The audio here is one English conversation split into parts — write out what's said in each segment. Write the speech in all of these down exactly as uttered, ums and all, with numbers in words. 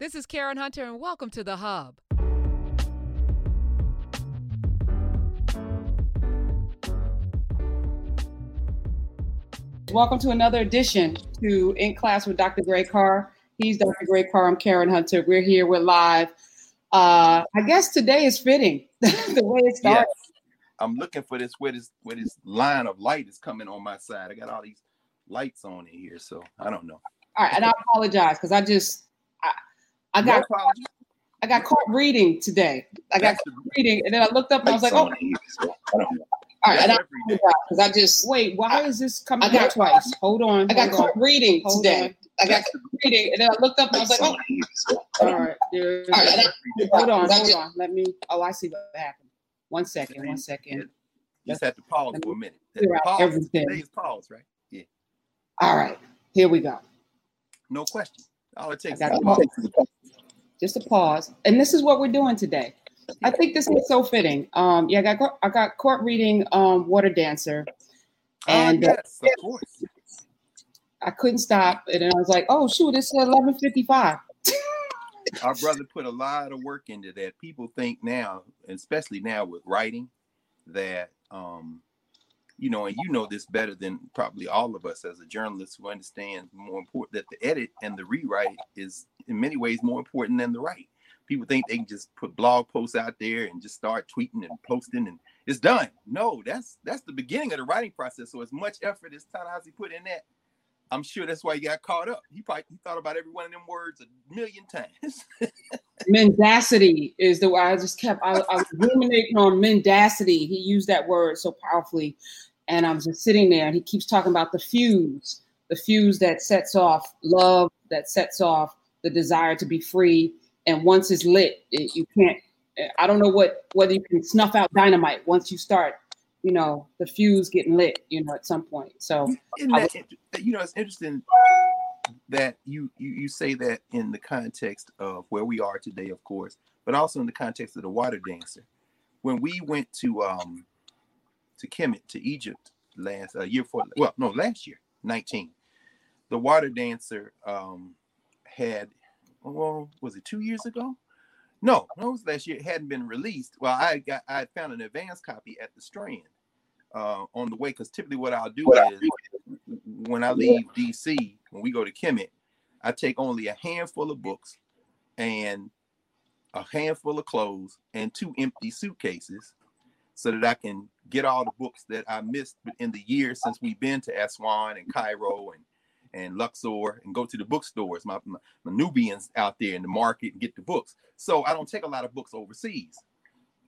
This is Karen Hunter, and welcome to The Hub. Welcome to another edition to In Class with Doctor Gray Carr. He's Doctor Gray Carr. I'm Karen Hunter. We're here. We're live. Uh, I guess today is fitting the way it started. Yes. I'm looking for this where this where this line of light is coming on my side. I got all these lights on in here, so I don't know. All right, and I apologize because I just I, I got no caught, I got caught reading today. I got caught reading, and then I looked up and I was like, oh. Here, so I don't know. All right, that's and I because I just wait. Why I, is this coming? I got out twice. Hold on. I got caught reading hold today. On. I got caught reading, and then I looked up and I was like, oh. Here, so all right, there, all right. I, hold on, hold on. Let me. Oh, I see what happened. One second, one second. You just have to pause for a minute. Pause. Everything. Today's pause, right? Yeah. All right, here we go. No question. All it takes is a pause. Just a pause. And this is what we're doing today. I think this is so fitting. Um, yeah, I got I got caught reading um, Water Dancer. And uh, yes, of course. I couldn't stop. And then I was like, oh, shoot, it's eleven fifty-five. Our brother put a lot of work into that. People think now, especially now with writing, that, um, you know, and you know this better than probably all of us as a journalist who understands more important that the edit and the rewrite is in many ways more important than the write. People think they can just put blog posts out there and just start tweeting and posting and it's done. No, that's that's the beginning of the writing process. So as much effort as Ta-Nehisi put in that, I'm sure that's why he got caught up. He probably he thought about every one of them words a million times. Mendacity is the word. I just kept, I, I was ruminating on mendacity. He used that word so powerfully. And I'm just sitting there and he keeps talking about the fuse, the fuse that sets off love, that sets off the desire to be free. And once it's lit, it, you can't, I don't know what, whether you can snuff out dynamite once you start, you know, the fuse getting lit, you know, at some point. So, that, you know, it's interesting that you, you you say that in the context of where we are today, of course, but also in the context of the Water Dancer. When we went to um to Kemet, to Egypt last uh, year before, well, no, last year, nineteen, the Water Dancer um had, well, was it two years ago? No, no, it was last year. It hadn't been released. Well, I got I found an advance copy at the Strand uh, on the way, because typically what I'll do is when I leave D C, when we go to Kemet, I take only a handful of books and a handful of clothes and two empty suitcases so that I can get all the books that I missed in the year since we've been to Aswan and Cairo and and Luxor, and go to the bookstores, my, my, my Nubians out there in the market and get the books. So I don't take a lot of books overseas,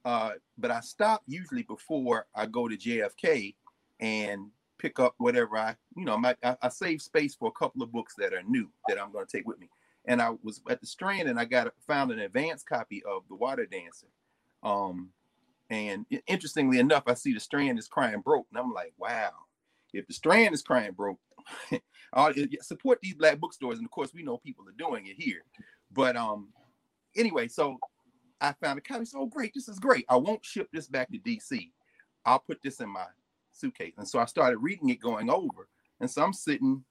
uh, but I stop usually before I go to J F K and pick up whatever I, you know, my, I, I save space for a couple of books that are new that I'm going to take with me. And I was at the Strand and I got found an advance copy of The Water Dancer. Um, and interestingly enough, I see the Strand is crying broke. And I'm like, wow, if the Strand is crying broke, uh, support these black bookstores, and of course we know people are doing it here, but um anyway, so I found a copy. So great, this is great. I won't ship this back to D C. I'll put this in my suitcase. And so I started reading it going over, and so I'm sitting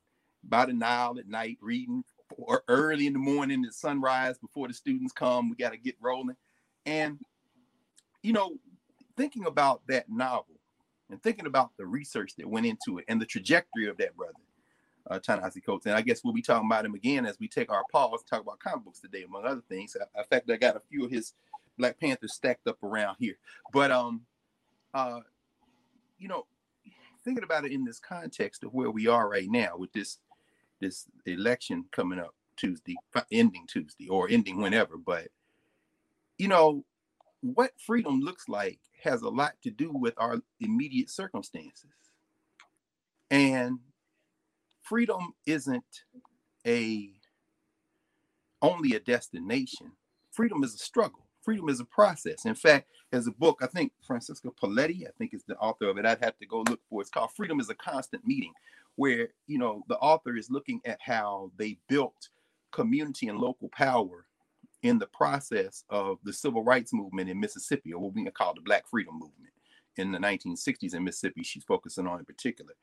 by the Nile at night reading, or early in the morning at sunrise before the students come. We got to get rolling. And you know, thinking about that novel and thinking about the research that went into it and the trajectory of that brother, uh, Ta-Nehisi Coates. And I guess we'll be talking about him again as we take our pause to talk about comic books today, among other things. In fact, I got a few of his Black Panthers stacked up around here. But, um, uh, you know, thinking about it in this context of where we are right now with this, this election coming up Tuesday, ending Tuesday or ending whenever. But, you know, what freedom looks like has a lot to do with our immediate circumstances. And freedom isn't a only a destination. Freedom is a struggle. Freedom is a process. In fact, there's a book, I think Francisco Paletti, I think is the author of it. I'd have to go look for it. It's called Freedom is a Constant Meeting, where, you know, the author is looking at how they built community and local power in the process of the civil rights movement in Mississippi, or what we call the Black Freedom Movement in the nineteen sixties in Mississippi. She's focusing on in particular,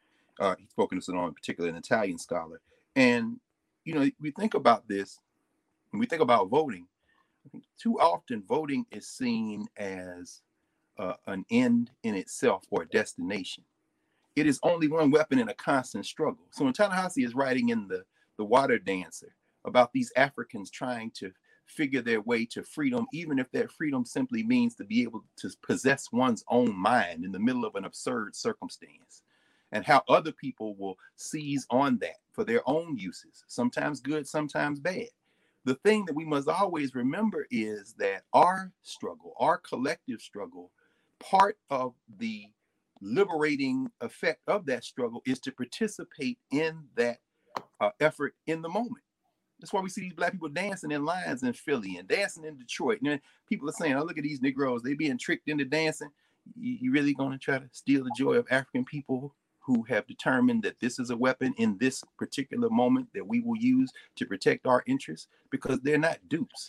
uh, he's focusing on in particular an Italian scholar. And, you know, we think about this when we think about voting, I think too often voting is seen as uh, an end in itself or a destination. It is only one weapon in a constant struggle. So when Ta-Nehisi is writing in the, the Water Dancer about these Africans trying to figure their way to freedom, even if that freedom simply means to be able to possess one's own mind in the middle of an absurd circumstance, and how other people will seize on that for their own uses, sometimes good, sometimes bad. The thing that we must always remember is that our struggle, our collective struggle, part of the liberating effect of that struggle is to participate in that uh, effort in the moment. That's why we see these Black people dancing in lines in Philly and dancing in Detroit. And then people are saying, oh, look at these Negroes. They're being tricked into dancing. You, you really going to try to steal the joy of African people who have determined that this is a weapon in this particular moment that we will use to protect our interests? Because they're not dupes.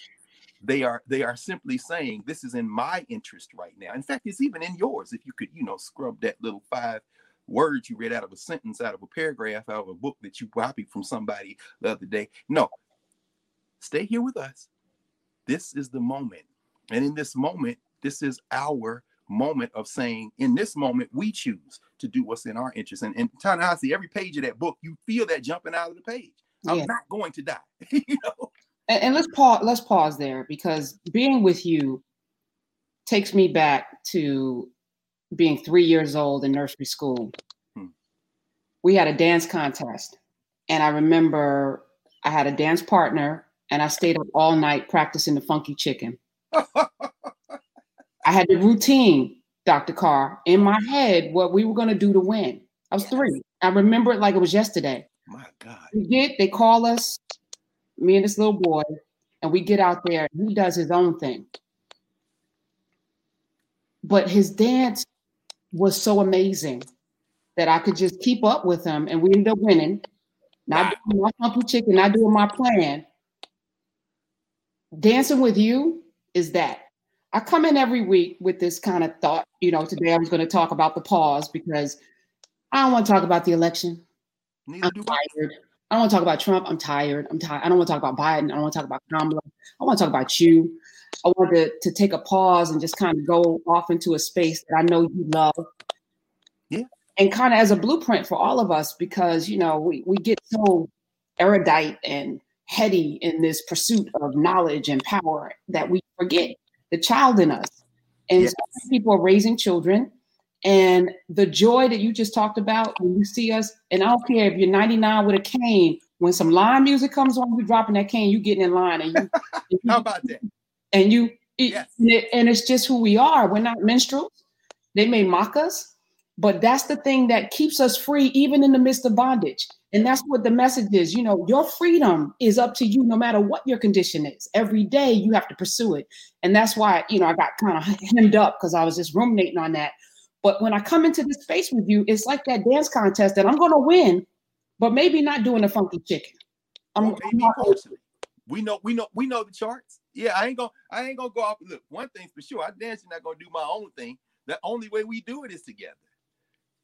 They are they are simply saying, this is in my interest right now. In fact, it's even in yours. If you could, you know, scrub that little five words you read out of a sentence, out of a paragraph, out of a book that you copied from somebody the other day. No. Stay here with us. This is the moment. And in this moment, this is our moment of saying, in this moment, we choose to do what's in our interest. And, and Ta-Nehisi, every page of that book, you feel that jumping out of the page. I'm yeah. not going to die. You know? And, and let's pause, let's pause there, because being with you takes me back to being three years old in nursery school. Hmm. We had a dance contest. And I remember I had a dance partner. And I stayed up all night practicing the funky chicken. I had the routine, Doctor Carr, in my head, what we were going to do to win. I was yes. three. I remember it like it was yesterday. My God. We get, they call us, me and this little boy, and we get out there. And he does his own thing. But his dance was so amazing that I could just keep up with him. And we ended up winning. Not doing my funky chicken, not doing my plan. Dancing with you is that. I come in every week with this kind of thought, you know, today I was going to talk about the pause because I don't want to talk about the election. Neither I'm do tired. I don't want to talk about Trump. I'm tired. I'm tired. I don't want to talk about Biden. I don't want to talk about Kamala. I want to talk about you. I wanted to, to take a pause and just kind of go off into a space that I know you love. Yeah. And kind of as a blueprint for all of us, because, you know, we, we get so erudite and heady in this pursuit of knowledge and power that we forget the child in us. And yes. so many people are raising children, and the joy that you just talked about when you see us, and I don't care if you're ninety-nine with a cane, when some line music comes on, you dropping that cane, you getting in line. And you, and you how about that? And you, yes. and, it, and it's just who we are. We're not minstrels. They may mock us, but that's the thing that keeps us free, even in the midst of bondage. And that's what the message is. You know, your freedom is up to you no matter what your condition is. Every day you have to pursue it. And that's why, you know, I got kind of hemmed up because I was just ruminating on that. But when I come into this space with you, it's like that dance contest that I'm going to win, but maybe not doing the funky chicken. I'm, well, maybe I'm we know, we know, we know the charts. Yeah, I ain't going to, I ain't going to go off. Look, one thing's for sure. I dance, not going to do my own thing. The only way we do it is together.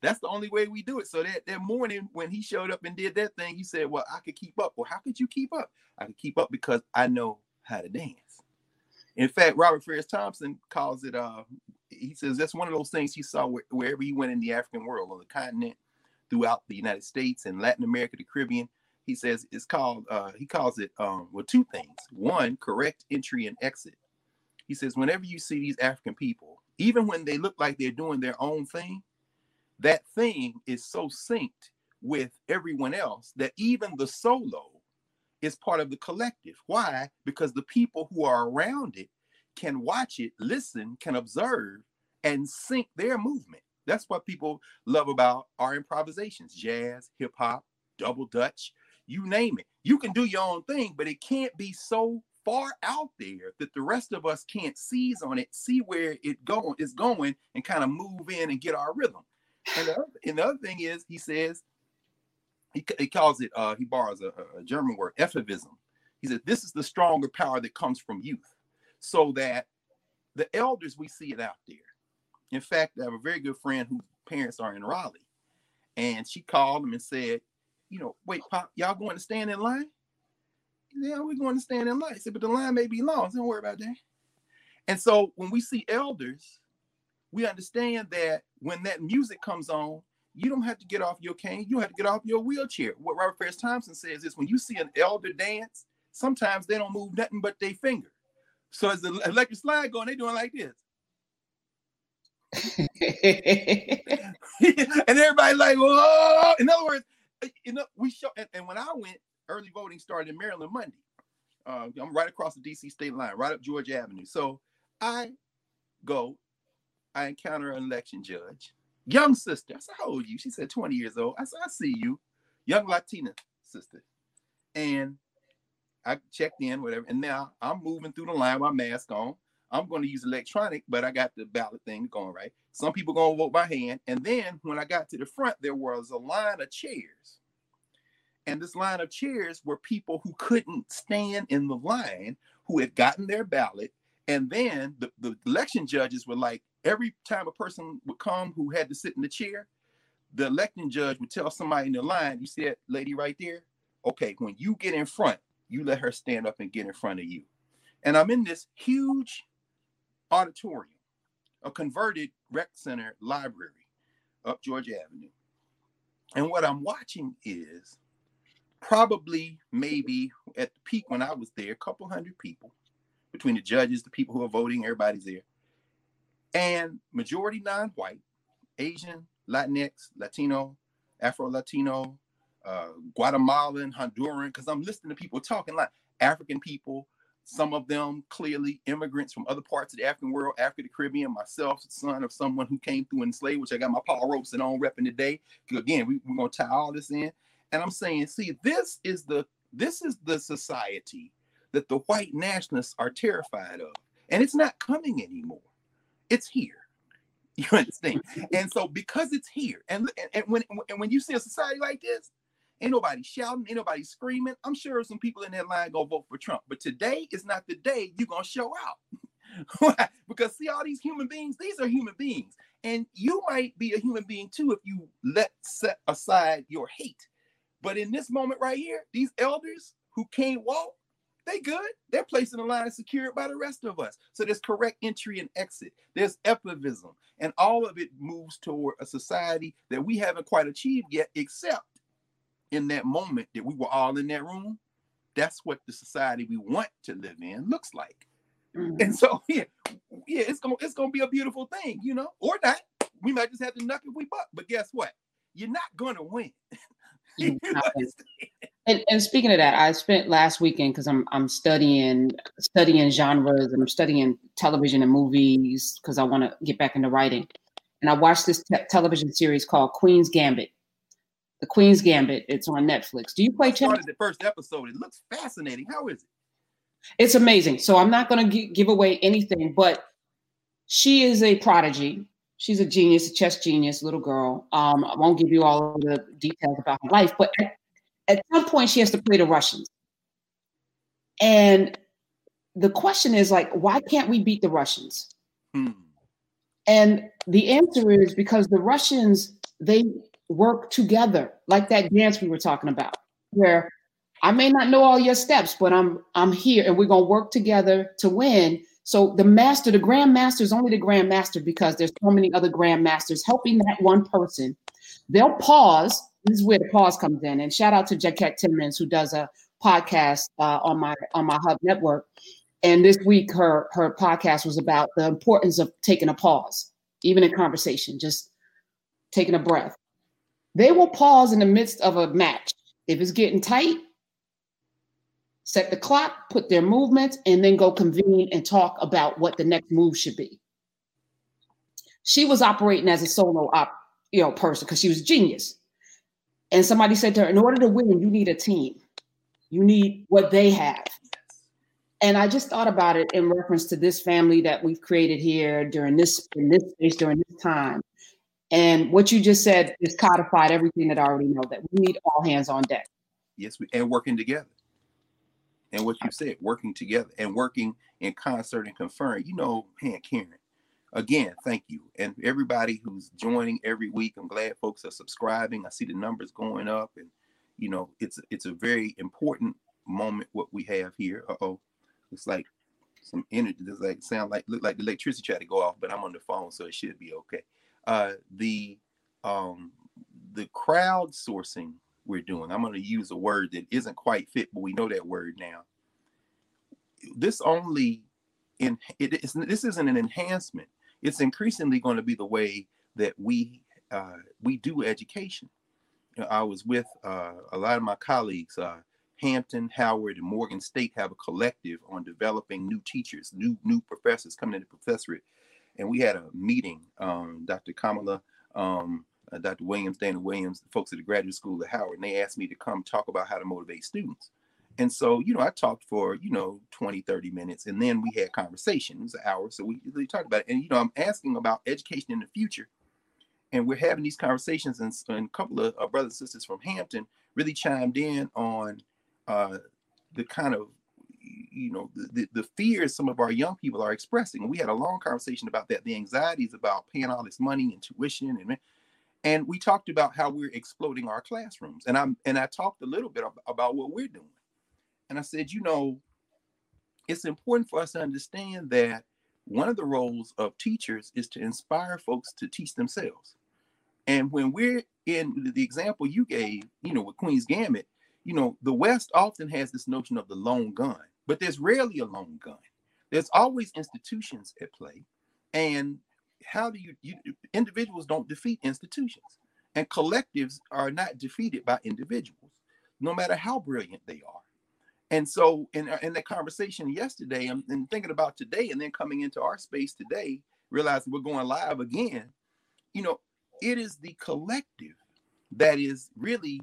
That's the only way we do it. So that, that morning when he showed up and did that thing, he said, well, I could keep up. Well, how could you keep up? I could keep up because I know how to dance. In fact, Robert Ferris Thompson calls it, uh, he says, that's one of those things he saw where, wherever he went in the African world, on the continent, throughout the United States and Latin America, the Caribbean. He says it's called, uh, he calls it, um, well, two things. One, correct entry and exit. He says, whenever you see these African people, even when they look like they're doing their own thing, that thing is so synced with everyone else that even the solo is part of the collective. Why? Because the people who are around it can watch it, listen, can observe, and sync their movement. That's what people love about our improvisations, jazz, hip hop, double Dutch, you name it. You can do your own thing, but it can't be so far out there that the rest of us can't seize on it, see where it go- is going, and kind of move in and get our rhythm. And the, other, and the other thing is, he says, he, he calls it, uh, he borrows a, a German word, effevism. He said, this is the stronger power that comes from youth. So that the elders, we see it out there. In fact, I have a very good friend whose parents are in Raleigh. And she called him and said, you know, wait, Pop, y'all going to stand in line? yeah, we're going to stand in line. I said, but the line may be long. So don't worry about that. And so when we see elders, we understand that when that music comes on, you don't have to get off your cane. You have to get off your wheelchair. What Robert Ferris Thompson says is when you see an elder dance, sometimes they don't move nothing but their finger. So as the electric slide going, they're doing like this. And everybody like, whoa. In other words, you know, we show. And, and when I went, early voting started in Maryland Monday. Uh, I'm right across the D C state line, right up Georgia Avenue. So I go, I encounter an election judge. Young sister. I said, how old are you? She said, twenty years old. I said, I see you. Young Latina sister. And I checked in, whatever. And now I'm moving through the line, my mask on. I'm going to use electronic, but I got the ballot thing going, right? Some people going to vote by hand. And then when I got to the front, there was a line of chairs. And this line of chairs were people who couldn't stand in the line, who had gotten their ballot. And then the, the election judges were like, every time a person would come who had to sit in the chair, the electing judge would tell somebody in the line, you see that lady right there? Okay, when you get in front, you let her stand up and get in front of you. And I'm in this huge auditorium, a converted rec center library up Georgia Avenue. And what I'm watching is probably maybe at the peak when I was there, a couple hundred people between the judges, the people who are voting, everybody's there. And majority non-white, Asian, Latinx, Latino, Afro-Latino, uh, Guatemalan, Honduran, because I'm listening to people talking like African people, some of them clearly immigrants from other parts of the African world, Africa, the Caribbean, myself, son of someone who came through enslaved, which I got my Paul Robeson on repping today. Again, we, we're going to tie all this in. And I'm saying, see, this is the this is the society that the white nationalists are terrified of. And it's not coming anymore. It's here. You understand? And so because it's here, and, and, and when and when you see a society like this, ain't nobody shouting, ain't nobody screaming. I'm sure some people in that line gonna vote for Trump. But today is not the day you're gonna show out. Because see all these human beings, these are human beings. And you might be a human being too if you let set aside your hate. But in this moment right here, these elders who can't walk, they good. They're placed in a line secured by the rest of us. So there's correct entry and exit. There's epivism. And all of it moves toward a society that we haven't quite achieved yet, except in that moment that we were all in that room. That's what the society we want to live in looks like. Mm-hmm. And so, yeah, yeah, it's going it's going to be a beautiful thing, you know, or not. We might just have to knuck if we buck. But guess what? You're not going to win. And, and speaking of that, I spent last weekend because I'm I'm studying studying genres and I'm studying television and movies because I want to get back into writing. And I watched this te- television series called Queen's Gambit. The Queen's Gambit. It's on Netflix. Do you play chess? I started the first episode. It looks fascinating. How is it? It's amazing. So I'm not going to give away anything, but she is a prodigy. She's a genius, a chess genius, little girl. Um, I won't give you all of the details about her life, but at, at some point she has to play the Russians. And the question is like, why can't we beat the Russians? Hmm. And the answer is because the Russians, they work together, like that dance we were talking about, where I may not know all your steps, but I'm I'm here and we're gonna work together to win. So the master, the grand master is only the grand master because there's so many other grand masters helping that one person. They'll pause. This is where the pause comes in. And shout out to Jaquette Timmons, who does a podcast uh, on my on my Hub network. And this week, her her podcast was about the importance of taking a pause, even in conversation, just taking a breath. They will pause in the midst of a match if it's getting tight. Set the clock, put their movements, and then go convene and talk about what the next move should be. She was operating as a solo op, you know, person because she was a genius. And somebody said to her, in order to win, you need a team. You need what they have. And I just thought about it in reference to this family that we've created here during this, in this space, during this time. And what you just said is codified everything that I already know, that we need all hands on deck. Yes, we, and working together. And what you said, working together and working in concert and conferring, you know, man, Karen, again, thank you. And everybody who's joining every week, I'm glad folks are subscribing. I see the numbers going up and, you know, it's, it's a very important moment what we have here. Uh-oh. Looks like some energy. Does like sound like look like the electricity tried to go off, but I'm on the phone, so it should be okay. Uh the um the crowdsourcing we're doing. I'm going to use a word that isn't quite fit, but we know that word now. This only in it is this isn't an enhancement. It's increasingly going to be the way that we uh, we do education. You know, I was with uh, a lot of my colleagues. Uh, Hampton, Howard, and Morgan State have a collective on developing new teachers, new new professors coming into the professorate. And we had a meeting. Um, Doctor Kamala, um, uh, Doctor Williams, Dana Williams, the folks at the graduate school at Howard, and they asked me to come talk about how to motivate students. And so, you know, I talked for, you know, twenty, thirty minutes, and then we had conversation. It was an hour. So we, we talked about it. And, you know, I'm asking about education in the future. And we're having these conversations. And, and a couple of uh, brothers and sisters from Hampton really chimed in on uh, the kind of, you know, the, the fears some of our young people are expressing. And we had a long conversation about that, the anxieties about paying all this money and tuition. And and we talked about how we're exploding our classrooms. And, I'm, and I talked a little bit about what we're doing. And I said, you know, it's important for us to understand that one of the roles of teachers is to inspire folks to teach themselves. And when we're in the example you gave, you know, with Queen's Gambit, you know, the West often has this notion of the lone gun, but there's rarely a lone gun. There's always institutions at play. And how do you, you individuals don't defeat institutions, and collectives are not defeated by individuals, no matter how brilliant they are. And so in, in that conversation yesterday, I'm and thinking about today and then coming into our space today, realizing we're going live again, you know, it is the collective that is really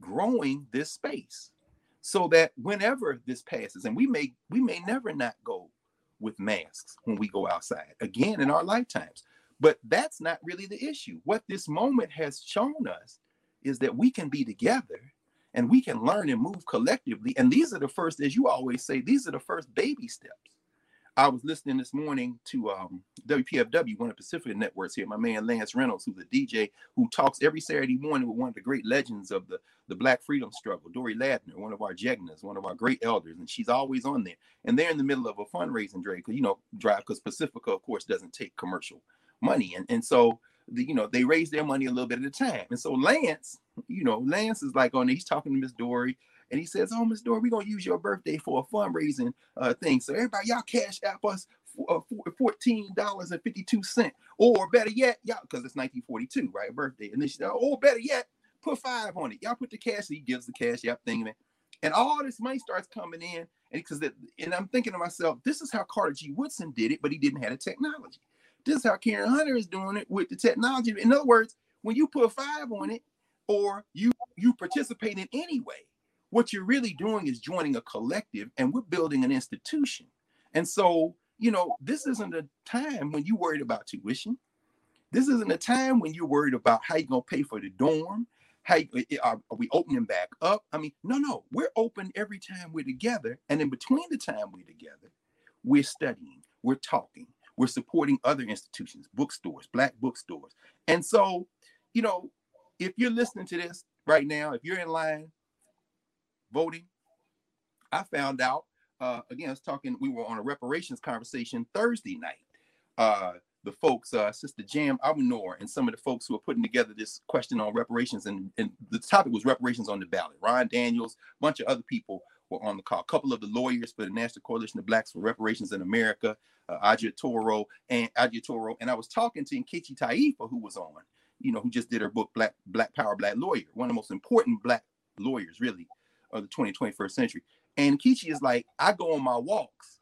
growing this space so that whenever this passes, and we may we may never not go with masks when we go outside again in our lifetimes. But that's not really the issue. What this moment has shown us is that we can be together. And we can learn and move collectively. And these are the first, as you always say, these are the first baby steps. I was listening this morning to um, W P F W, one of the Pacifica networks here, my man Lance Reynolds, who's a D J who talks every Saturday morning with one of the great legends of the, the Black freedom struggle, Dorie Ladner, one of our Jegnas, one of our great elders. And she's always on there. And they're in the middle of a fundraising drive, you know, drive because Pacifica, of course, doesn't take commercial money. And, and so, the, you know, they raise their money a little bit at a time. And so Lance, you know, Lance is like on, he's talking to Miss Dorie, and he says, oh, Miss Dorie, we're going to use your birthday for a fundraising uh, thing. So everybody, y'all cash app us for, uh, fourteen dollars and fifty-two cents. Or better yet, y'all, because it's nineteen forty-two, right, birthday. And then she said, or better yet, put five on it. Y'all put the cash, he gives the cash app thing. And, and all this money starts coming in. And, cause that, and I'm thinking to myself, this is how Carter G. Woodson did it, but he didn't have the technology. This is how Karen Hunter is doing it with the technology. In other words, when you put five on it, or you you participate in any way, what you're really doing is joining a collective, and we're building an institution. And so, you know, this isn't a time when you're worried about tuition. This isn't a time when you're worried about how you're going to pay for the dorm. How are, are we opening back up? I mean, no, no, we're open every time we're together. And in between the time we're together, we're studying, we're talking, we're supporting other institutions, bookstores, Black bookstores. And so, you know, if you're listening to this right now, if you're in line voting, I found out, uh, again, I was talking, we were on a reparations conversation Thursday night. Uh, the folks, uh, Sister Jam Abunor and some of the folks who are putting together this question on reparations, and, and the topic was reparations on the ballot. Ron Daniels, a bunch of other people were on the call. A couple of the lawyers for the National Coalition of Blacks for Reparations in America, uh, Aja Toro, and Aja Toro. And I was talking to Nkechi Taifa, who was on, you know, who just did her book, Black Black Power, Black Lawyer, one of the most important Black lawyers, really, of the twentieth, twenty-first century. And Kichi is like, I go on my walks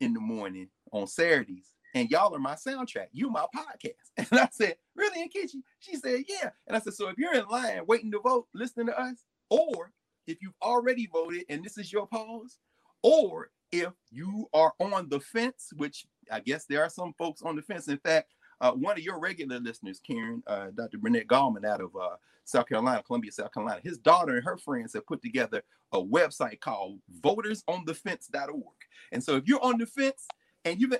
in the morning on Saturdays, and y'all are my soundtrack. You're my podcast. And I said, really, and Kichi? She said, yeah. And I said, so if you're in line waiting to vote, listening to us, or if you've already voted and this is your pause, or if you are on the fence, which I guess there are some folks on the fence. In fact, Uh, one of your regular listeners, Karen, uh, Doctor Burnett Gallman out of uh, South Carolina, Columbia, South Carolina, his daughter and her friends have put together a website called voters on the fence dot org. And so if you're on the fence and you've been,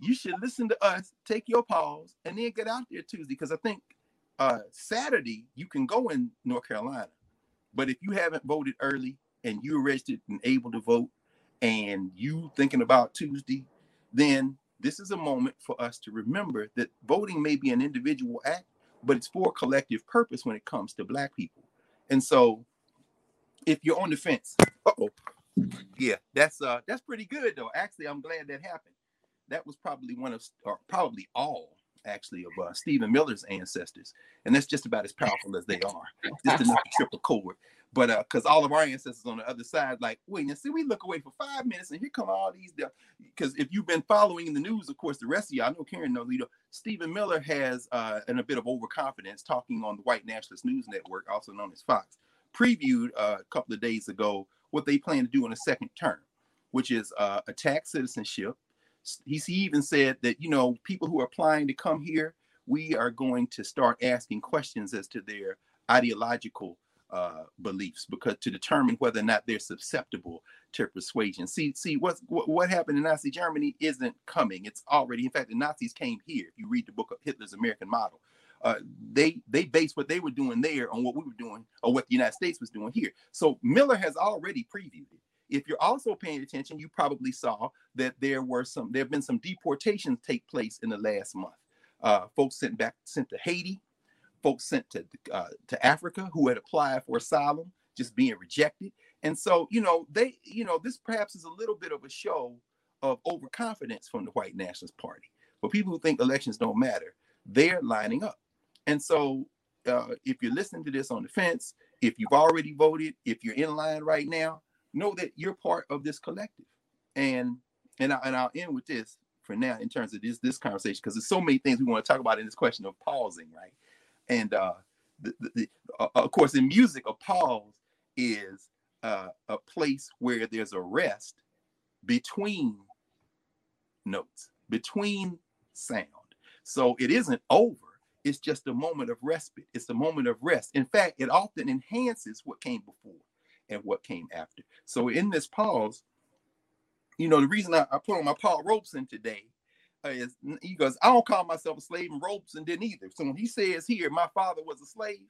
you should listen to us, take your pause, and then get out there Tuesday. Because I think uh, Saturday you can go in North Carolina. But if you haven't voted early, and you're registered and able to vote, and you thinking about Tuesday, then this is a moment for us to remember that voting may be an individual act, but it's for collective purpose when it comes to Black people. And so if you're on the fence, uh-oh, yeah, that's uh, that's pretty good, though. Actually, I'm glad that happened. That was probably one of, or probably all, actually, of uh, Stephen Miller's ancestors. And that's just about as powerful as they are. Just enough to trip a chord. But uh, because all of our ancestors on the other side, like, wait, now see, we look away for five minutes and here come all these. Because if you've been following the news, of course, the rest of y'all, I know Karen knows, you know, Stephen Miller has uh, and a bit of overconfidence talking on the White Nationalist News Network, also known as Fox, previewed uh, a couple of days ago what they plan to do in a second term, which is uh, attack citizenship. He even said that, you know, people who are applying to come here, we are going to start asking questions as to their ideological Uh, beliefs, because to determine whether or not they're susceptible to persuasion. See, see what's, what what happened in Nazi Germany isn't coming. It's already, in fact, the Nazis came here. If you read the book of Hitler's American Model, uh, they they based what they were doing there on what we were doing, or what the United States was doing here. So Miller has already previewed it. If you're also paying attention, you probably saw that there were some, there have been some deportations take place in the last month. Uh, folks sent back, sent to Haiti. Folks sent to uh, to Africa who had applied for asylum, just being rejected. And so, you know, they, you know, this perhaps is a little bit of a show of overconfidence from the White Nationalist Party. For people who think elections don't matter, they're lining up. And so uh, if you're listening to this on the fence, if you've already voted, if you're in line right now, know that you're part of this collective. And and, I, and I'll end with this for now in terms of this, this conversation, because there's so many things we want to talk about in this question of pausing, right? And uh, the, the, the, uh, of course, in music, a pause is uh, a place where there's a rest between notes, between sound. So it isn't over. It's just a moment of respite. It's a moment of rest. In fact, it often enhances what came before and what came after. So in this pause, you know, the reason I, I put on my Paul Robeson today is, he goes, I don't call myself a slave, and Robeson didn't either. So when he says here, my father was a slave,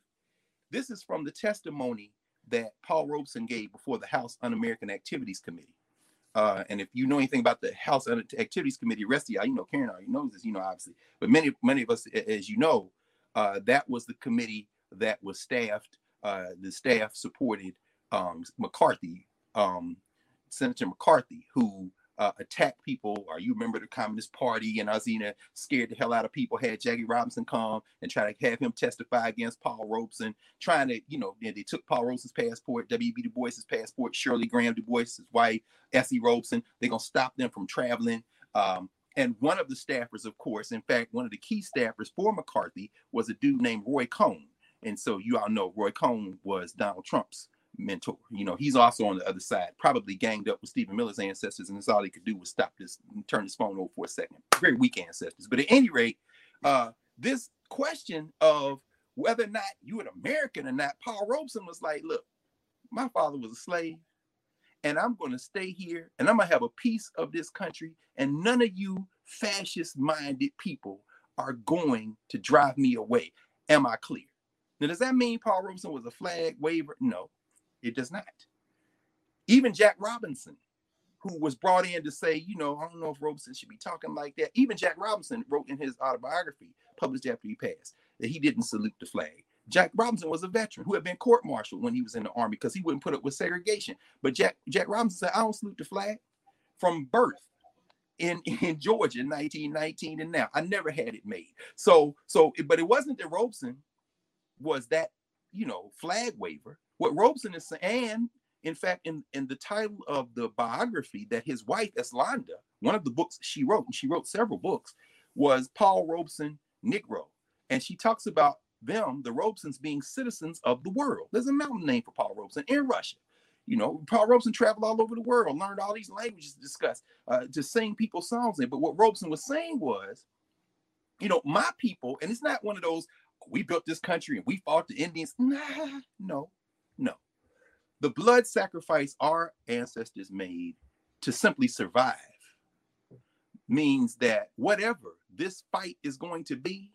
this is from the testimony that Paul Robeson gave before the House Un-American Activities Committee. Uh, and if you know anything about the House Activities Committee, rest of y'all, you know, Karen already knows this, you know, obviously. But many, many of us, as you know, uh, that was the committee that was staffed. Uh, the staff supported um, McCarthy, um, Senator McCarthy, who Uh, attack people, or you remember the Communist Party and Azina scared the hell out of people, had Jackie Robinson come and try to have him testify against Paul Robeson, trying to, you know, they took Paul Robeson's passport, W B. Du Bois's passport, Shirley Graham Du Bois's wife, Essie Robeson. They're going to stop them from traveling. Um, and one of the staffers, of course, in fact, one of the key staffers for McCarthy was a dude named Roy Cohn. And so you all know Roy Cohn was Donald Trump's mentor. You know, he's also on the other side, probably ganged up with Stephen Miller's ancestors, and that's all he could do was stop this and turn his phone over for a second. Very weak ancestors. But at any rate, uh, this question of whether or not you an American or not, Paul Robeson was like, look, my father was a slave, and I'm going to stay here, and I'm going to have a piece of this country, and none of you fascist-minded people are going to drive me away. Am I clear? Now, does that mean Paul Robeson was a flag waver? No. It does not. Even Jack Robinson, who was brought in to say, you know, I don't know if Robeson should be talking like that. Even Jack Robinson wrote in his autobiography, published after he passed, that he didn't salute the flag. Jack Robinson was a veteran who had been court-martialed when he was in the Army because he wouldn't put up with segregation. But Jack, Jack Robinson said, I don't salute the flag from birth. In, in Georgia in nineteen nineteen and now. I never had it made. So, so, but it wasn't that Robeson was that, you know, flag waver. What Robeson is saying, and in fact, in, in the title of the biography that his wife, Eslanda, one of the books she wrote, and she wrote several books, was Paul Robeson Negro. And she talks about them, the Robesons, being citizens of the world. There's a mountain name for Paul Robeson in Russia. You know, Paul Robeson traveled all over the world, learned all these languages to discuss, uh, to sing people's songs in. But what Robeson was saying was, you know, my people, and it's not one of those, we built this country and we fought the Indians. Nah, no. No, the blood sacrifice our ancestors made to simply survive means that whatever this fight is going to be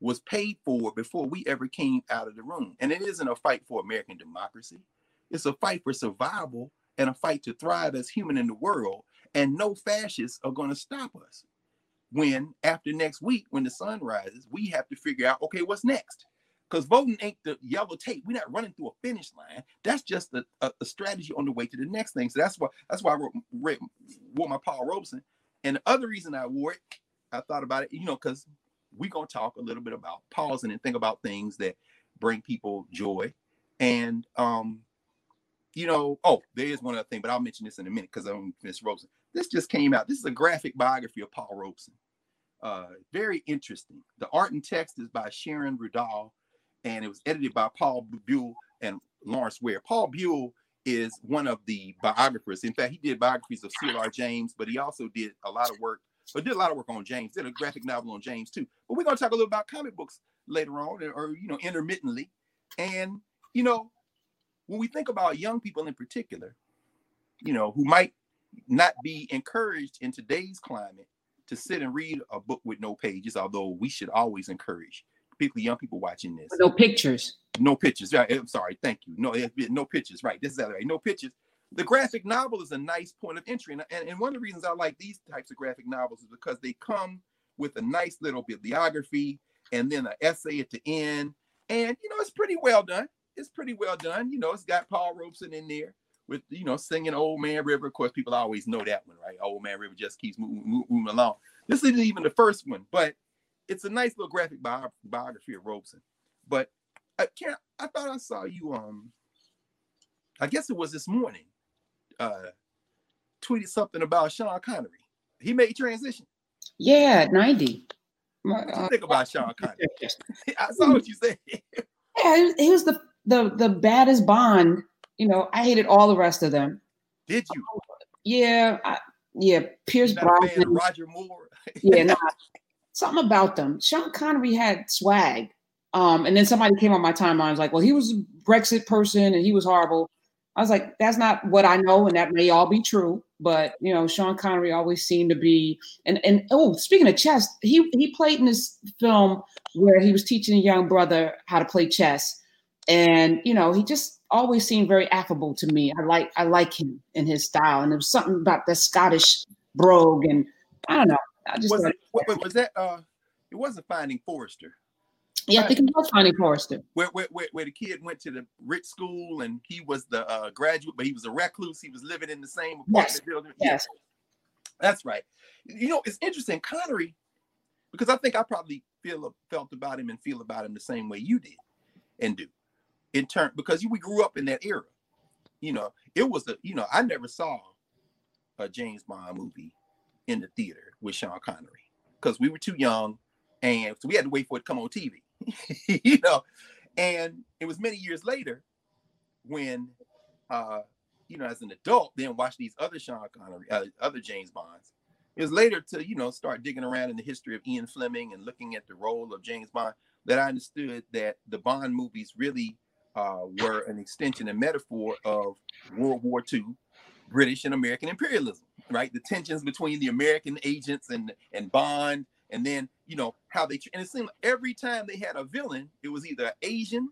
was paid for before we ever came out of the room. And it isn't a fight for American democracy. It's a fight for survival and a fight to thrive as human in the world. And no fascists are going to stop us. When after next week, when the sun rises, we have to figure out, okay, what's next? Because voting ain't the yellow tape. We're not running through a finish line. That's just a, a, a strategy on the way to the next thing. So that's why that's why I wrote, read, wore my Paul Robeson. And the other reason I wore it, I thought about it, you know, because we're going to talk a little bit about pausing and think about things that bring people joy. And, um, you know, oh, there is one other thing, but I'll mention this in a minute because I'm Miz Robeson. This just came out. This is a graphic biography of Paul Robeson. Uh, very interesting. The art and text is by Sharon Rudall, and it was edited by Paul Buell and Lawrence Ware. Paul Buell is one of the biographers. In fact, he did biographies of C L R James, but he also did a lot of work, or did a lot of work on James, did a graphic novel on James too. But we're going to talk a little about comic books later on, or, you know, intermittently. And, you know, when we think about young people in particular, you know, who might not be encouraged in today's climate to sit and read a book with no pages, although we should always encourage, particularly young people watching this. No pictures. No pictures. Right. I'm sorry. Thank you. No, no pictures. Right. This is that right. No pictures. The graphic novel is a nice point of entry. And, and, and one of the reasons I like these types of graphic novels is because they come with a nice little bibliography and then an essay at the end. And, you know, it's pretty well done. It's pretty well done. You know, it's got Paul Robeson in there with, you know, singing Old Man River. Of course, people always know that one, right? Old Man River just keeps moving, moving along. This isn't even the first one, but it's a nice little graphic bi- biography of Robeson. But I can't, I thought I saw you, um, I guess it was this morning, uh, tweeted something about Sean Connery. He made transition. Yeah, ninety. My, uh, you think about Sean Connery. I saw what you said. Yeah, he was the, the, the baddest Bond. You know, I hated all the rest of them. Did you? Um, yeah. I, yeah. Pierce Brosnan. Roger Moore. Yeah. Nah, something about them. Sean Connery had swag. Um, and then somebody came on my timeline was like, well, he was a Brexit person and he was horrible. I was like, that's not what I know. And that may all be true. But, you know, Sean Connery always seemed to be. And, and oh, speaking of chess, he, he played in this film where he was teaching a young brother how to play chess. And, you know, he just always seemed very affable to me. I like I like him and his style. And there was something about the Scottish brogue. And I don't know. I just was, it, wait, was that uh, it wasn't Finding Forrester. Yeah, I think it was Finding Forrester. Where, where, where, where the kid went to the rich school and he was the uh, graduate, but he was a recluse. He was living in the same apartment yes. building. Yes. That's right. You know, it's interesting, Connery, because I think I probably feel felt about him and feel about him the same way you did and do. In turn, because we grew up in that era, you know, it was a, you know, I never saw a James Bond movie in the theater with Sean Connery because we were too young, and so we had to wait for it to come on T V, you know. And it was many years later when, uh, you know, as an adult, then watched these other Sean Connery, uh, other James Bonds. It was later to, you know, start digging around in the history of Ian Fleming and looking at the role of James Bond that I understood that the Bond movies really. Uh, were an extension and metaphor of World War Two, British and American imperialism, right? The tensions between the American agents and, and Bond, and then, you know, how they, and it seemed like every time they had a villain, it was either an Asian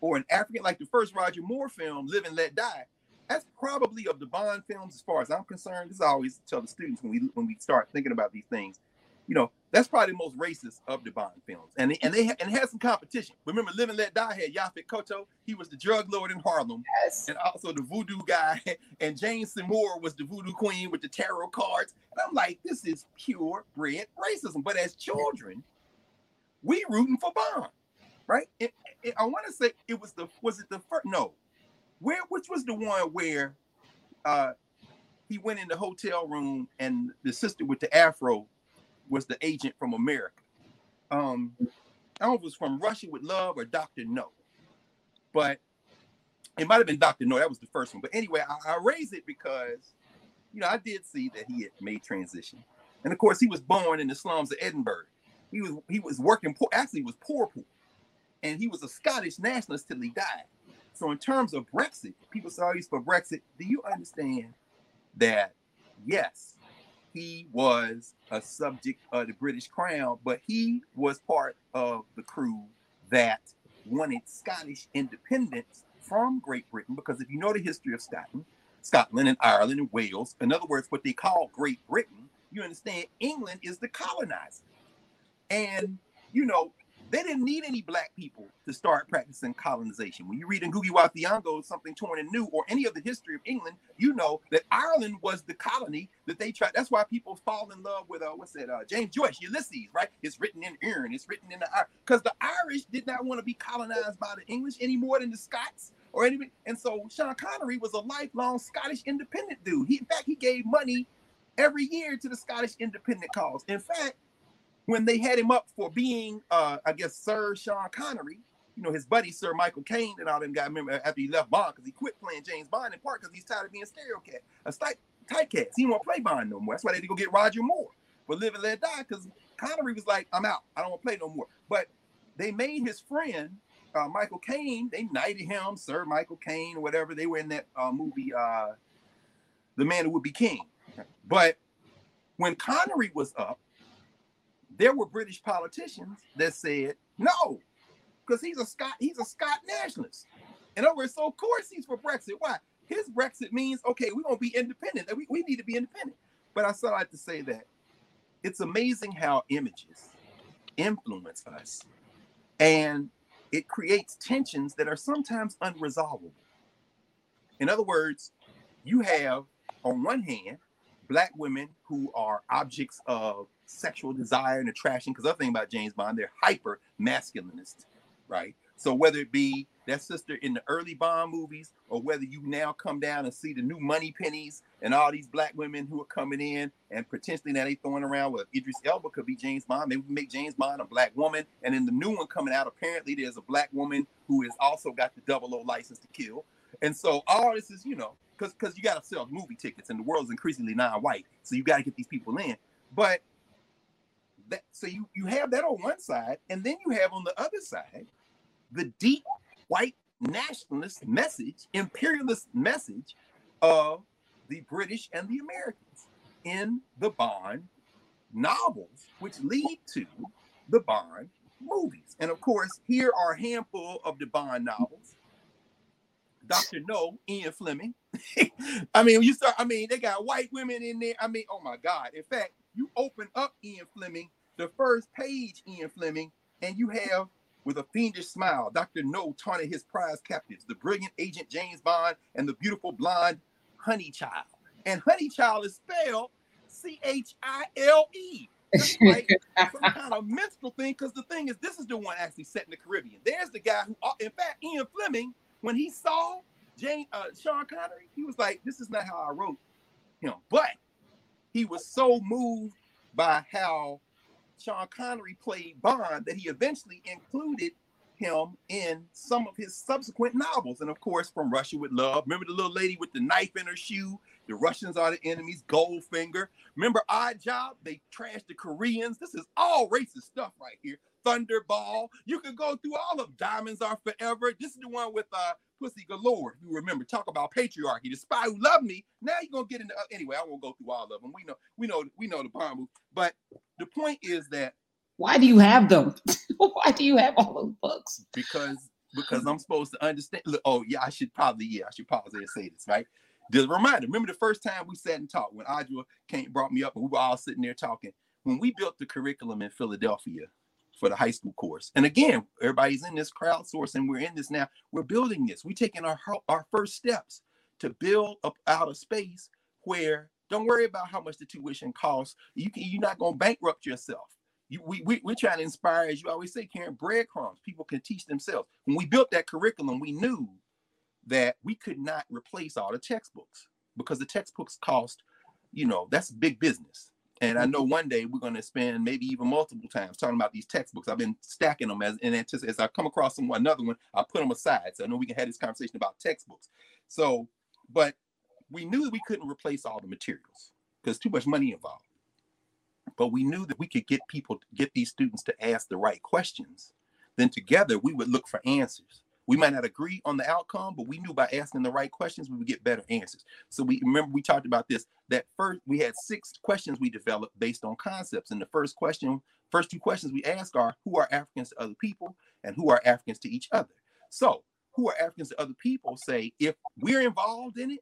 or an African, like the first Roger Moore film, Live and Let Die. That's probably of the Bond films, as far as I'm concerned. This is I always tell the students when we when we start thinking about these things, you know, that's probably the most racist of the Bond films. And they, and they and it had some competition. Remember, Live and Let Die had Yaphet Kotto. He was the drug lord in Harlem. Yes. And also the voodoo guy. And Jane Seymour was the voodoo queen with the tarot cards. And I'm like, this is pure red racism. But as children, we rooting for Bond, right? It, it, I want to say it was the, was it the first, no. Where, which was the one where uh, he went in the hotel room and the sister with the afro was the agent from America. Um, I don't know if it was From Russia with Love or Doctor No, but it might've been Doctor No, that was the first one. But anyway, I, I raise it because, you know, I did see that he had made transition. And of course he was born in the slums of Edinburgh. He was, he was working poor, actually he was poor poor. And he was a Scottish nationalist till he died. So in terms of Brexit, people say, oh, he's for Brexit. Do you understand that? Yes. He was a subject of the British Crown, but he was part of the crew that wanted Scottish independence from Great Britain, because if you know the history of Scotland, Scotland and Ireland and Wales, in other words, what they call Great Britain, you understand England is the colonizer. And, you know, they didn't need any black people to start practicing colonization. When you read in Ngugi wa Thiong'o, Something Torn and New, or any of the history of England, you know that Ireland was the colony that they tried. That's why people fall in love with, uh, what's that, uh, James Joyce, Ulysses, right? It's written in Erin, it's written in the Irish, because the Irish did not want to be colonized by the English any more than the Scots or anybody. And so Sean Connery was a lifelong Scottish independent dude. He, in fact, he gave money every year to the Scottish independent cause. In fact, when they had him up for being, uh, I guess, Sir Sean Connery, you know, his buddy, Sir Michael Caine, and all them guys, remember, after he left Bond, because he quit playing James Bond in part because he's tired of being stereo cat, a tight cat. He won't play Bond no more. That's why they had to go get Roger Moore for Live and Let Die, because Connery was like, I'm out. I don't want to play no more. But they made his friend, uh, Michael Caine, they knighted him, Sir Michael Caine, or whatever. They were in that uh, movie, uh, The Man Who Would Be King. But when Connery was up, there were British politicians that said no, because he's a Scot, he's a Scot nationalist. In other words, so of course he's for Brexit. Why? His Brexit means, okay, we're gonna be independent. We, we need to be independent. But I still like to say that it's amazing how images influence us, and it creates tensions that are sometimes unresolvable. In other words, you have on one hand black women who are objects of sexual desire and attraction, because other thing about James Bond, they're hyper masculinist, right? So whether it be that sister in the early Bond movies, or whether you now come down and see the new Money Pennies and all these black women who are coming in, and potentially now they throwing around with Idris Elba could be James Bond. They would make James Bond a black woman, and then the new one coming out, apparently there's a black woman who has also got the double O license to kill. And so all this is, you know, because because you got to sell movie tickets, and the world's increasingly non-white, so you got to get these people in. But that, so you, you have that on one side, and then you have on the other side the deep white nationalist message, imperialist message of the British and the Americans in the Bond novels, which lead to the Bond movies. And of course, here are a handful of the Bond novels. Doctor No, Ian Fleming. I mean, you start, I mean, they got white women in there. I mean, oh my God. In fact, you open up Ian Fleming, the first page Ian Fleming, and you have, with a fiendish smile, Doctor No taunted his prize captives, the brilliant agent James Bond and the beautiful blonde Honeychild. And Honeychild is spelled C H I L E. That's like some kind of menstrual thing, because the thing is, this is the one actually set in the Caribbean. There's the guy who, in fact, Ian Fleming, when he saw Jane, uh, Sean Connery, he was like, this is not how I wrote him. But he was so moved by how Sean Connery played Bond that he eventually included him in some of his subsequent novels. And of course, From Russia with Love. Remember the little lady with the knife in her shoe? The Russians Are the Enemies, Goldfinger. Remember Odd Job? They trashed the Koreans. This is all racist stuff right here. Thunderball. You can go through all of Diamonds Are Forever. This is the one with uh, Pussy Galore. You remember, talk about patriarchy. The Spy Who Loved Me. Now you're gonna get into uh, anyway. I won't go through all of them. We know, we know, we know the Bond. But the point is that why do you have them? Why do you have all those books? Because because I'm supposed to understand. Look, oh yeah, I should probably yeah, I should pause there and say this, right? Just a reminder. Remember the first time we sat and talked when Audra came brought me up and we were all sitting there talking when we built the curriculum in Philadelphia for the high school course. And again, everybody's in this crowdsourcing. We're in this now. We're building this. We're taking our, our first steps to build up out of space where don't worry about how much the tuition costs. You can, you're not going to bankrupt yourself. You, we, we, we're trying to inspire, as you always say, Karen, breadcrumbs. People can teach themselves. When we built that curriculum, we knew that we could not replace all the textbooks because the textbooks cost, you know, that's big business. And I know one day we're going to spend maybe even multiple times talking about these textbooks. I've been stacking them as and as I come across some, another one, I'll put them aside. So I know we can have this conversation about textbooks. So, but we knew that we couldn't replace all the materials because too much money involved. But we knew that we could get people, get these students to ask the right questions. Then together we would look for answers. We might not agree on the outcome, but we knew by asking the right questions, we would get better answers. So we remember we talked about this, that first we had six questions we developed based on concepts. And the first question, first two questions we ask are, who are Africans to other people and who are Africans to each other? So who are Africans to other people say, if we're involved in it,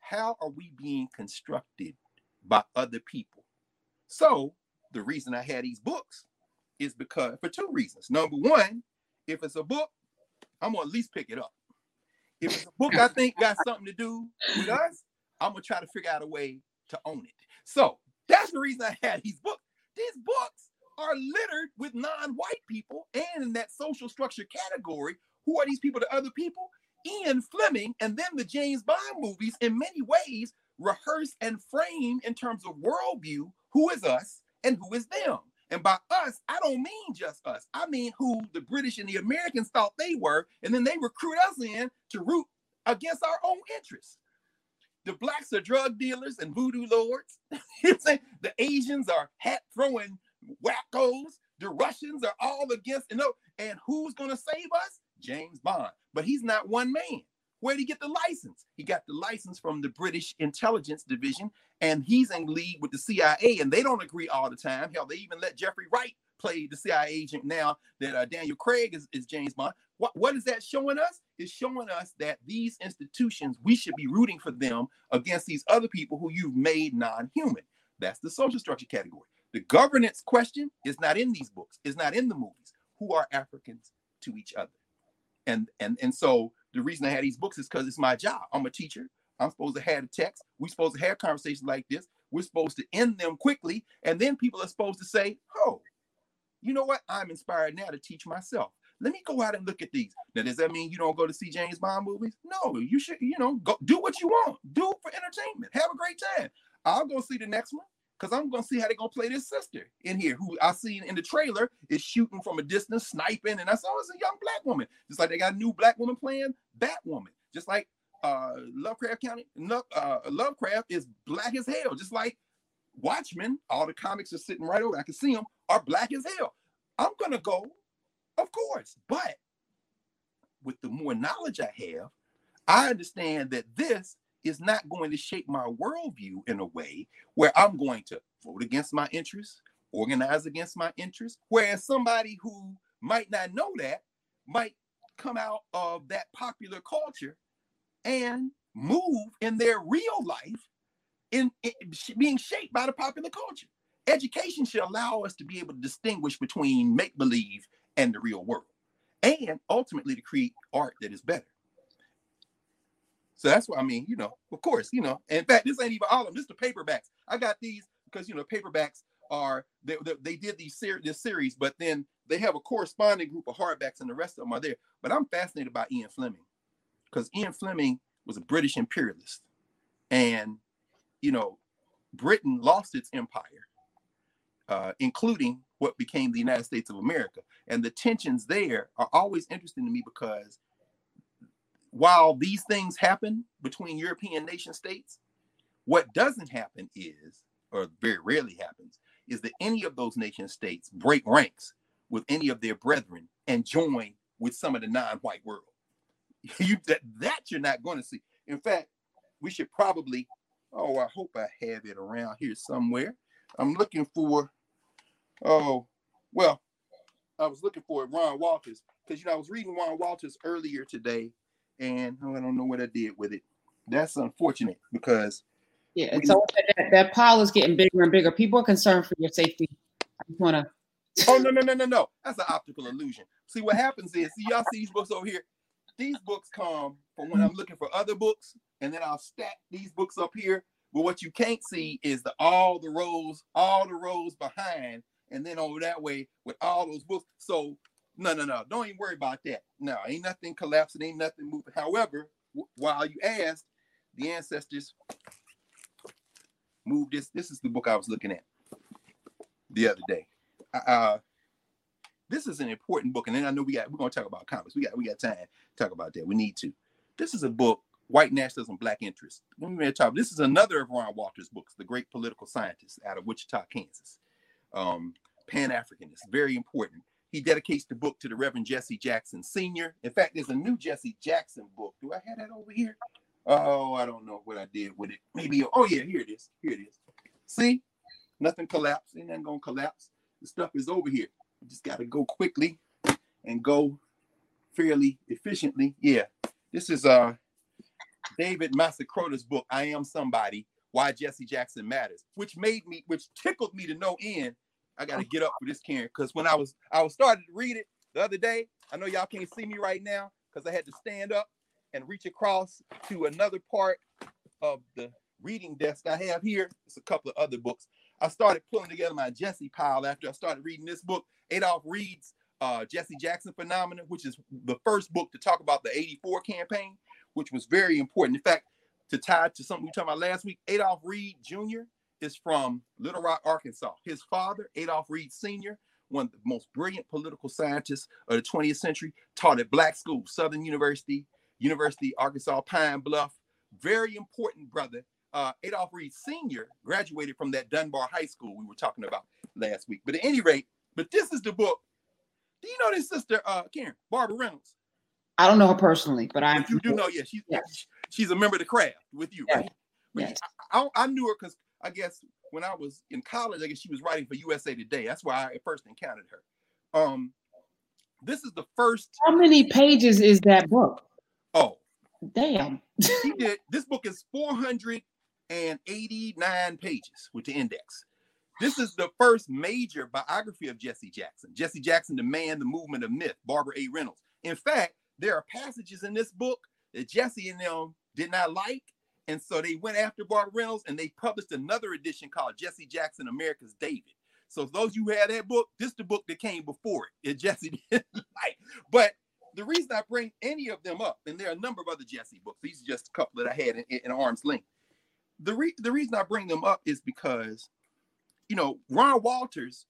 how are we being constructed by other people? So the reason I had these books is because, for two reasons. Number one, if it's a book, I'm going to at least pick it up. If it's a book I think got something to do with us, I'm going to try to figure out a way to own it. So that's the reason I had these books. These books are littered with non-white people, and in that social structure category, who are these people to other people? Ian Fleming and then the James Bond movies in many ways rehearse and frame in terms of worldview, who is us and who is them. And by us, I don't mean just us. I mean who the British and the Americans thought they were, and then they recruit us in to root against our own interests. The blacks are drug dealers and voodoo lords. The Asians are hat-throwing wackos. The Russians are all against, and, no, and who's going to save us? James Bond. But he's not one man. Where did he get the license? He got the license from the British Intelligence Division, and he's in league with the C I A, and they don't agree all the time. Hell, they even let Jeffrey Wright play the C I A agent now that uh, Daniel Craig is, is James Bond. What, what is that showing us? It's showing us that these institutions, we should be rooting for them against these other people who you've made non-human. That's the social structure category. The governance question is not in these books. It's not in the movies. Who are Africans to each other? And, and, and so the reason I had these books is because it's my job. I'm a teacher. I'm supposed to have a text. We're supposed to have conversations like this. We're supposed to end them quickly. And then people are supposed to say, oh, you know what? I'm inspired now to teach myself. Let me go out and look at these. Now, does that mean you don't go to see James Bond movies? No, you should, you know, go do what you want. Do it for entertainment. Have a great time. I'll go see the next one because I'm going to see how they're going to play this sister in here who I seen in the trailer is shooting from a distance, sniping. And I saw it's a young black woman. Just like they got a new black woman playing Batwoman. Just like uh, Lovecraft County, uh, Lovecraft is black as hell. Just like Watchmen, all the comics are sitting right over. I can see them are black as hell. I'm going to go. Of course, but with the more knowledge I have, I understand that this is not going to shape my worldview in a way where I'm going to vote against my interests, organize against my interests, whereas somebody who might not know that might come out of that popular culture and move in their real life in, in being shaped by the popular culture. Education should allow us to be able to distinguish between make-believe and the real world, and ultimately to create art that is better. So that's what I mean, you know, of course, you know, in fact, this ain't even all of them, this is the paperbacks. I got these because, you know, paperbacks are, they, they, they did these ser- this series, but then they have a corresponding group of hardbacks and the rest of them are there. But I'm fascinated by Ian Fleming because Ian Fleming was a British imperialist and, you know, Britain lost its empire, uh, including what became the United States of America. And the tensions there are always interesting to me because while these things happen between European nation states, what doesn't happen is, or very rarely happens, is that any of those nation states break ranks with any of their brethren and join with some of the non-white world. you, that, that you're not going to see. In fact, we should probably, oh, I hope I have it around here somewhere. I'm looking for, oh, well, I was looking for it, Ron Walters, because, you know, I was reading Ron Walters earlier today, and oh, I don't know what I did with it. That's unfortunate because... Yeah, it's always that, that pile is getting bigger and bigger. People are concerned for your safety. I just want to... Oh, no, no, no, no, no. That's an optical illusion. See, what happens is, see, y'all see these books over here? These books come from when I'm looking for other books, and then I'll stack these books up here. But what you can't see is the all the rows, all the rows behind, and then over that way with all those books. So no, no, no, don't even worry about that. No, ain't nothing collapsing, ain't nothing moving. However, w- while you asked, the ancestors moved this. This is the book I was looking at the other day. Uh, this is an important book, and then I know we got we're gonna talk about comics. We got we got time to talk about that. We need to. This is a book, White Nationalism, Black Interest. Let me talk. This is another of Ron Walters' books, The Great Political Scientist, out of Wichita, Kansas. Um, Pan-Africanist, very important. He dedicates the book to the Reverend Jesse Jackson Senior In fact, there's a new Jesse Jackson book. Do I have that over here? Oh, I don't know what I did with it. Maybe, oh yeah, here it is. Here it is. See, nothing collapsed. Ain't nothing gonna collapse. The stuff is over here. I just gotta go quickly and go fairly efficiently. Yeah, this is uh, David Masacrota's book, I Am Somebody, Why Jesse Jackson Matters, which made me, which tickled me to no end. I got to get up for this, Karen, because when I was, I was starting to read it the other day, I know y'all can't see me right now because I had to stand up and reach across to another part of the reading desk I have here. It's a couple of other books. I started pulling together my Jesse pile after I started reading this book, Adolph Reed's uh, Jesse Jackson Phenomenon, which is the first book to talk about the eighty-four campaign, which was very important. In fact, to tie to something we talked about last week, Adolph Reed Junior is from Little Rock, Arkansas. His father, Adolph Reed Senior, one of the most brilliant political scientists of the twentieth century, taught at black schools, Southern University, University of Arkansas, Pine Bluff. Very important brother. Uh, Adolph Reed Senior graduated from that Dunbar High School we were talking about last week. But at any rate, but this is the book. Do you know this sister, uh, Karen, Barbara Reynolds? I don't know her personally, but I you do know, yeah, she's, yes. she's a member of the craft with you, right? Yes. Yes. I, I knew her because I guess when I was in college, I guess she was writing for U S A Today. That's why I first encountered her. Um, this is the first. How many pages is that book? Oh, damn. She did. This book is four hundred eighty-nine pages with the index. This is the first major biography of Jesse Jackson. Jesse Jackson, the man, the movement of myth, Barbara A. Reynolds. In fact, there are passages in this book that Jesse and them did not like. And so they went after Barbara Reynolds and they published another edition called Jesse Jackson, America's David. So those you who had that book, this is the book that came before it. It Jesse didn't like. But the reason I bring any of them up, and there are a number of other Jesse books. These are just a couple that I had in, in arm's length. The, re- the reason I bring them up is because, you know, Ron Walters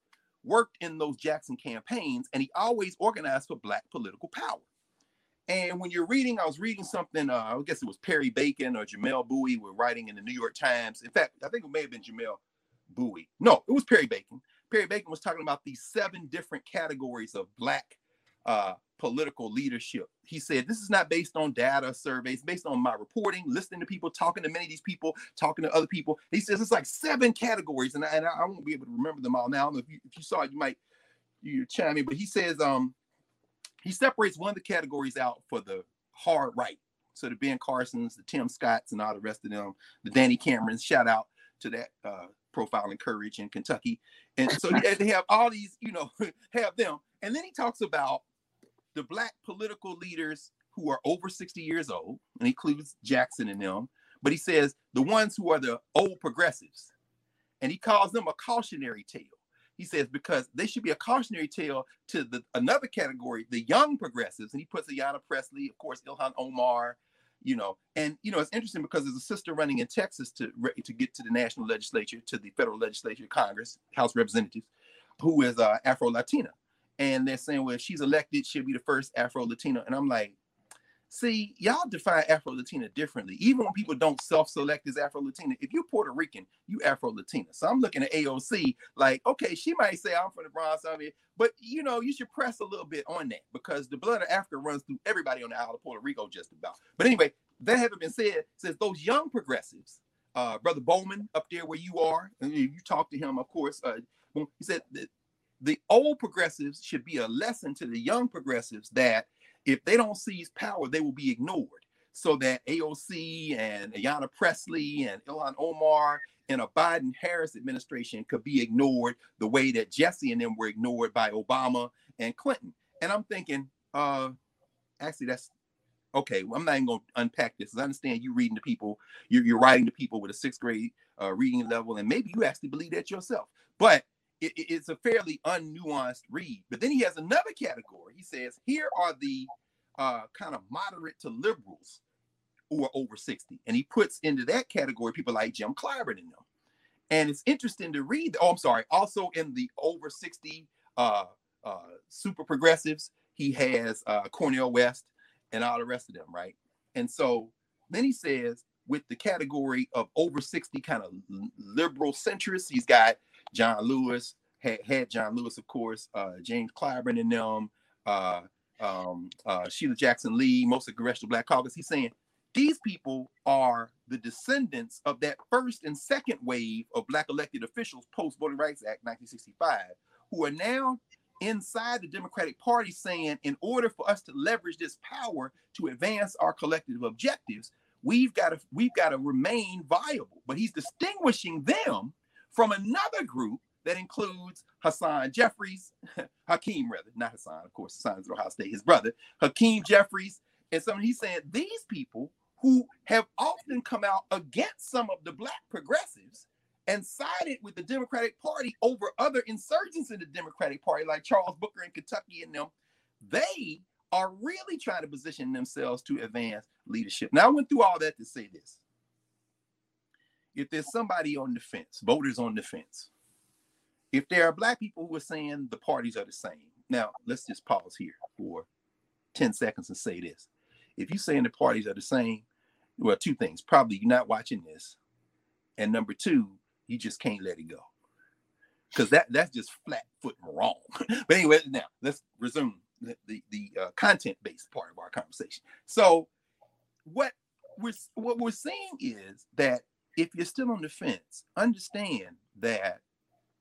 worked in those Jackson campaigns and he always organized for black political power. And when you're reading, I was reading something, uh, I guess it was Perry Bacon or Jamel Bowie were writing in the New York Times. In fact, I think it may have been Jamel Bowie. No, it was Perry Bacon. Perry Bacon was talking about these seven different categories of black uh, political leadership. He said, this is not based on data surveys, based on my reporting, listening to people, talking to many of these people, talking to other people. He says, it's like seven categories. And I, and I won't be able to remember them all now. I don't know if you, if you saw it, you might you chime in, but he says, um, he separates one of the categories out for the hard right. So the Ben Carsons, the Tim Scotts, and all the rest of them, the Danny Camerons, shout out to that uh, profiling courage in Kentucky. And so they have all these, you know, have them. And then he talks about the black political leaders who are over sixty years old, and he includes Jackson and them. But he says the ones who are the old progressives, and he calls them a cautionary tale. He says, because they should be a cautionary tale to the another category, the young progressives. And he puts Ayanna Pressley, of course, Ilhan Omar, you know. And, you know, it's interesting because there's a sister running in Texas to, to get to the national legislature, to the federal legislature, Congress, House Representatives, who is uh, Afro-Latina. And they're saying, well, if she's elected, she'll be the first Afro-Latina. And I'm like, see, y'all define Afro-Latina differently. Even when people don't self-select as Afro-Latina, if you're Puerto Rican, you Afro-Latina. So I'm looking at A O C like, okay, she might say I'm from the Bronx, I mean, but you know, you should press a little bit on that because the blood of Africa runs through everybody on the Isle of Puerto Rico just about. But anyway, that having been said, since those young progressives, uh, Brother Bowman up there where you are, and you talk to him, of course, uh, he said that the old progressives should be a lesson to the young progressives that if they don't seize power, they will be ignored. So that A O C and Ayanna Pressley and Ilhan Omar and a Biden-Harris administration could be ignored the way that Jesse and them were ignored by Obama and Clinton. And I'm thinking, uh, actually, that's okay. Well, I'm not even going to unpack this. I understand you reading to people, you're, you're writing to people with a sixth grade uh, reading level, and maybe you actually believe that yourself. But It, it's a fairly unnuanced read. But then he has another category. He says, here are the uh, kind of moderate to liberals who are over sixty. And he puts into that category people like Jim Clyburn in them. And it's interesting to read. Oh, I'm sorry. Also in the over sixty uh, uh, super progressives, he has uh, Cornel West and all the rest of them, right? And so then he says, with the category of over sixty kind of liberal centrists, he's got John Lewis, had, had John Lewis, of course, uh, James Clyburn and them, uh, um, uh, Sheila Jackson Lee, most of the Congressional Black Caucus. He's saying these people are the descendants of that first and second wave of Black elected officials post Voting Rights Act nineteen sixty-five, who are now inside the Democratic Party saying, in order for us to leverage this power to advance our collective objectives, we've got to we've got to remain viable. But he's distinguishing them from another group that includes Hassan Jeffries, Hakeem rather, not Hassan, of course, Hassan's at Ohio State, his brother, Hakeem Jeffries. And so he's saying these people who have often come out against some of the Black progressives and sided with the Democratic Party over other insurgents in the Democratic Party, like Charles Booker in Kentucky and them, they are really trying to position themselves to advance leadership. Now, I went through all that to say this. If there's somebody on the fence, voters on the fence, if there are Black people who are saying the parties are the same, now let's just pause here for ten seconds and say this. If you're saying the parties are the same, well, two things. Probably you're not watching this. And number two, you just can't let it go, because that, that's just flat foot wrong. But anyway, now let's resume the, the, the uh, content-based part of our conversation. So what we're, what we're seeing is that if you're still on the fence, understand that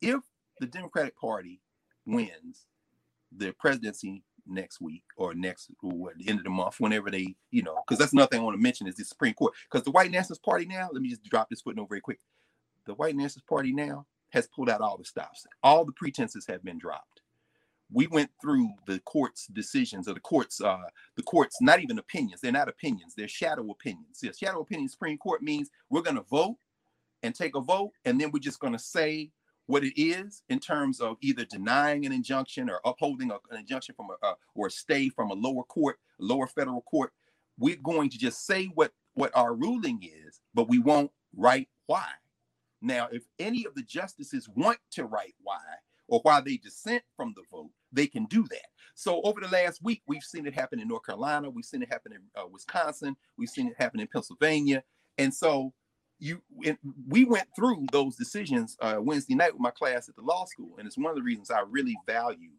if the Democratic Party wins the presidency next week or next or at the end of the month, whenever they, you know, because that's another thing I want to mention is the Supreme Court. Because the White Nationalist Party now, let me just drop this footnote very quick. The White Nationalist Party now has pulled out all the stops. All the pretenses have been dropped. We went through the court's decisions, or the court's, uh, the court's not even opinions. They're not opinions. They're shadow opinions. Yeah, shadow opinion Supreme Court means we're going to vote and take a vote, and then we're just going to say what it is in terms of either denying an injunction or upholding a, an injunction from a, uh, or a stay from a lower court, a lower federal court. We're going to just say what, what our ruling is, but we won't write why. Now, if any of the justices want to write why, or why they dissent from the vote, they can do that. So over the last week, we've seen it happen in North Carolina. We've seen it happen in uh, Wisconsin. We've seen it happen in Pennsylvania. And so you, it, we went through those decisions uh, Wednesday night with my class at the law school. And it's one of the reasons I really value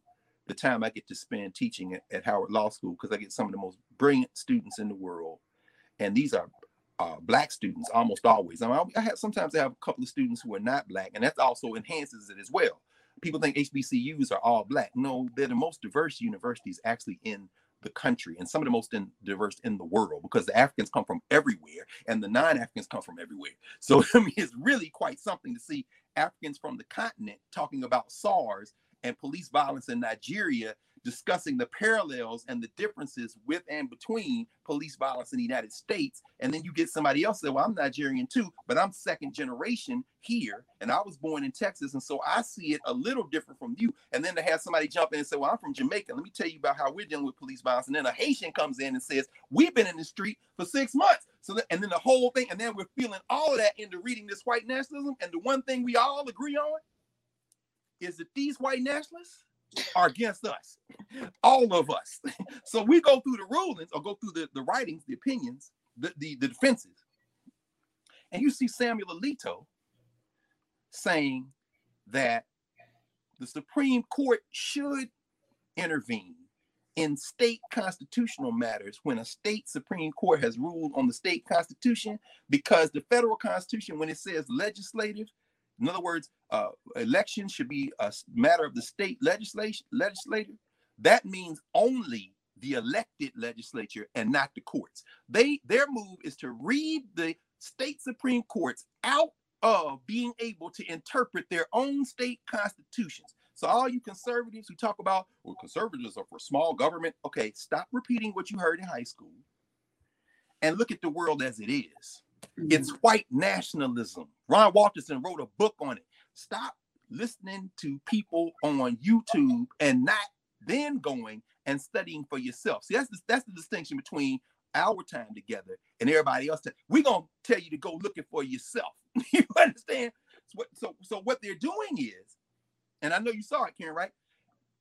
the time I get to spend teaching at, at Howard Law School, because I get some of the most brilliant students in the world. And these are Uh, Black students almost always. I, mean, I have sometimes I have a couple of students who are not Black, and that also enhances it as well. People think H B C Us are all Black. No, they're the most diverse universities actually in the country, and some of the most in, diverse in the world, because the Africans come from everywhere and the non-Africans come from everywhere. So I mean, it's really quite something to see Africans from the continent talking about SARS and police violence in Nigeria, discussing the parallels and the differences with and between police violence in the United States. And then you get somebody else say, well, I'm Nigerian too, but I'm second generation here. And I was born in Texas. And so I see it a little different from you. And then to have somebody jump in and say, well, I'm from Jamaica. Let me tell you about how we're dealing with police violence. And then a Haitian comes in and says, we've been in the street for six months. So that, and then the whole thing, and then we're feeling all of that into reading this white nationalism. And the one thing we all agree on is that these white nationalists are against us, all of us. So we go through the rulings, or go through the, the writings, the opinions, the, the, the defenses. And you see Samuel Alito saying that the Supreme Court should intervene in state constitutional matters when a state Supreme Court has ruled on the state constitution, because the federal constitution, when it says legislative, in other words, uh, elections should be a matter of the state legislation, legislature. That means only the elected legislature and not the courts. They, their move is to read the state Supreme Courts out of being able to interpret their own state constitutions. So all you conservatives who talk about, well, conservatives are for small government. Okay, stop repeating what you heard in high school and look at the world as it is. It's white nationalism. Ron Walterson wrote a book on it. Stop listening to people on YouTube and not then going and studying for yourself. See, that's the, that's the distinction between our time together and everybody else. We're going to tell you to go looking for yourself. You understand? So, so, so what they're doing is, and I know you saw it, Karen, right?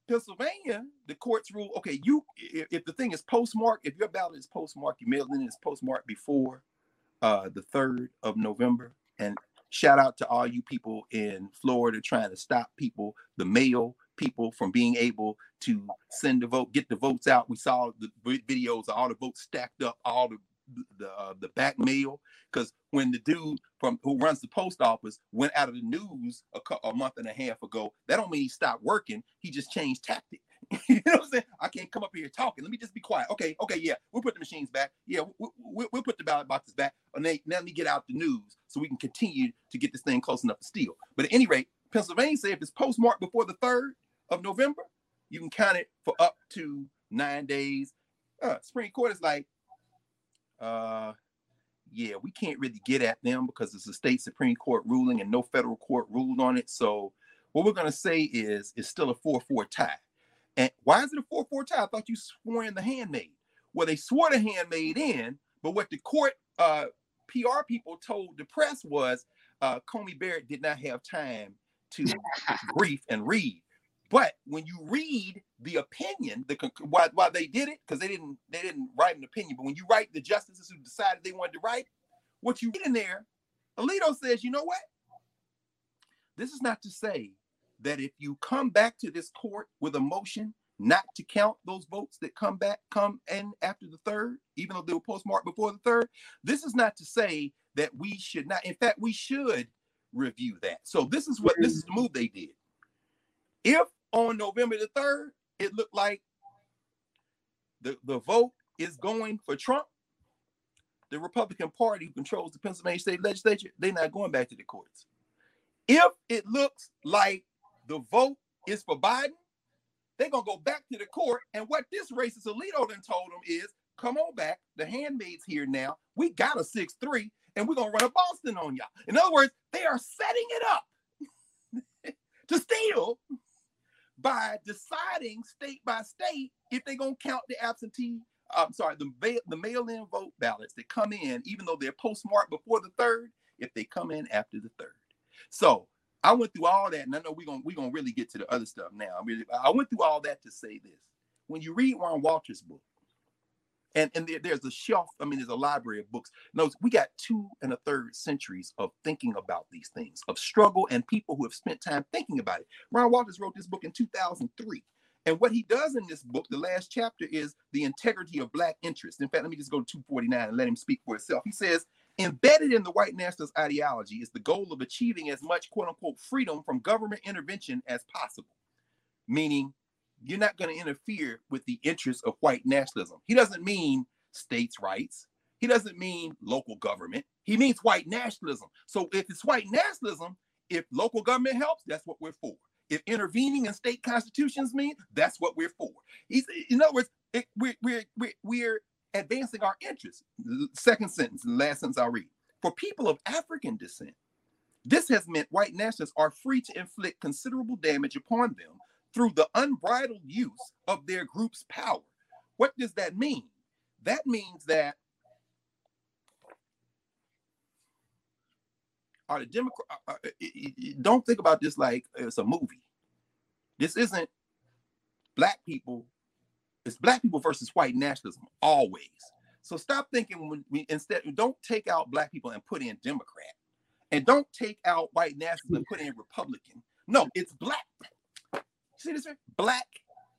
Pennsylvania, the courts rule, okay, you if, if the thing is postmarked, if your ballot is postmarked, you mailed in it's postmarked before Uh, the third of November. And shout out to all you people in Florida trying to stop people, the mail people, from being able to send the vote, get the votes out. We saw the videos, all the votes stacked up, all the the uh, the back mail, because when the dude from who runs the post office went out of the news a, a month and a half ago, that don't mean he stopped working. He just changed tactic. You know what I'm saying? I can't come up here talking. Let me just be quiet. Okay, okay, yeah, we'll put the machines back. Yeah, we'll, we'll, we'll put the ballot boxes back. And they, now let me get out the news so we can continue to get this thing close enough to steal. But at any rate, Pennsylvania said if it's postmarked before the third of November, you can count it for up to nine days. Uh, Supreme Court is like, uh, yeah, we can't really get at them because it's a state Supreme Court ruling and no federal court ruled on it. So what we're going to say is it's still a four four tie. And why is it a four four tie? I thought you swore in the handmaid. Well, they swore the handmaid in, but what the court uh, P R people told the press was uh, Comey Barrett did not have time to brief and read. But when you read the opinion, the why, why they did it, because they didn't they didn't write an opinion. But when you write the justices who decided they wanted to write, what you read in there, Alito says, you know what? This is not to say that if you come back to this court with a motion not to count those votes that come back, come in after the third, even though they were postmarked before the third, this is not to say that we should not. In fact, we should review that. So this is what this is the move they did. If on November the third, it looked like the, the vote is going for Trump, the Republican Party who controls the Pennsylvania state legislature, they're not going back to the courts. If it looks like the vote is for Biden, they're going to go back to the court. And what this racist Alito then told them is, come on back. The handmaid's here now. We got a six three, and we're going to run a Boston on y'all. In other words, they are setting it up to steal by deciding state by state if they're going to count the absentee, I'm sorry, the, the mail-in vote ballots that come in, even though they're postmarked before the third, if they come in after the third. So I went through all that, and I know we're going we're gonna really get to the other stuff now. I mean, I went through all that to say this. When you read Ron Walters' book, and, and there, there's a shelf, I mean, there's a library of books. Notice we got two and a third centuries of thinking about these things, of struggle and people who have spent time thinking about it. Ron Walters wrote this book in two thousand three. And what he does in this book, the last chapter, is the integrity of Black interest. In fact, let me just go to two forty-nine and let him speak for himself. He says, embedded in the white nationalist ideology is the goal of achieving as much quote-unquote freedom from government intervention as possible, meaning you're not going to interfere with the interests of white nationalism. He doesn't mean states' rights. He doesn't mean local government. He means white nationalism. So if it's white nationalism, if local government helps, that's what we're for. If intervening in state constitutions means, that's what we're for. He's, in other words, it, we're, we're, we're, we're advancing our interests. Second sentence, and last sentence I'll read. For people of African descent, this has meant white nationalists are free to inflict considerable damage upon them through the unbridled use of their group's power. What does that mean? That means that are the Democrat, don't think about this like it's a movie. This isn't Black people. It's Black people versus white nationalism always. So stop thinking when we instead don't take out Black people and put in Democrat, and don't take out white nationalism and put in Republican. No, it's Black. See this? Black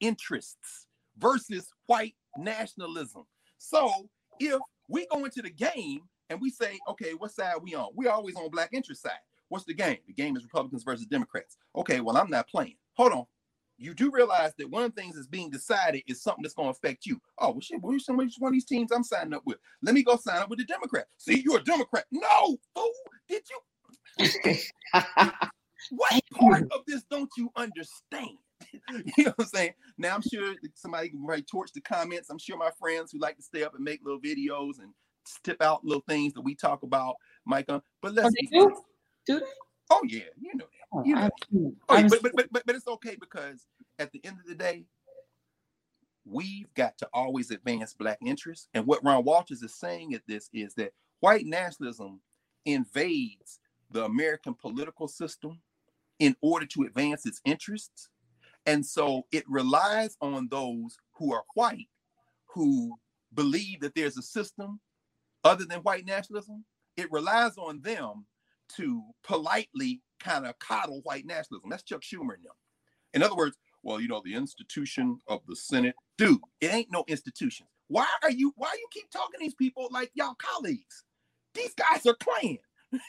interests versus white nationalism. So if we go into the game and we say, okay, what side are we on? We're always on Black interest side. What's the game? The game is Republicans versus Democrats. Okay, well, I'm not playing. Hold on. You do realize that one of the things that's being decided is something that's going to affect you. Oh, well, shit, which one of these teams I'm signing up with? Let me go sign up with the Democrat. See, you're a Democrat. No, fool, did you? What part of this don't you understand? You know what I'm saying? Now, I'm sure somebody can write torch the comments. I'm sure my friends who like to stay up and make little videos and tip out little things that we talk about, Micah. But let's do do they? Oh, yeah, you know that. You know that. Oh, but, but, but, but, but it's okay, because at the end of the day, we've got to always advance Black interests. And what Ron Walters is saying at this is that white nationalism invades the American political system in order to advance its interests. And so it relies on those who are white, who believe that there's a system other than white nationalism. It relies on them to politely kind of coddle white nationalism. That's Chuck Schumer and them. In other words, well, you know, the institution of the Senate. Dude, it ain't no institution. Why are you, why you keep talking to these people like y'all colleagues? These guys are playing.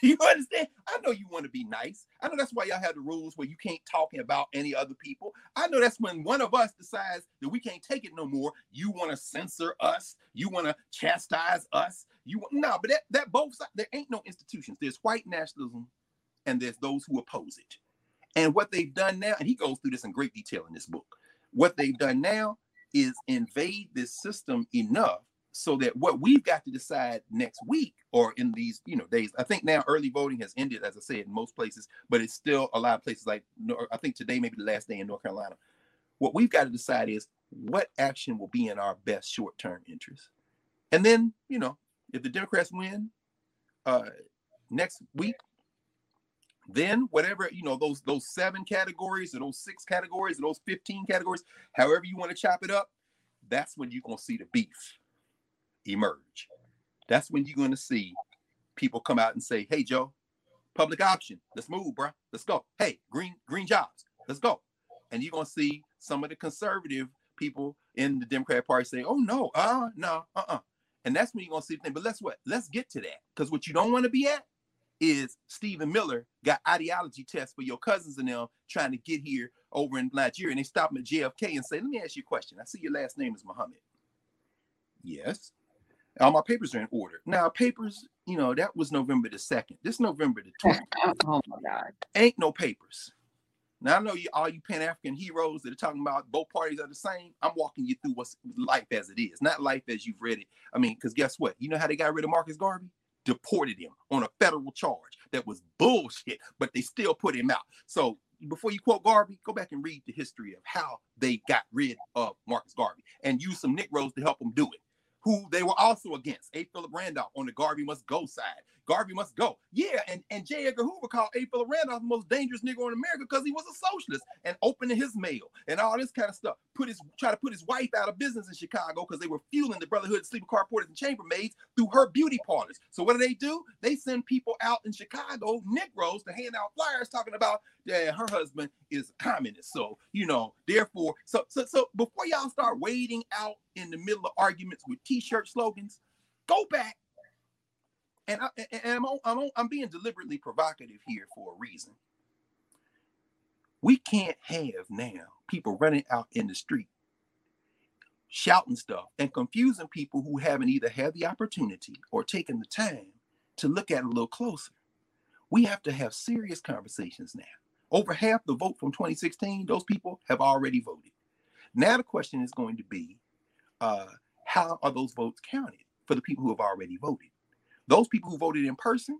You understand? I know you want to be nice. I know that's why y'all have the rules where you can't talk about any other people. I know that's when one of us decides that we can't take it no more. You want to censor us. You want to chastise us. You want, no, but that, that both sides, there ain't no institutions. There's white nationalism and there's those who oppose it. And what they've done now, and he goes through this in great detail in this book, what they've done now is invade this system enough so that what we've got to decide next week or in these, you know, days. I think now early voting has ended, as I said, in most places, but it's still a lot of places like, I think today may be the last day in North Carolina. What we've got to decide is what action will be in our best short-term interest. And then, you know, if the Democrats win uh, next week, then whatever, you know, those those seven categories or those six categories or those fifteen categories, however you want to chop it up, that's when you're going to see the beef emerge. That's when you're going to see people come out and say, hey, Joe, public option. Let's move, bro. Let's go. Hey, green green jobs. Let's go. And you're going to see some of the conservative people in the Democrat Party say, oh, no, uh, no, uh-uh. And that's when you're going to see the thing. But let's what? Let's get to that. Because what you don't want to be at is Stephen Miller got ideology tests for your cousins and them trying to get here over in Nigeria. And they stop him at J F K and say, let me ask you a question. I see your last name is Muhammad. Yes. All my papers are in order. Now, papers, you know, that was November the second. This November the twentieth. Oh, my God. Ain't no papers. Now, I know you, all you Pan-African heroes that are talking about both parties are the same. I'm walking you through what's life as it is, not life as you've read it. I mean, because guess what? You know how they got rid of Marcus Garvey? Deported him on a federal charge that was bullshit, but they still put him out. So before you quote Garvey, go back and read the history of how they got rid of Marcus Garvey and use some Negroes to help them do it, who they were also against. A. Philip Randolph on the Garvey must go side. Garvey must go. Yeah, and, and J. Edgar Hoover called A. Philip Randolph the most dangerous nigger in America because he was a socialist and opening his mail and all this kind of stuff. Put his try to put his wife out of business in Chicago because they were fueling the Brotherhood of Sleeping Car Porters and Chambermaids through her beauty parlors. So what do they do? They send people out in Chicago, Negroes, to hand out flyers talking about that yeah, her husband is a communist. So, you know, therefore, so so so before y'all start wading out in the middle of arguments with T-shirt slogans, go back. And, I, and I'm, on, I'm, on, I'm being deliberately provocative here for a reason. We can't have now people running out in the street, shouting stuff and confusing people who haven't either had the opportunity or taken the time to look at it a little closer. We have to have serious conversations now. Over half the vote from twenty sixteen, those people have already voted. Now the question is going to be, uh, how are those votes counted for the people who have already voted? Those people who voted in person,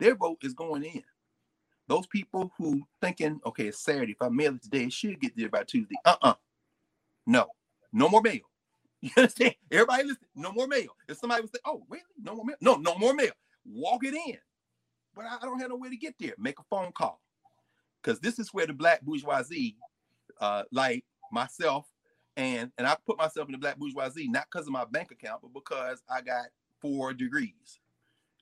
their vote is going in. Those people who thinking, okay, it's Saturday. If I mail it today, it should get there by Tuesday. Uh-uh. No. No more mail. You understand? Everybody listen. No more mail. If somebody would say, oh, really? No more mail? No, no more mail. Walk it in. But I don't have no way to get there. Make a phone call. Because this is where the black bourgeoisie, uh, like myself, and, and I put myself in the black bourgeoisie, not because of my bank account, but because I got four degrees.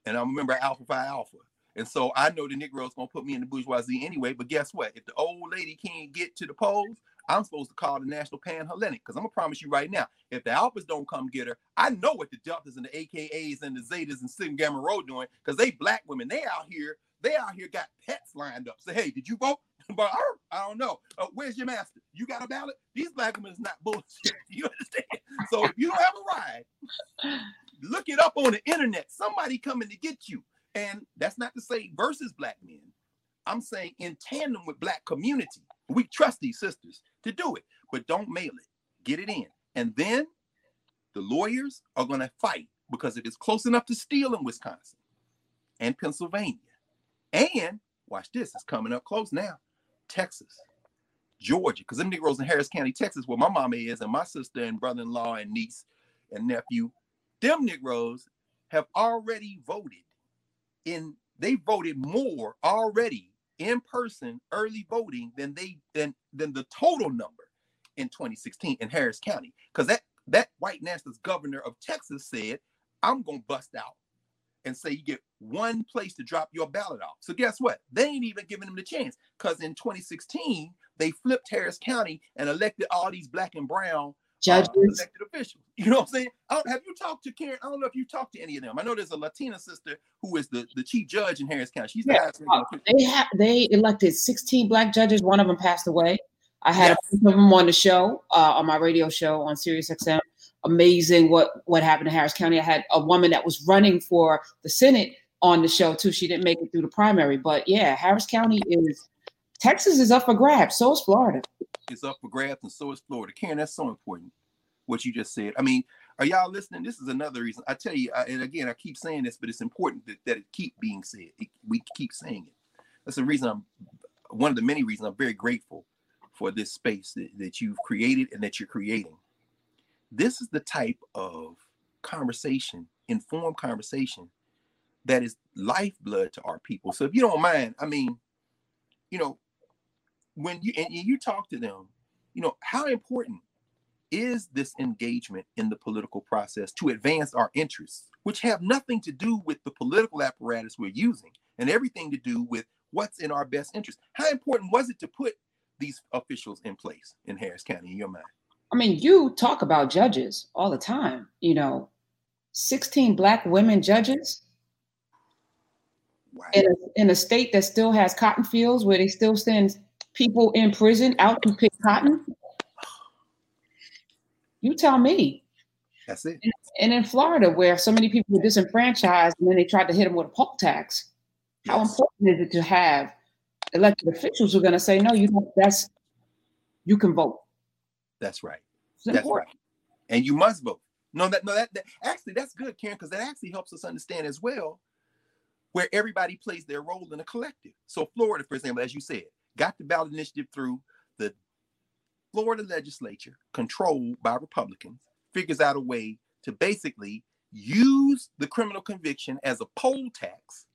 And I remember Alpha Phi Alpha. And so I know the Negro's going to put me in the bourgeoisie anyway, but guess what? If the old lady can't get to the polls, I'm supposed to call the National Pan-Hellenic, because I'm going to promise you right now, if the Alphas don't come get her, I know what the Deltas and the A K As and the Zetas and Sigma Gamma Rho doing, because they black women, they out here, they out here got pets lined up. Say, hey, did you vote? But I don't know. Uh, where's your master? You got a ballot? These black women is not bullshit. You understand? So if you don't have a ride, look it up on the internet. Somebody coming to get you. And that's not to say versus black men. I'm saying in tandem with black community. We trust these sisters to do it, but don't mail it. Get it in. And then the lawyers are going to fight because it is close enough to steal in Wisconsin and Pennsylvania. And watch this, it's coming up close now. Texas, Georgia, because them Negroes in Harris County, Texas, where my mama is and my sister and brother-in-law and niece and nephew, them Negroes have already voted in, they voted more already in person early voting than they than than the total number in twenty sixteen in Harris County. Because that, that white nationalist governor of Texas said, I'm going to bust out and say you get one place to drop your ballot off. So guess what? They ain't even giving them the chance, because in twenty sixteen, they flipped Harris County and elected all these black and brown judges, elected officials. You know what I'm saying? I don't, have you talked to Karen? I don't know if you talked to any of them. I know there's a Latina sister who is the, the chief judge in Harris County. She's yeah. the they have they elected sixteen black judges. One of them passed away. I had yes. a of them on the show, uh, on my radio show on Sirius X M. Amazing what what happened in Harris County. I had a woman that was running for the Senate on the show too. She didn't make it through the primary, but yeah, Harris County is Texas is up for grabs. So is Florida. It's up for grabs, and so is Florida. Karen, that's so important. What you just said. I mean, are y'all listening? This is another reason. I tell you, I, and again, I keep saying this, but it's important that, that it keep being said. It, we keep saying it. That's the reason I'm. One of the many reasons I'm very grateful for this space that, that you've created and that you're creating. This is the type of conversation, informed conversation, that is lifeblood to our people. So if you don't mind, I mean, you know, when you and you talk to them, you know, how important is this engagement in the political process to advance our interests, which have nothing to do with the political apparatus we're using and everything to do with what's in our best interest? How important was it to put these officials in place in Harris County, in your mind? I mean, you talk about judges all the time, you know, sixteen black women judges. Wow. In, a, in a state that still has cotton fields where they still send people in prison out to pick cotton. You tell me. That's it. And, and in Florida, where so many people were disenfranchised and then they tried to hit them with a poll tax. Yes. How important is it to have elected officials who are going to say, no, you don't, that's, you can vote. That's right. That's right. And you must vote. No, that no, that, that actually that's good, Karen, because that actually helps us understand as well where everybody plays their role in a collective. So Florida, for example, as you said, got the ballot initiative through. The Florida legislature, controlled by Republicans, figures out a way to basically use the criminal conviction as a poll tax,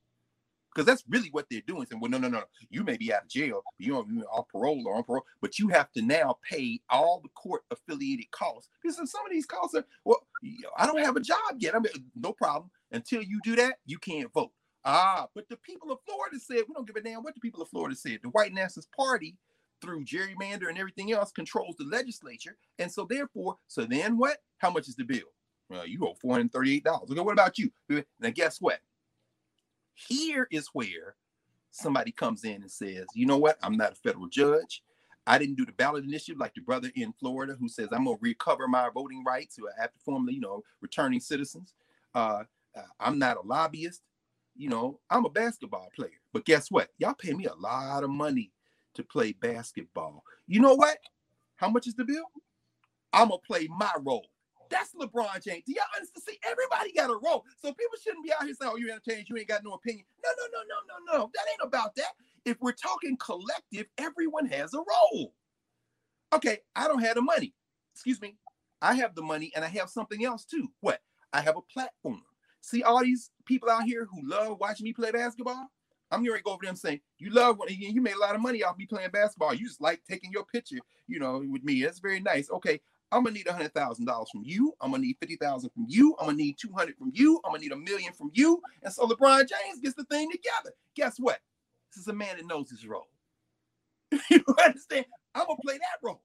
because that's really what they're doing. Saying, well, no, no, no, you may be out of jail, you know, you're off parole or on parole, but you have to now pay all the court-affiliated costs. Because some of these costs are, well, I don't have a job yet. I mean, no problem. Until you do that, you can't vote. Ah, but the people of Florida said, we don't give a damn what the people of Florida said. The white nationalist party, through gerrymander and everything else, controls the legislature. And so therefore, so then what? How much is the bill? Well, you owe four hundred thirty-eight dollars. Okay, what about you? Now, guess what? Here is where somebody comes in and says, you know what? I'm not a federal judge. I didn't do the ballot initiative like the brother in Florida who says, I'm going to recover my voting rights, who I have to formally, you know, returning citizens. Uh, I'm not a lobbyist. You know, I'm a basketball player. But guess what? Y'all pay me a lot of money to play basketball. You know what? How much is the bill? I'm gonna play my role. That's LeBron James. Do y'all understand? See, everybody got a role. So people shouldn't be out here saying, oh, you're entertained, you ain't got no opinion. No, no, no, no, no, no. That ain't about that. If we're talking collective, everyone has a role. Okay, I don't have the money. Excuse me. I have the money and I have something else too. What? I have a platform. See all these people out here who love watching me play basketball? I'm going to go over them saying, you love what you made a lot of money off me playing basketball. You just like taking your picture, you know, with me. That's very nice. Okay, I'm going to need one hundred thousand dollars from you. I'm going to need fifty thousand dollars from you. I'm going to need two hundred thousand dollars from you. I'm going to need a million from you. And so LeBron James gets the thing together. Guess what? This is a man that knows his role. You understand? I'm going to play that role.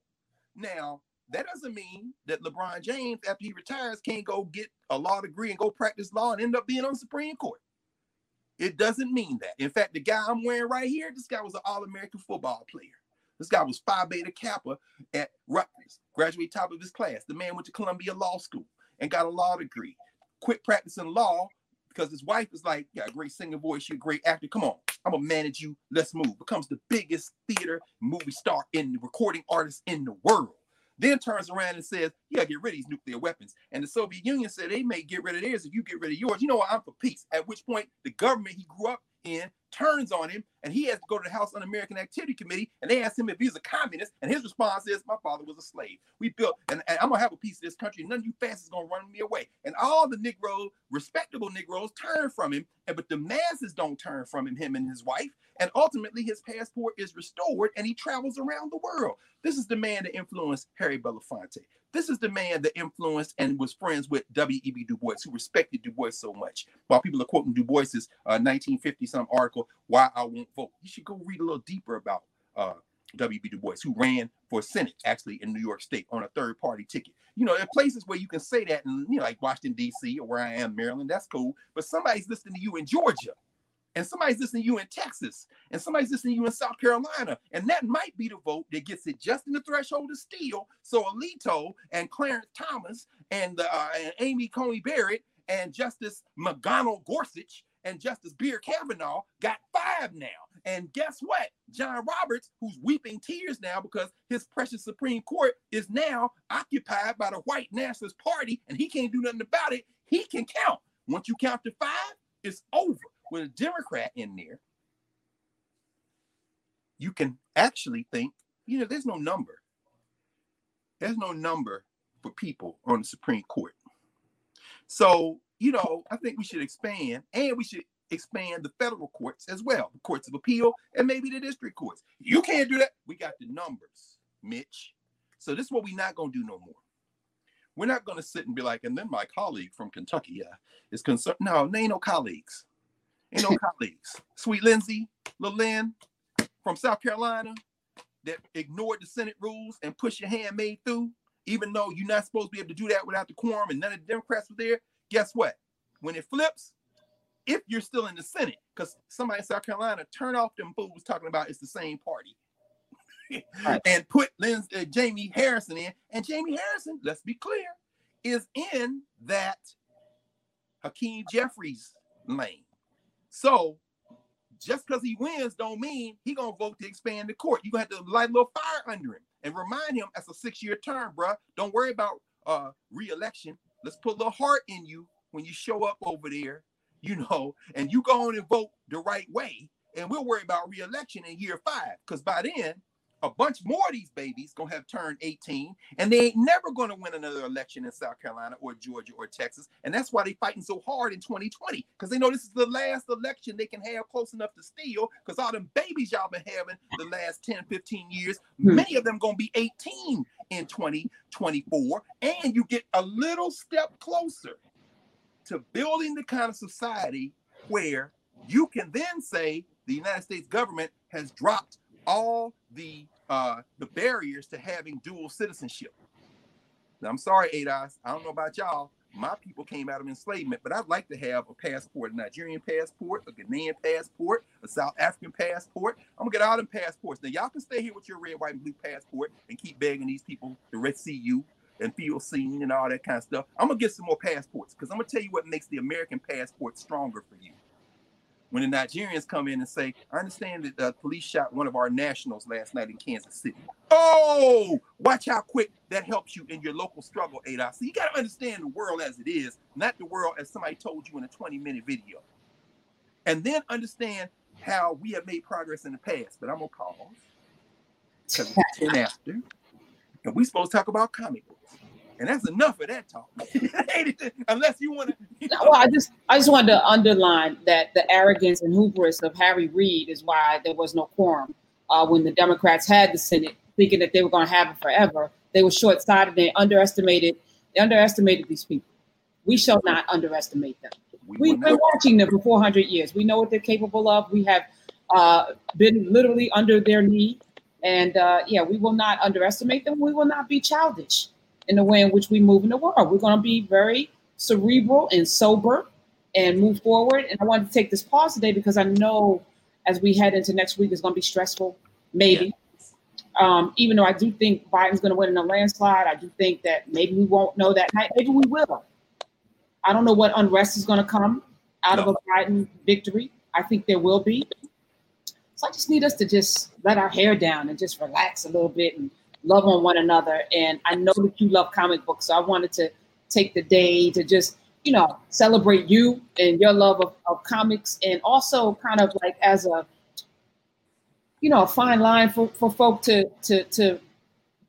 Now, that doesn't mean that LeBron James, after he retires, can't go get a law degree and go practice law and end up being on the Supreme Court. It doesn't mean that. In fact, the guy I'm wearing right here, this guy was an All-American football player. This guy was Phi Beta Kappa at Rutgers, graduated top of his class. The man went to Columbia Law School and got a law degree. Quit practicing law because his wife is like, you got a great singing voice, you're a great actor. Come on, I'm going to manage you. Let's move. Becomes the biggest theater movie star and recording artist in the world. Then turns around and says, yeah, get rid of these nuclear weapons. And the Soviet Union said they may get rid of theirs if you get rid of yours. You know what? I'm for peace. At which point the government he grew up in turns on him and he has to go to the House Un-American Activity Committee and they ask him if he's a communist. And his response is, my father was a slave. We built, and, and I'm going to have a piece of this country. None of you fascists going to run me away. And all the Negro, respectable Negroes turn from him. And, but the masses don't turn from him, him and his wife. And ultimately, his passport is restored and he travels around the world. This is the man that influenced Harry Belafonte. This is the man that influenced and was friends with W E B Du Bois, who respected Du Bois so much. While people are quoting Du Bois's uh, nineteen fifty-some article, Why I Won't Vote. You should go read a little deeper about uh, W B. Du Bois, who ran for Senate, actually, in New York State on a third-party ticket. You know, there are places where you can say that, and, you know, like Washington, D C, or where I am, Maryland, that's cool. But somebody's listening to you in Georgia, and somebody's listening to you in Texas, and somebody's listening to you in South Carolina, and that might be the vote that gets it just in the threshold to steal. So Alito and Clarence Thomas and, uh, and Amy Coney Barrett and Justice McGonnell Gorsuch and Justice Beer Kavanaugh got five now. And guess what? John Roberts, who's weeping tears now because his precious Supreme Court is now occupied by the white nationalist party and he can't do nothing about it. He can count. Once you count to five, it's over. With a Democrat in there, you can actually think, you know, there's no number. There's no number for people on the Supreme Court. So, you know, I think we should expand, and we should expand the federal courts as well, the courts of appeal and maybe the district courts. You can't do that. We got the numbers, Mitch. So this is what we're not going to do no more. We're not going to sit and be like, and then my colleague from Kentucky uh, is concerned. No, there ain't no colleagues. Ain't no colleagues. Sweet Lindsay, Lil Lynn from South Carolina that ignored the Senate rules and pushed your handmaid through, even though you're not supposed to be able to do that without the quorum and none of the Democrats were there. Guess what? When it flips, if you're still in the Senate, because somebody in South Carolina turned off them fools talking about it's the same party right. And put Lindsay, uh, Jamie Harrison in. And Jamie Harrison, let's be clear, is in that Hakeem Jeffries lane. So just because he wins don't mean he going to vote to expand the court. You're going to have to light a little fire under him and remind him that's a six-year term, bro. Don't worry about uh, re-election. Let's put a little heart in you when you show up over there, you know, and you go on and vote the right way. And we'll worry about re-election in year five, because by then a bunch more of these babies going to have turned eighteen, and they ain't never going to win another election in South Carolina or Georgia or Texas. And that's why they're fighting so hard in twenty twenty, because they know this is the last election they can have close enough to steal, because all them babies y'all been having the last ten, fifteen years, many of them going to be eighteen in twenty twenty-four. And you get a little step closer to building the kind of society where you can then say the United States government has dropped all the uh, the barriers to having dual citizenship. Now, I'm sorry, A D O S, I don't know about y'all. My people came out of enslavement, but I'd like to have a passport, a Nigerian passport, a Ghanaian passport, a South African passport. I'm gonna get all them passports. Now, y'all can stay here with your red, white, and blue passport and keep begging these people to see you and feel seen and all that kind of stuff. I'm gonna get some more passports, because I'm gonna tell you what makes the American passport stronger for you. When the Nigerians come in and say, I understand that the police shot one of our nationals last night in Kansas City. Oh, watch how quick that helps you in your local struggle, A D O S. So you got to understand the world as it is, not the world as somebody told you in a twenty-minute video. And then understand how we have made progress in the past. But I'm going to pause, because it's ten after. And we're supposed to talk about comic books. And that's enough of that talk. Unless you want to. You know. No, I just I just wanted to underline that the arrogance and hubris of Harry Reid is why there was no quorum uh, when the Democrats had the Senate, thinking that they were going to have it forever. They were short-sighted. They underestimated. They underestimated these people. We shall not underestimate them. We We've been watching them for four hundred years. We know what they're capable of. We have uh, been literally under their knee, and uh, yeah, we will not underestimate them. We will not be childish in the way in which we move in the world. We're going to be very cerebral and sober and move forward. And I wanted to take this pause today because I know as we head into next week, it's going to be stressful, maybe. Um, even though I do think Biden's going to win in a landslide, I do think that maybe we won't know that night. Maybe we will. I don't know what unrest is going to come out no. of a Biden victory. I think there will be. So I just need us to just let our hair down and just relax a little bit and love on one another. And I know that you love comic books, so I wanted to take the day to just, you know, celebrate you and your love of, of comics, and also kind of like as a, you know, a fine line for, for folk to, to, to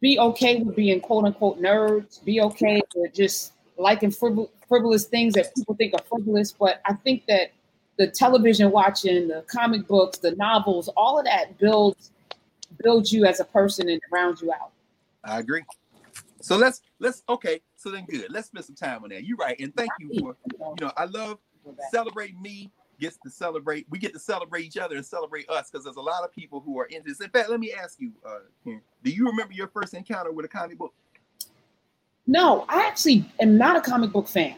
be okay with being quote unquote nerds, be okay with just liking frivol- frivolous things that people think are frivolous. But I think that the television watching, the comic books, the novels, all of that builds build you as a person and round you out. I agree. So let's let's okay. So then good. Let's spend some time on that. You're right. And thank you for, you know, I love celebrating me gets to celebrate. We get to celebrate each other and celebrate us, because there's a lot of people who are into this. In fact, let me ask you, uh, Karen, do you remember your first encounter with a comic book? No, I actually am not a comic book fan.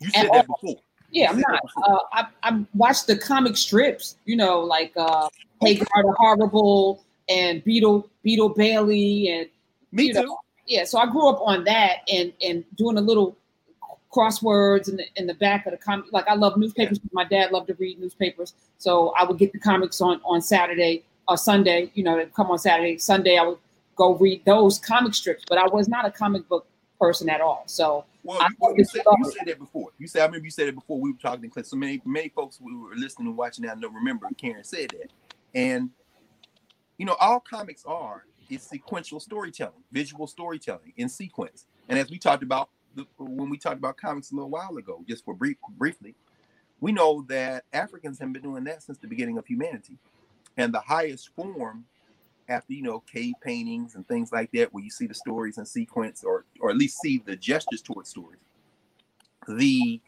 You said that before. Yeah, I'm not. Uh, I I watched the comic strips, you know, like uh, Hagar the Horrible and Beetle Beetle Bailey, and me too. Know, yeah, so I grew up on that and and doing a little crosswords in the, in the back of the comic. Like, I love newspapers. Yeah. My dad loved to read newspapers, so I would get the comics on on Saturday or Sunday. You know, they'd come on Saturday, Sunday. I would go read those comic strips, but I was not a comic book person at all. So. Well, you, well you, said, you said that before. You said I remember you said it before we were talking. Because so many many folks who were listening and watching that don't remember. Karen said that, and you know, all comics are is sequential storytelling, visual storytelling in sequence. And as we talked about the, when we talked about comics a little while ago, just for brief briefly, we know that Africans have been doing that since the beginning of humanity, and the highest form. After, you know, cave paintings and things like that, where you see the stories in sequence, or or at least see the gestures towards stories. The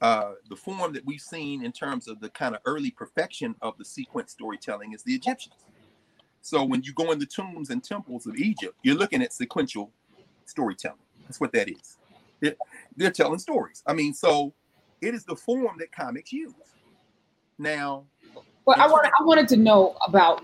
uh, the form that we've seen in terms of the kind of early perfection of the sequence storytelling is the Egyptians. So when you go in the tombs and temples of Egypt, you're looking at sequential storytelling. That's what that is. They're, they're telling stories. I mean, so it is the form that comics use. Now, well, I wanted I wanted to know about.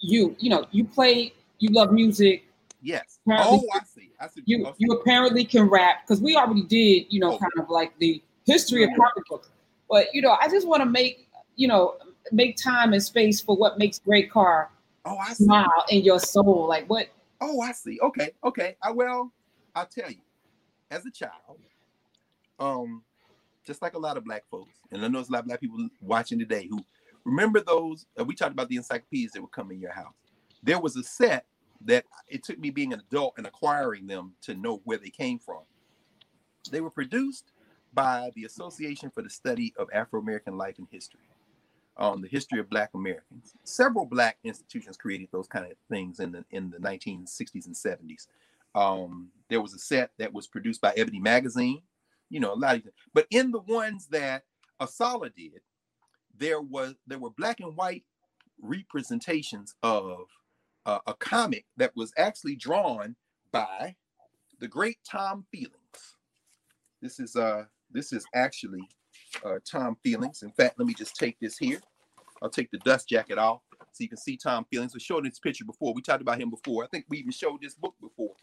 You, you know, you play, you love music. Yes. Apparently, oh, I see. I see. You, I see. You apparently can rap, because we already did, you know, oh. kind of like the history of comic books. But, you know, I just want to make, you know, make time and space for what makes Greg Carr oh, I see. smile in your soul. Like what? Oh, I see. Okay. Okay. I, well, I'll tell you, as a child, um, just like a lot of black folks, and I know there's a lot of black people watching today who, remember those, uh, we talked about the encyclopedias that would come in your house. There was a set that it took me being an adult and acquiring them to know where they came from. They were produced by the Association for the Study of Afro-American Life and History, um, the history of Black Americans. Several Black institutions created those kind of things in the in the nineteen sixties and seventies. Um, there was a set that was produced by Ebony Magazine, you know, a lot of things. But in the ones that Asala did, There was there were black and white representations of uh, a comic that was actually drawn by the great Tom Feelings. This is uh this is actually uh, Tom Feelings. In fact, let me just take this here. I'll take the dust jacket off so you can see Tom Feelings. We showed this picture before. We talked about him before. I think we even showed this book before.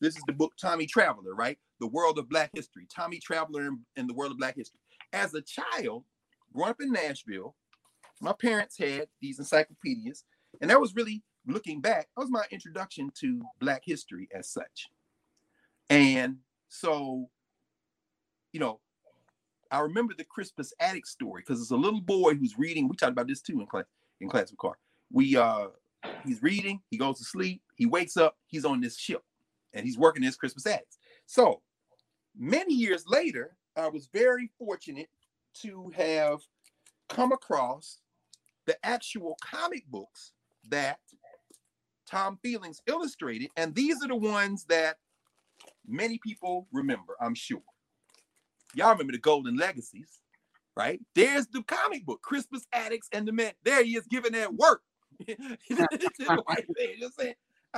This is the book Tommy Traveler, right? The World of Black History. Tommy Traveler and the World of Black History. As a child, growing up in Nashville, my parents had these encyclopedias, and that was really, looking back, that was my introduction to Black history as such. And so, you know, I remember the Crispus Attucks story, because it's a little boy who's reading. We talked about this too in class in class with Carr. We uh, he's reading, he goes to sleep, he wakes up, he's on this ship, and he's working his Crispus Attucks. So many years later, I was very fortunate to have come across the actual comic books that Tom Feelings illustrated. And these are the ones that many people remember, I'm sure. Y'all remember the Golden Legacies, right? There's the comic book, Crispus Attucks and the Man. There he is giving that work.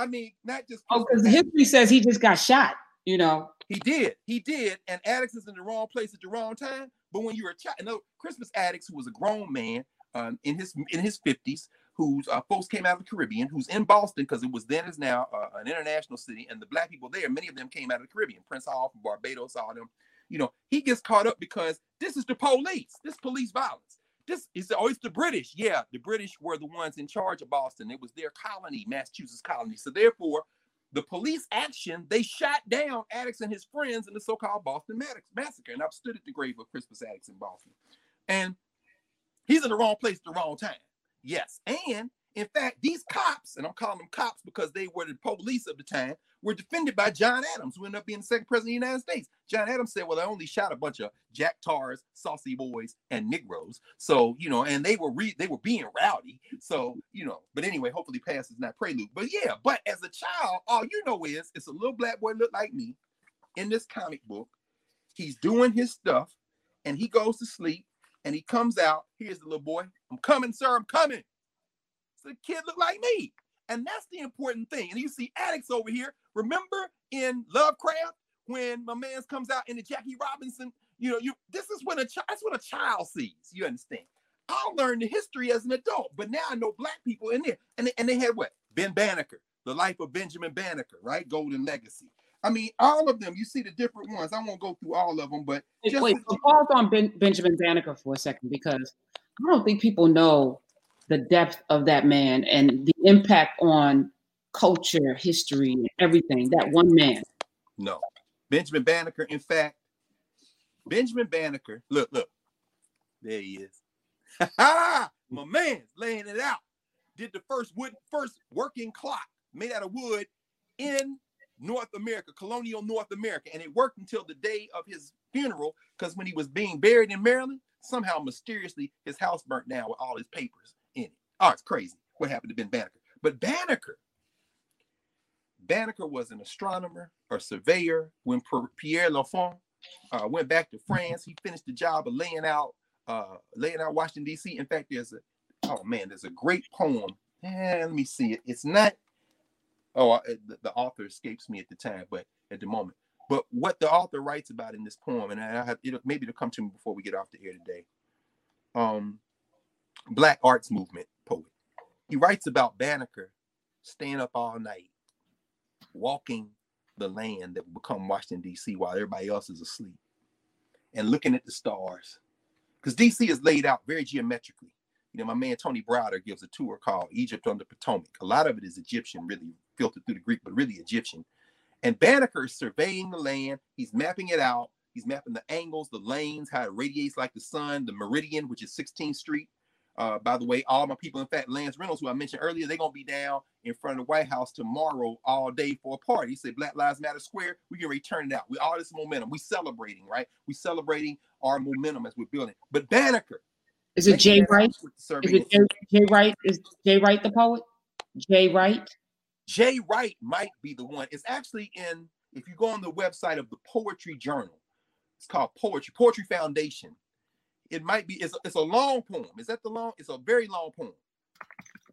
I mean, not just... Oh, because history says he just got shot, you know. He did. He did. And Attucks is in the wrong place at the wrong time. But when you're a child, no, Crispus Attucks, who was a grown man um, in his in his fifties, whose uh, folks came out of the Caribbean, who's in Boston, because it was then as now uh, an international city, and the black people there, many of them came out of the Caribbean. Prince Hall from Barbados, all them. You know, he gets caught up because this is the police. This police violence. This is oh, it's the British. Yeah, the British were the ones in charge of Boston. It was their colony, Massachusetts colony. So therefore, the police action, they shot down Attucks and his friends in the so-called Boston Massacre. And I've stood at the grave of Crispus Attucks in Boston. And he's in the wrong place at the wrong time. Yes. And, in fact, these cops, and I'm calling them cops because they were the police of the time, were defended by John Adams, who ended up being the second president of the United States. John Adams said, well, I only shot a bunch of Jack Tars, Saucy Boys, and Negroes. So, you know, and they were re- they were being rowdy. So, you know, but anyway, hopefully past is not prelude. But yeah, but as a child, all you know is it's a little black boy look like me in this comic book. He's doing his stuff, and he goes to sleep, And he comes out. Here's the little boy. I'm coming, sir. I'm coming. So the kid looked like me. And that's the important thing. And you see addicts over here. Remember in Lovecraft when my man comes out in the Jackie Robinson, you know, you this is when a child that's what a child sees. You understand? I learned the history as an adult, but now I know black people in there. And they, and they had what? Ben Banneker, The Life of Benjamin Banneker, right? Golden Legacy. I mean, all of them, you see the different ones. I won't go through all of them, but just wait, wait, pause on ben, Benjamin Banneker for a second, because I don't think people know the depth of that man and the impact on culture, history, everything, that one man. No. Benjamin Banneker, in fact, Benjamin Banneker, look, look, there he is. Ha My man's laying it out. Did the first wood, first working clock made out of wood in North America, colonial North America. And it worked until the day of his funeral, because when he was being buried in Maryland, somehow mysteriously his house burnt down with all his papers in it. Oh, it's crazy what happened to Ben Banneker. But Banneker, Banneker was an astronomer or surveyor. When Pierre Lafont uh, went back to France, he finished the job of laying out uh, laying out Washington, D C. In fact, there's a, oh man, there's a great poem. Eh, let me see it. It's not, oh, I, the, the author escapes me at the time, but at the moment. But what the author writes about in this poem, and I have, it'll, maybe it'll come to me before we get off the air today. Um, Black Arts Movement poet. He writes about Banneker staying up all night, walking the land that will become Washington, D C while everybody else is asleep, and looking at the stars. Because D C is laid out very geometrically. You know, my man Tony Browder gives a tour called Egypt on the Potomac. A lot of it is Egyptian, really filtered through the Greek, but really Egyptian. And Banneker is surveying the land. He's mapping it out. He's mapping the angles, the lanes, how it radiates like the sun, the meridian, which is sixteenth street. Uh, by the way, all my people, in fact, Lance Reynolds, who I mentioned earlier, they're going to be down in front of the White House tomorrow all day for a party. He said, Black Lives Matter Square, we can return it out. We all this momentum. We celebrating, right? We celebrating our momentum as we're building. But Banneker. Is it Jay Wright? Is it Jay, Jay Wright? Is Jay Wright the poet? Jay Wright? Jay Wright might be the one. It's actually in, if you go on the website of the Poetry Journal, it's called Poetry, Poetry Foundation. It might be, it's a, it's a long poem. Is that the long? It's a very long poem.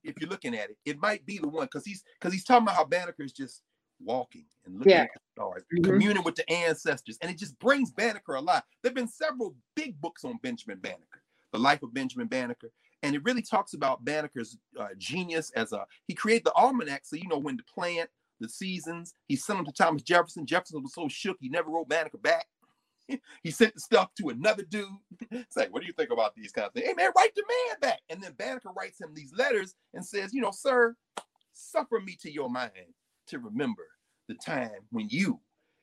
If you're looking at it, it might be the one, because he's because he's talking about how Banneker is just walking and looking yeah. at the stars, mm-hmm. communing with the ancestors. And it just brings Banneker alive. There have been several big books on Benjamin Banneker, The Life of Benjamin Banneker. And it really talks about Banneker's uh, genius as a, he created the almanac. So, you know, when to plant, the seasons, he sent them to Thomas Jefferson. Jefferson was so shook, he never wrote Banneker back. He sent the stuff to another dude. It's like, what do you think about these kinds of things? Hey, man, write the man back. And then Banneker writes him these letters and says, you know, sir, suffer me to your mind to remember the time when you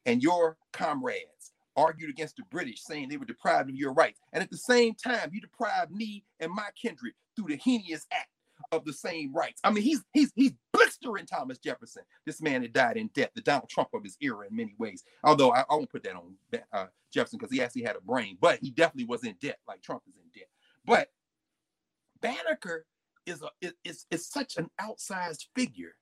and your comrades argued against the British, saying they were deprived of your rights. And at the same time, you deprived me and my kindred through the heinous act of the same rights. I mean, he's he's he's blistering Thomas Jefferson, this man that died in debt, the Donald Trump of his era in many ways. Although I, I won't put that on uh, Jefferson, because he actually had a brain, but he definitely was in debt, like Trump is in debt. But Banneker is a is is such an outsized figure.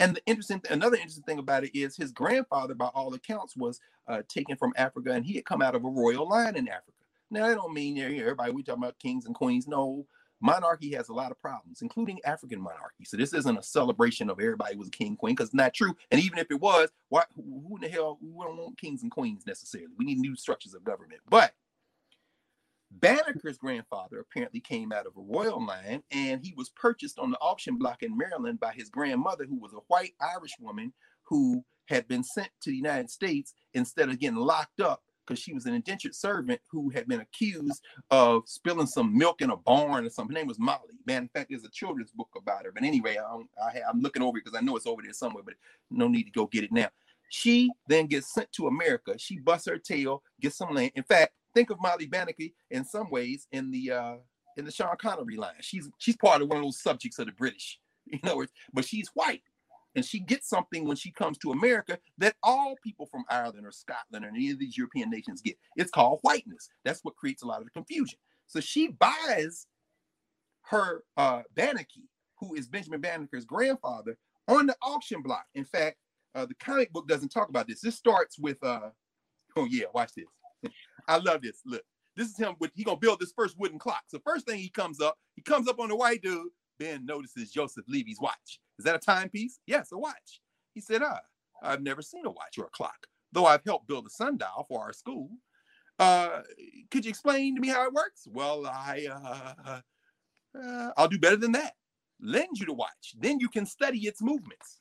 And the interesting, th- another interesting thing about it is his grandfather, by all accounts, was uh, taken from Africa, and he had come out of a royal line in Africa. Now, that don't mean you know, everybody, we talking about kings and queens. No, monarchy has a lot of problems, including African monarchy. So this isn't a celebration of everybody was a king, queen, because it's not true. And even if it was, why, who in the hell, we don't want kings and queens necessarily. We need new structures of government. But Banneker's grandfather apparently came out of a royal line, and he was purchased on the auction block in Maryland by his grandmother, who was a white Irish woman who had been sent to the United States instead of getting locked up because she was an indentured servant who had been accused of spilling some milk in a barn or something. Her name was Molly. Man, in fact, there's a children's book about her. But anyway, I don't, I have, I'm looking over it because I know it's over there somewhere, but no need to go get it now. She then gets sent to America. She busts her tail, gets some land. In fact, think of Molly Banneker in some ways in the uh, in the Sean Connery line. She's she's part of one of those subjects of the British, you know, but she's white. And she gets something when she comes to America that all people from Ireland or Scotland or any of these European nations get. It's called whiteness. That's what creates a lot of the confusion. So she buys her uh, Banneker, who is Benjamin Banneker's grandfather, on the auction block. In fact, uh, the comic book doesn't talk about this. This starts with, uh, oh yeah, watch this. I love this. Look, This is him, with, he gonna build this first wooden clock. So first thing he comes up, he comes up on the white dude. Ben notices Joseph Levy's watch. Is that a timepiece? Yes, a watch. He said, ah, I've never seen a watch or a clock, though I've helped build a sundial for our school. Uh, could you explain to me how it works? Well, I, uh, uh, I'll do better than that. Lend you the watch. Then you can study its movements.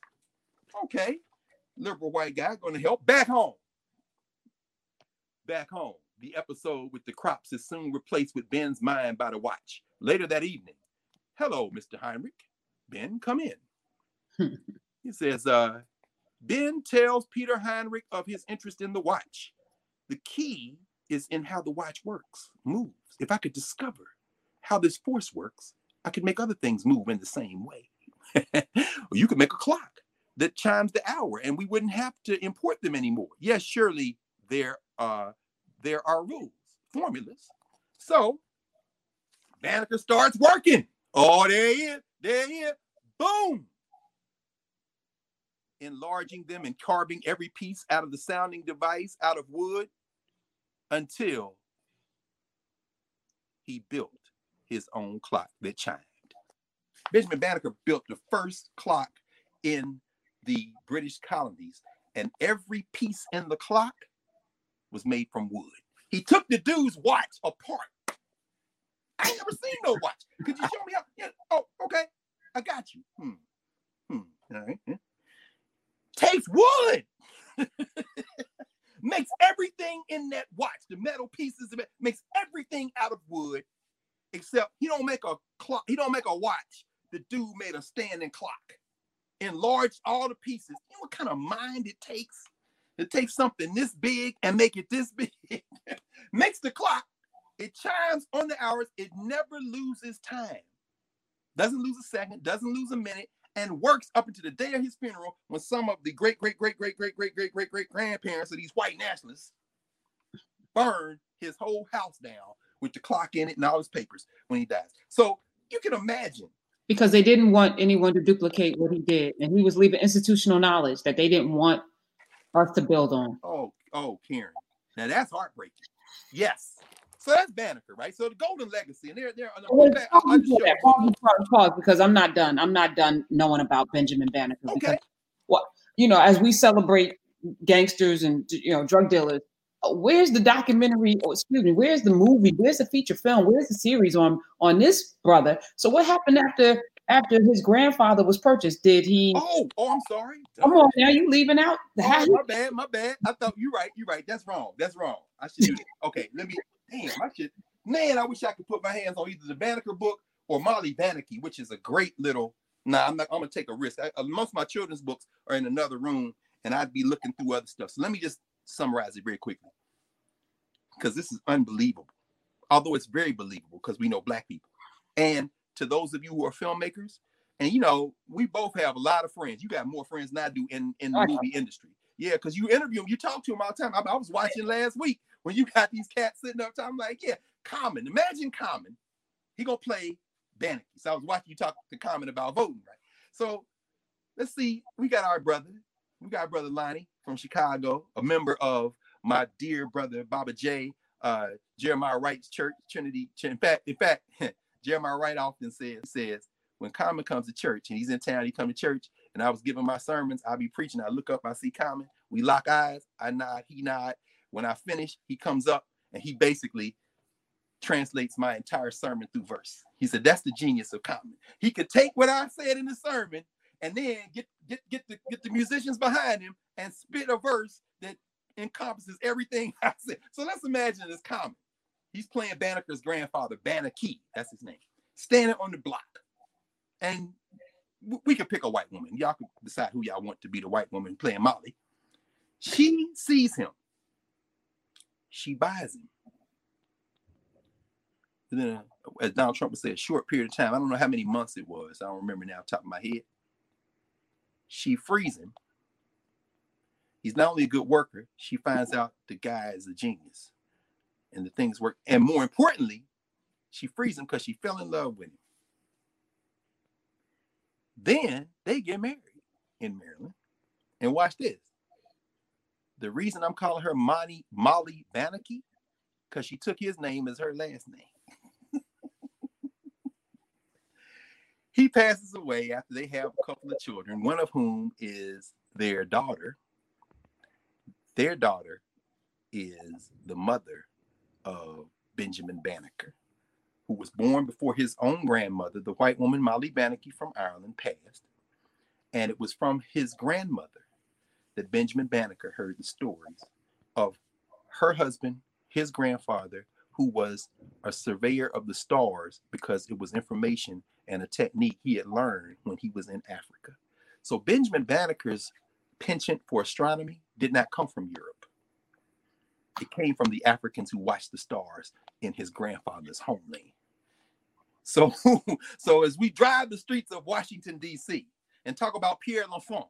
Okay. Liberal white guy going to help. Back home. Back home. The episode with the crops is soon replaced with Ben's mind by the watch. Later that evening, hello, Mister Heinrich. Ben, come in. He says, uh, Ben tells Peter Heinrich of his interest in the watch. The key is in how the watch works, moves. If I could discover how this force works, I could make other things move in the same way. Or you could make a clock that chimes the hour and we wouldn't have to import them anymore. Yes, surely there are, there are rules, formulas. So Banneker starts working. Oh, there he is, there he is, boom. Enlarging them and carving every piece out of the sounding device, out of wood, until he built his own clock that chimed. Benjamin Banneker built the first clock in the British colonies, and every piece in the clock was made from wood. He took the dude's watch apart. I ain't never seen no watch. Could you show me how? Yeah. Oh, okay. I got you. Hmm. Hmm. All right. Yeah. Takes wood. Makes everything in that watch, the metal pieces, the metal, makes everything out of wood, except he don't make a clock. He don't make a watch. The dude made a standing clock, enlarged all the pieces. You know what kind of mind it takes to take something this big and make it this big? Makes the clock. It chimes on the hours. It never loses time. Doesn't lose a second. Doesn't lose a minute. And works up into the day of his funeral, when some of the great, great, great, great, great, great, great, great, great grandparents of these white nationalists burned his whole house down with the clock in it and all his papers when he dies. So you can imagine. Because they didn't want anyone to duplicate what he did. And he was leaving institutional knowledge that they didn't want us to build on. Oh, oh, Karen. Now that's heartbreaking. Yes. So that's Banneker, right? So the Golden Legacy, and they're there. Well, pause, because I'm not done. I'm not done knowing about Benjamin Banneker. Okay. Because, well, you know, as we celebrate gangsters and you know drug dealers, where's the documentary? Or excuse me, where's the movie? Where's the feature film? Where's the series on on this brother? So what happened after after his grandfather was purchased? Did he? Oh, oh, I'm sorry. Come on, now you leaving out. Oh, my bad, my bad. I thought you're right. You're right. That's wrong. That's wrong. I should do that. Okay, let me. Damn, I should, man, I wish I could put my hands on either the Banneker book or Molly Banneker, which is a great little, nah, I'm not, I'm gonna take a risk. I, most of my children's books are in another room and I'd be looking through other stuff. So let me just summarize it very quickly, because this is unbelievable. Although it's very believable because we know Black people. And to those of you who are filmmakers, and you know, we both have a lot of friends. You got more friends than I do in, in the movie industry. Yeah, because you interview them, you talk to them all the time. I, I was watching last week when you got these cats sitting up top. I'm like, yeah, Common. Imagine Common. He gonna play Banneker. So I was watching you talk to Common about voting, right? So let's see. We got our brother. We got our brother Lonnie from Chicago, a member of my dear brother Baba J, uh, Jeremiah Wright's church, Trinity. In fact, in fact, Jeremiah Wright often says says when Common comes to church and he's in town, he come to church. And I was giving my sermons. I'll be preaching. I look up. I see Common. We lock eyes. I nod. He nod. When I finish, he comes up and he basically translates my entire sermon through verse. He said, that's the genius of Common. He could take what I said in the sermon and then get, get, get, the, get the musicians behind him and spit a verse that encompasses everything I said. So let's imagine it's Common. He's playing Banneker's grandfather, Banneker. That's his name. Standing on the block. And we could pick a white woman. Y'all can decide who y'all want to be the white woman playing Molly. She sees him. She buys him. And then, as Donald Trump would say, a short period of time. I don't know how many months it was. I don't remember now off the top of my head. She frees him. He's not only a good worker, she finds out the guy is a genius. And the things work. And more importantly, she frees him because she fell in love with him. Then they get married in Maryland. And watch this. The reason I'm calling her Molly, Molly Banneker because she took his name as her last name. He passes away after they have a couple of children, one of whom is their daughter. Their daughter is the mother of Benjamin Banneker, who was born before his own grandmother, the white woman Molly Banneker from Ireland, passed. And it was from his grandmother that Benjamin Banneker heard the stories of her husband, his grandfather, who was a surveyor of the stars, because it was information and a technique he had learned when he was in Africa. So Benjamin Banneker's penchant for astronomy did not come from Europe. It came from the Africans who watched the stars in his grandfather's homeland. So, so as we drive the streets of Washington, D C, and talk about Pierre L'Enfant,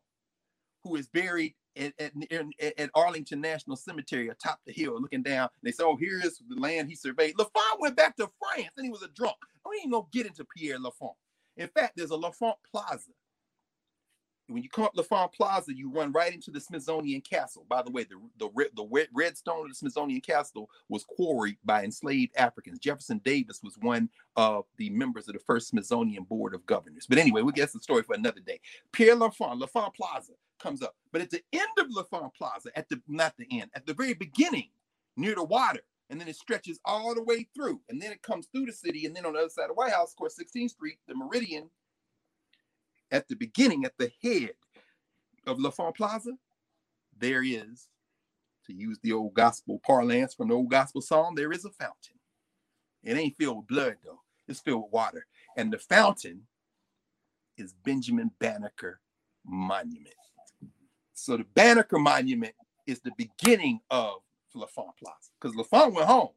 who is buried at, at, at Arlington National Cemetery atop the hill, looking down. They say, oh, here's the land he surveyed. L'Enfant went back to France and he was a drunk. I ain't gonna get into Pierre L'Enfant. In fact, there's a L'Enfant Plaza. When you come up L'Enfant Plaza, you run right into the Smithsonian Castle. By the way, the, the, the red stone of the Smithsonian Castle was quarried by enslaved Africans. Jefferson Davis was one of the members of the first Smithsonian Board of Governors. But anyway, we'll get the story for another day. Pierre L'Enfant, L'Enfant Plaza comes up. But at the end of L'Enfant Plaza, at the not the end, at the very beginning, near the water, and then it stretches all the way through. And then it comes through the city. And then on the other side of White House, of course, sixteenth Street, the Meridian, at the beginning, at the head of L'Enfant Plaza, there is, to use the old gospel parlance from the old gospel song, there is a fountain. It ain't filled with blood, though. It's filled with water. And the fountain is Benjamin Banneker Monument. So the Banneker Monument is the beginning of L'Enfant Plaza, because L'Enfant went home.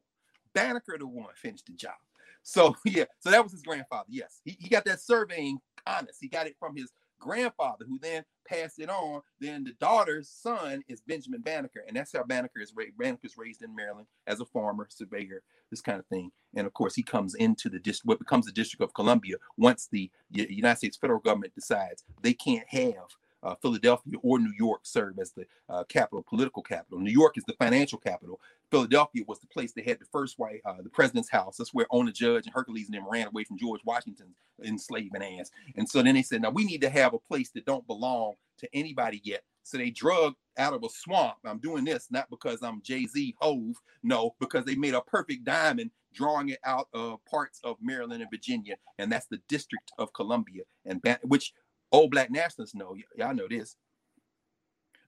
Banneker, the one, finished the job. So, yeah, so that was his grandfather, yes. He, he got that surveying honest. He got it from his grandfather, who then passed it on. Then the daughter's son is Benjamin Banneker, and that's how Banneker is raised. Banneker is raised in Maryland as a farmer, surveyor, this kind of thing. And of course, he comes into the district, what becomes the District of Columbia, once the United States federal government decides they can't have uh, Philadelphia or New York serve as the uh, capital, political capital. New York is the financial capital. Philadelphia was the place that had the first white, uh, the president's house. That's where Ona Judge and Hercules and them ran away from George Washington's enslaving ass. And so then they said, now we need to have a place that don't belong to anybody yet. So they drug out of a swamp. I'm doing this not because I'm Jay-Z Hove. No, because they made a perfect diamond drawing it out of parts of Maryland and Virginia. And that's the District of Columbia, and Ban- which old black nationalists know. Y- y'all know this.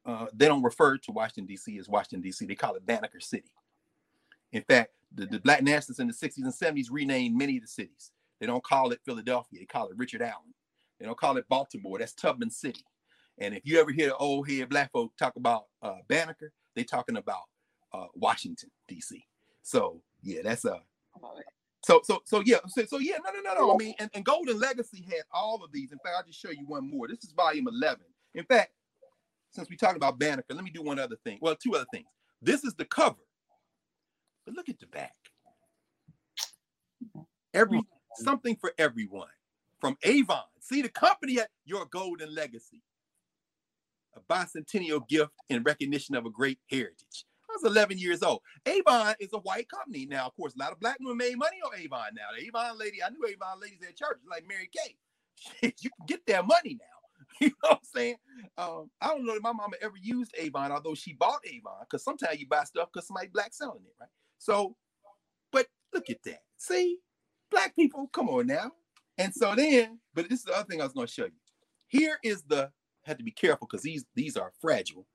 Uh, they don't refer to Washington, D C as Washington, D C. They call it Banneker City. In fact, the, the black nationalists in the sixties and seventies renamed many of the cities. They don't call it Philadelphia. They call it Richard Allen. They don't call it Baltimore. That's Tubman City. And if you ever hear the old head black folk talk about uh, Banneker, they're talking about uh, Washington, D C. So, yeah, that's a... Uh, So, so, so, yeah, so, so yeah, no, no, no, no. I mean, and, and Golden Legacy had all of these. In fact, I'll just show you one more. This is volume eleven. In fact, since we talked about Banneker, let me do one other thing. Well, two other things. This is the cover, but look at the back. Every something for everyone from Avon. See, the company at your Golden Legacy, a bicentennial gift in recognition of a great heritage. I was eleven years old. Avon is a white company. Now, of course, a lot of black women made money on Avon now. The Avon lady, I knew Avon ladies at church, like Mary Kay. You can get their money now. You know what I'm saying? Um, I don't know that my mama ever used Avon, although she bought Avon, because sometimes you buy stuff because somebody black selling it, right? So, but look at that. See? Black people, come on now. And so then, but this is the other thing I was going to show you. Here is the, had to be careful because these, these are fragile.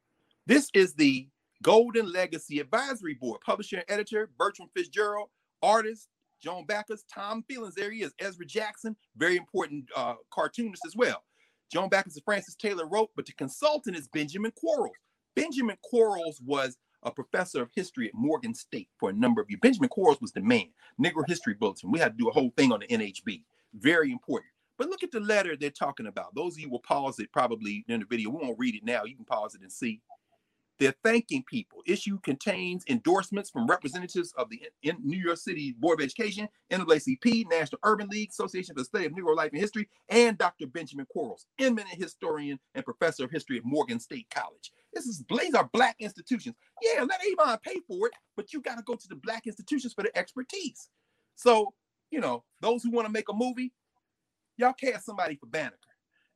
This is the Golden Legacy Advisory Board, publisher and editor, Bertram Fitzgerald, artist, Joan Backus, Tom Feelings, there he is, Ezra Jackson, very important uh, cartoonist as well. Joan Backus and Francis Taylor wrote, but the consultant is Benjamin Quarles. Benjamin Quarles was a professor of history at Morgan State for a number of years. Benjamin Quarles was the man, Negro History Bulletin. We had to do a whole thing on the N H B, very important. But look at the letter they're talking about. Those of you will pause it probably in the video. We won't read it now. You can pause it and see. They're thanking people. Issue contains endorsements from representatives of the New York City Board of Education, N double A C P, National Urban League, Association for the Study of Negro Life and History, and Doctor Benjamin Quarles, eminent historian and professor of history at Morgan State College. This is, these are black institutions. Yeah, let Avon pay for it, but you got to go to the black institutions for the expertise. So, you know, those who want to make a movie, y'all cast somebody for Banneker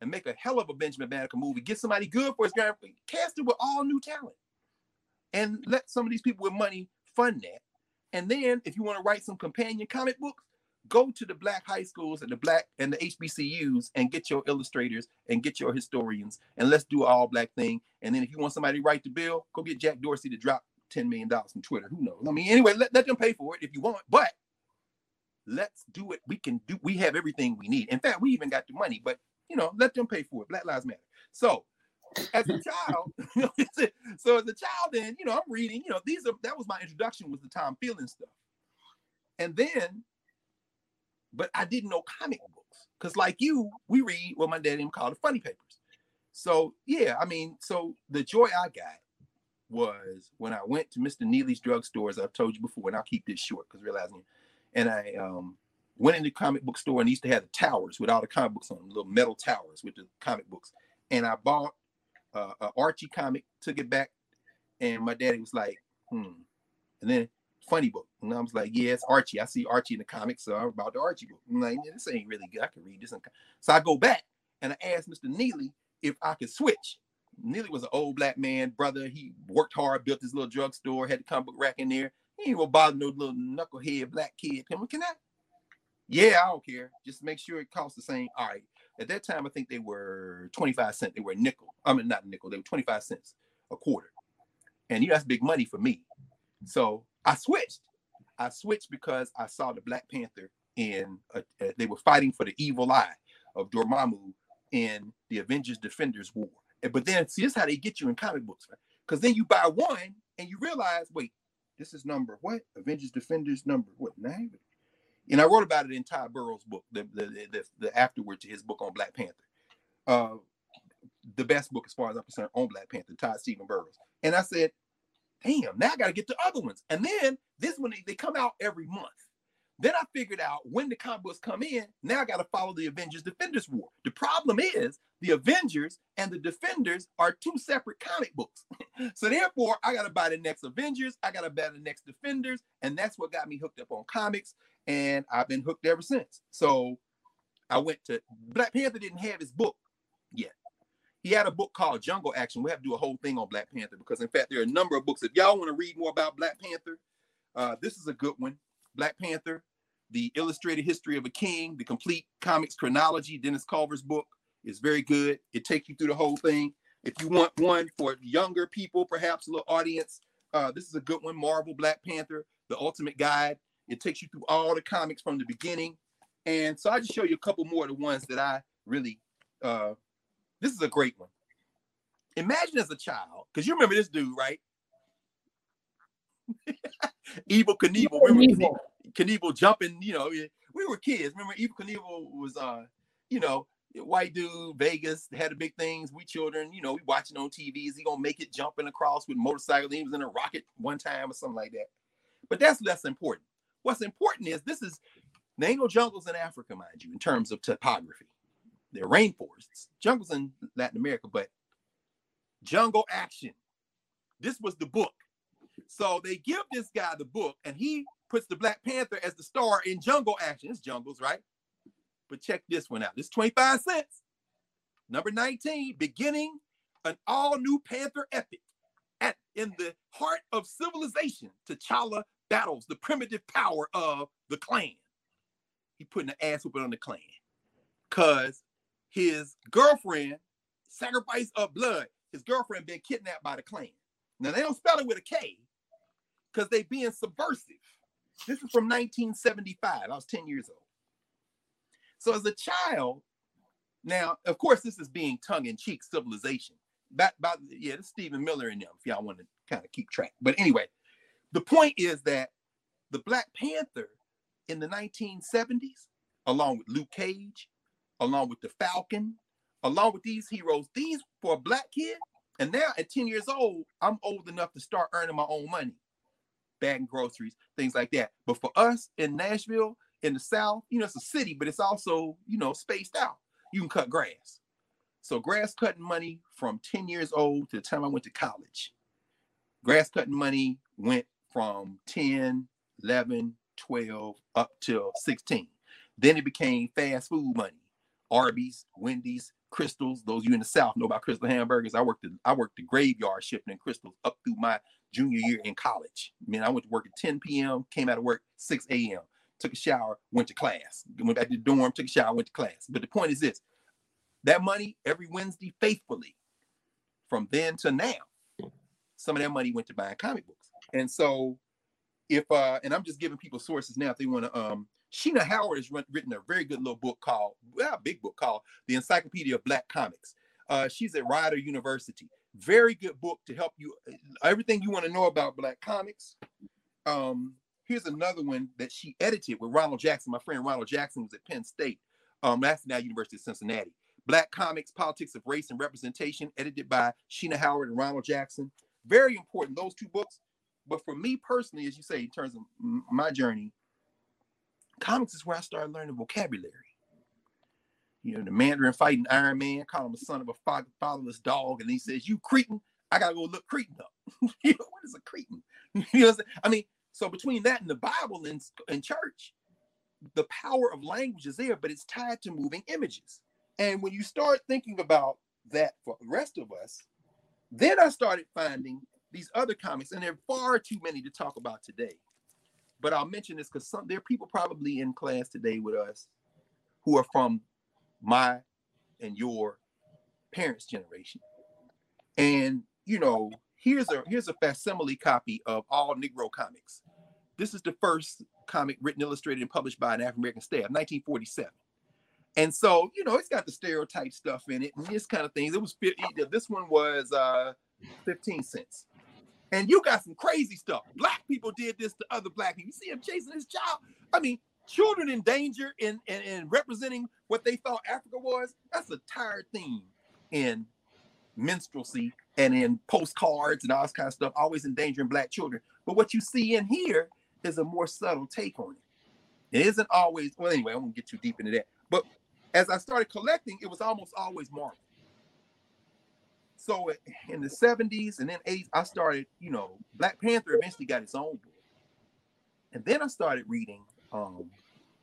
and make a hell of a Benjamin Banneker movie. Get somebody good for his grand, cast it with all new talent and let some of these people with money fund that. And then if you want to write some companion comic books, go to the black high schools and the black and the H B C Us and get your illustrators and get your historians and let's do an all black thing. And then if you want somebody to write the bill, go get Jack Dorsey to drop ten million dollars from Twitter. Who knows? I mean, anyway, let, let them pay for it if you want, but let's do it. We can do, we have everything we need. In fact, we even got the money, but you know, let them pay for it. Black Lives Matter. So as a child, so as a child then, you know, I'm reading, you know, these are, that was my introduction was the Tom Phelan stuff. And then, but I didn't know comic books because like you, we read what my daddy called the funny papers. So yeah, I mean, so the joy I got was when I went to Mister Neely's drugstore, as I've told you before, and I'll keep this short because realizing, and I um, went into the comic book store and used to have the towers with all the comic books on them, little metal towers with the comic books. And I bought uh, an Archie comic, took it back, and my daddy was like, hmm. And then funny book. And I was like, yeah, it's Archie. I see Archie in the comics, so I'm about the Archie book. I'm like, yeah, this ain't really good. I can read this. So I go back and I asked Mister Neely if I could switch. Neely was an old black man, brother. He worked hard, built his little drugstore, had the comic book rack in there. He ain't gonna bother no little knucklehead black kid. Can, can I? Yeah, I don't care. Just make sure it costs the same. All right. At that time, I think they were twenty-five cents. They were a nickel. I mean, not a nickel. They were twenty-five cents a quarter. And you know, that's big money for me. So I switched. I switched because I saw the Black Panther in, a, a, they were fighting for the evil eye of Dormammu in the Avengers Defenders War. But then, see, this is how they get you in comic books, right? Because then you buy one and you realize, wait, this is number what? Avengers Defenders number what? Nine? And I wrote about it in Todd Burroughs' book, the the, the, the afterward to his book on Black Panther. Uh, the best book, as far as I'm concerned, on Black Panther, Todd Stephen Burroughs. And I said, damn, now I got to get the other ones. And then this one, they, they come out every month. Then I figured out when the comic books come in, now I got to follow the Avengers Defenders War. The problem is the Avengers and the Defenders are two separate comic books. So therefore, I got to buy the next Avengers. I got to buy the next Defenders. And that's what got me hooked up on comics. And I've been hooked ever since. So I went to, Black Panther didn't have his book yet. He had a book called Jungle Action. We have to do a whole thing on Black Panther because, in fact, there are a number of books. If y'all want to read more about Black Panther, uh, this is a good one. Black Panther, The Illustrated History of a King, The Complete Comics Chronology, Dennis Culver's book is very good. It takes you through the whole thing. If you want one for younger people, perhaps a little audience, uh, this is a good one. Marvel Black Panther, The Ultimate Guide. It takes you through all the comics from the beginning. And so I just show you a couple more of the ones that I really, uh, this is a great one. Imagine as a child, because you remember this dude, right? Evil Knievel, remember Knievel. Knievel jumping, you know, we were kids. Remember Evil Knievel was, uh, you know, white dude, Vegas, had the big things. We children, you know, we watching on T V. Is he going to make it jumping across with motorcycle? He was in a rocket one time or something like that. But that's less important. What's important is this is, there ain't no jungles in Africa, mind you, in terms of topography. There are rainforests, jungles in Latin America, but Jungle Action. This was the book. So they give this guy the book, and he puts the Black Panther as the star in Jungle Action. It's jungles, right? But check this one out. This twenty-five cents. Number nineteen, beginning an all-new Panther epic. At, in the heart of civilization, T'Challa battles the primitive power of the Klan. He putting an ass whooping on the Klan because his girlfriend, sacrifice of blood, his girlfriend been kidnapped by the Klan. Now, they don't spell it with a K because they being subversive. This is from nineteen seventy-five. I was ten years old. So as a child, now, of course, this is being tongue-in-cheek civilization. About, about, yeah, this is Stephen Miller and them, if y'all want to kind of keep track. But anyway, the point is that the Black Panther in the nineteen seventies, along with Luke Cage, along with the Falcon, along with these heroes, these, for a black kid, and now at ten years old, I'm old enough to start earning my own money, bagging groceries, things like that. But for us in Nashville, in the South, you know, it's a city, but it's also, you know, spaced out. You can cut grass. So grass cutting money from ten years old to the time I went to college. Grass cutting money went from ten, eleven, twelve up till sixteen. Then it became fast food money. Arby's, Wendy's, Crystals. Those of you in the South know about Crystal hamburgers. I worked the, I worked the graveyard shift in Crystals up through my junior year in college. I mean, I went to work at ten p m, came out of work six a m, took a shower, went to class. Went back to the dorm, took a shower, went to class. But the point is this, that money every Wednesday faithfully from then to now, some of that money went to buying comic books. And so if, uh, and I'm just giving people sources now if they want to, um, Sheena Howard has run, written a very good little book called, well, a big book called The Encyclopedia of Black Comics. Uh, she's at Rider University. Very good book to help you, everything you want to know about Black comics. Um, here's another one that she edited with Ronald Jackson. My friend Ronald Jackson was at Penn State. Um, that's now University of Cincinnati. Black Comics, Politics of Race and Representation, edited by Sheena Howard and Ronald Jackson. Very important, those two books. But for me personally, as you say, in terms of my journey, comics is where I started learning vocabulary. You know, the Mandarin fighting Iron Man, called him a son of a fatherless dog, and he says, "You cretin, I gotta go look cretin up." You know, what is a cretin? You know what I'm saying? I mean, so between that and the Bible and, and church, the power of language is there, but it's tied to moving images. And when you start thinking about that for the rest of us, then I started finding these other comics, and there are far too many to talk about today. But I'll mention this because some there are people probably in class today with us who are from my and your parents' generation. And, you know, here's a here's a facsimile copy of All Negro Comics. This is the first comic written, illustrated, and published by an African-American staff, nineteen forty-seven. And so, you know, it's got the stereotype stuff in it and this kind of things. It was fifty, this one was uh, fifteen cents. And you got some crazy stuff. Black people did this to other black people. You see him chasing his child. I mean, children in danger and, and, and representing what they thought Africa was. That's a tired theme in minstrelsy and in postcards and all this kind of stuff, always endangering black children. But what you see in here is a more subtle take on it. It isn't always, well, anyway, I won't get too deep into that. But as I started collecting, it was almost always Marvel. So in the seventies and then eighties, I started, you know, Black Panther eventually got its own book. And then I started reading um,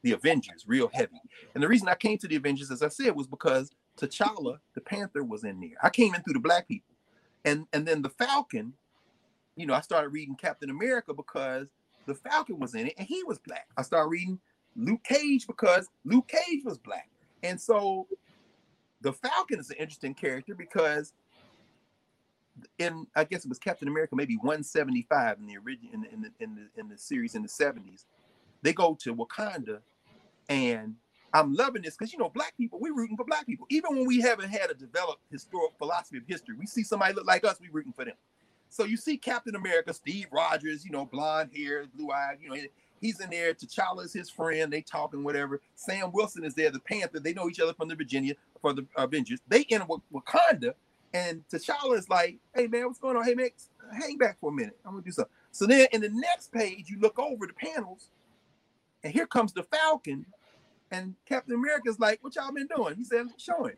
The Avengers real heavy. And the reason I came to The Avengers, as I said, was because T'Challa, the Panther, was in there. I came in through the black people. And, and then the Falcon, you know, I started reading Captain America because the Falcon was in it and he was black. I started reading Luke Cage because Luke Cage was black. And so the Falcon is an interesting character because in, I guess it was Captain America, maybe one seventy-five in the original, in the, in the, in the, in the series in the seventies, they go to Wakanda. And I'm loving this because, you know, black people, we're rooting for black people. Even when we haven't had a developed historical philosophy of history, we see somebody look like us, we're rooting for them. So you see Captain America, Steve Rogers, you know, blonde hair, blue eyed, you know, he's in there. T'Challa's his friend. They talking whatever. Sam Wilson is there, the Panther. They know each other from the Virginia, from the Avengers. They in Wakanda, and T'Challa is like, "Hey man, what's going on? Hey man, hang back for a minute. I'm gonna do something." So then, in the next page, you look over the panels, and here comes the Falcon, and Captain America's like, "What y'all been doing?" He said, "Showing."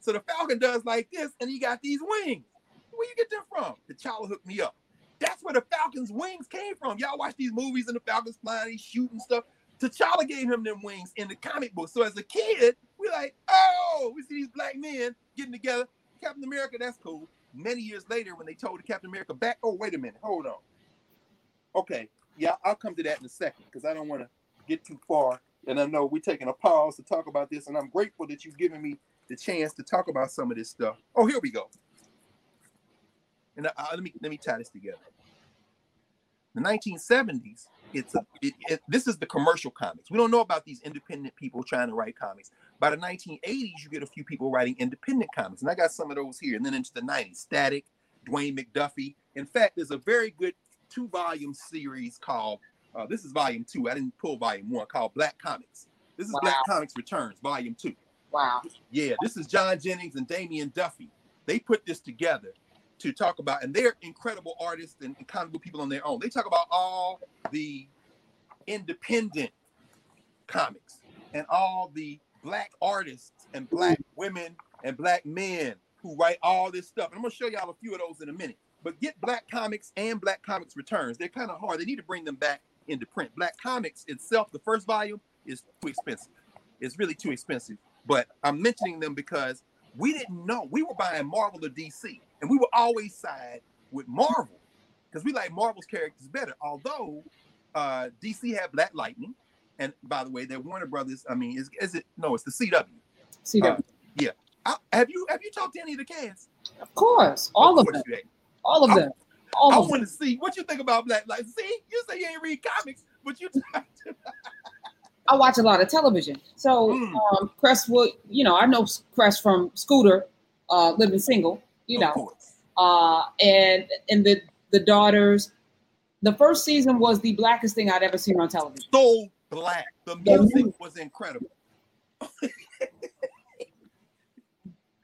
So the Falcon does like this, and he got these wings. Where you get them from? T'Challa hooked me up. That's where the Falcon's wings came from. Y'all watch these movies and the Falcon's flying, he's shooting stuff. T'Challa gave him them wings in the comic book. So as a kid, we're like, oh, we see these black men getting together. Captain America, that's cool. Many years later, when they told Captain America back, oh, wait a minute, hold on. Okay, yeah, I'll come to that in a second because I don't want to get too far. And I know we're taking a pause to talk about this, and I'm grateful that you've given me the chance to talk about some of this stuff. Oh, here we go. And uh, let me let me tie this together. The nineteen seventies, it's a, it, it, this is the commercial comics. We don't know about these independent people trying to write comics. By the nineteen eighties, you get a few people writing independent comics, and I got some of those here. And then into the nineties, Static, Dwayne McDuffie. In fact, there's a very good two-volume series called, uh, this is volume two. I didn't pull volume one, called Black Comics. This is wow. Black Comics Returns, volume two. Wow. Yeah, this is John Jennings and Damian Duffy. They put this together to talk about, and they're incredible artists and, and comic book people on their own. They talk about all the independent comics and all the black artists and black women and black men who write all this stuff. And I'm going to show y'all a few of those in a minute. But get Black Comics and Black Comics Returns. They're kind of hard. They need to bring them back into print. Black Comics itself, the first volume, is too expensive. It's really too expensive. But I'm mentioning them because we didn't know. We were buying Marvel or D C, and we were always side with Marvel because we like Marvel's characters better. Although uh, D C had Black Lightning. And by the way, that Warner Brothers, I mean, is, is it? No, it's the C W. C W. Uh, yeah. I, have you have you talked to any of the cast? Of course. All of, of course them. All of them. I, All I of want them. to see what you think about Black Lives. See, you say you ain't read comics, but you talked to I watch a lot of television. So mm. um, Crestwood, you know, I know Crest from Scooter, uh, Living Single, you of know. Course. Uh, and and the, the daughters. The first season was the blackest thing I'd ever seen on television. So black. The music yeah. was incredible.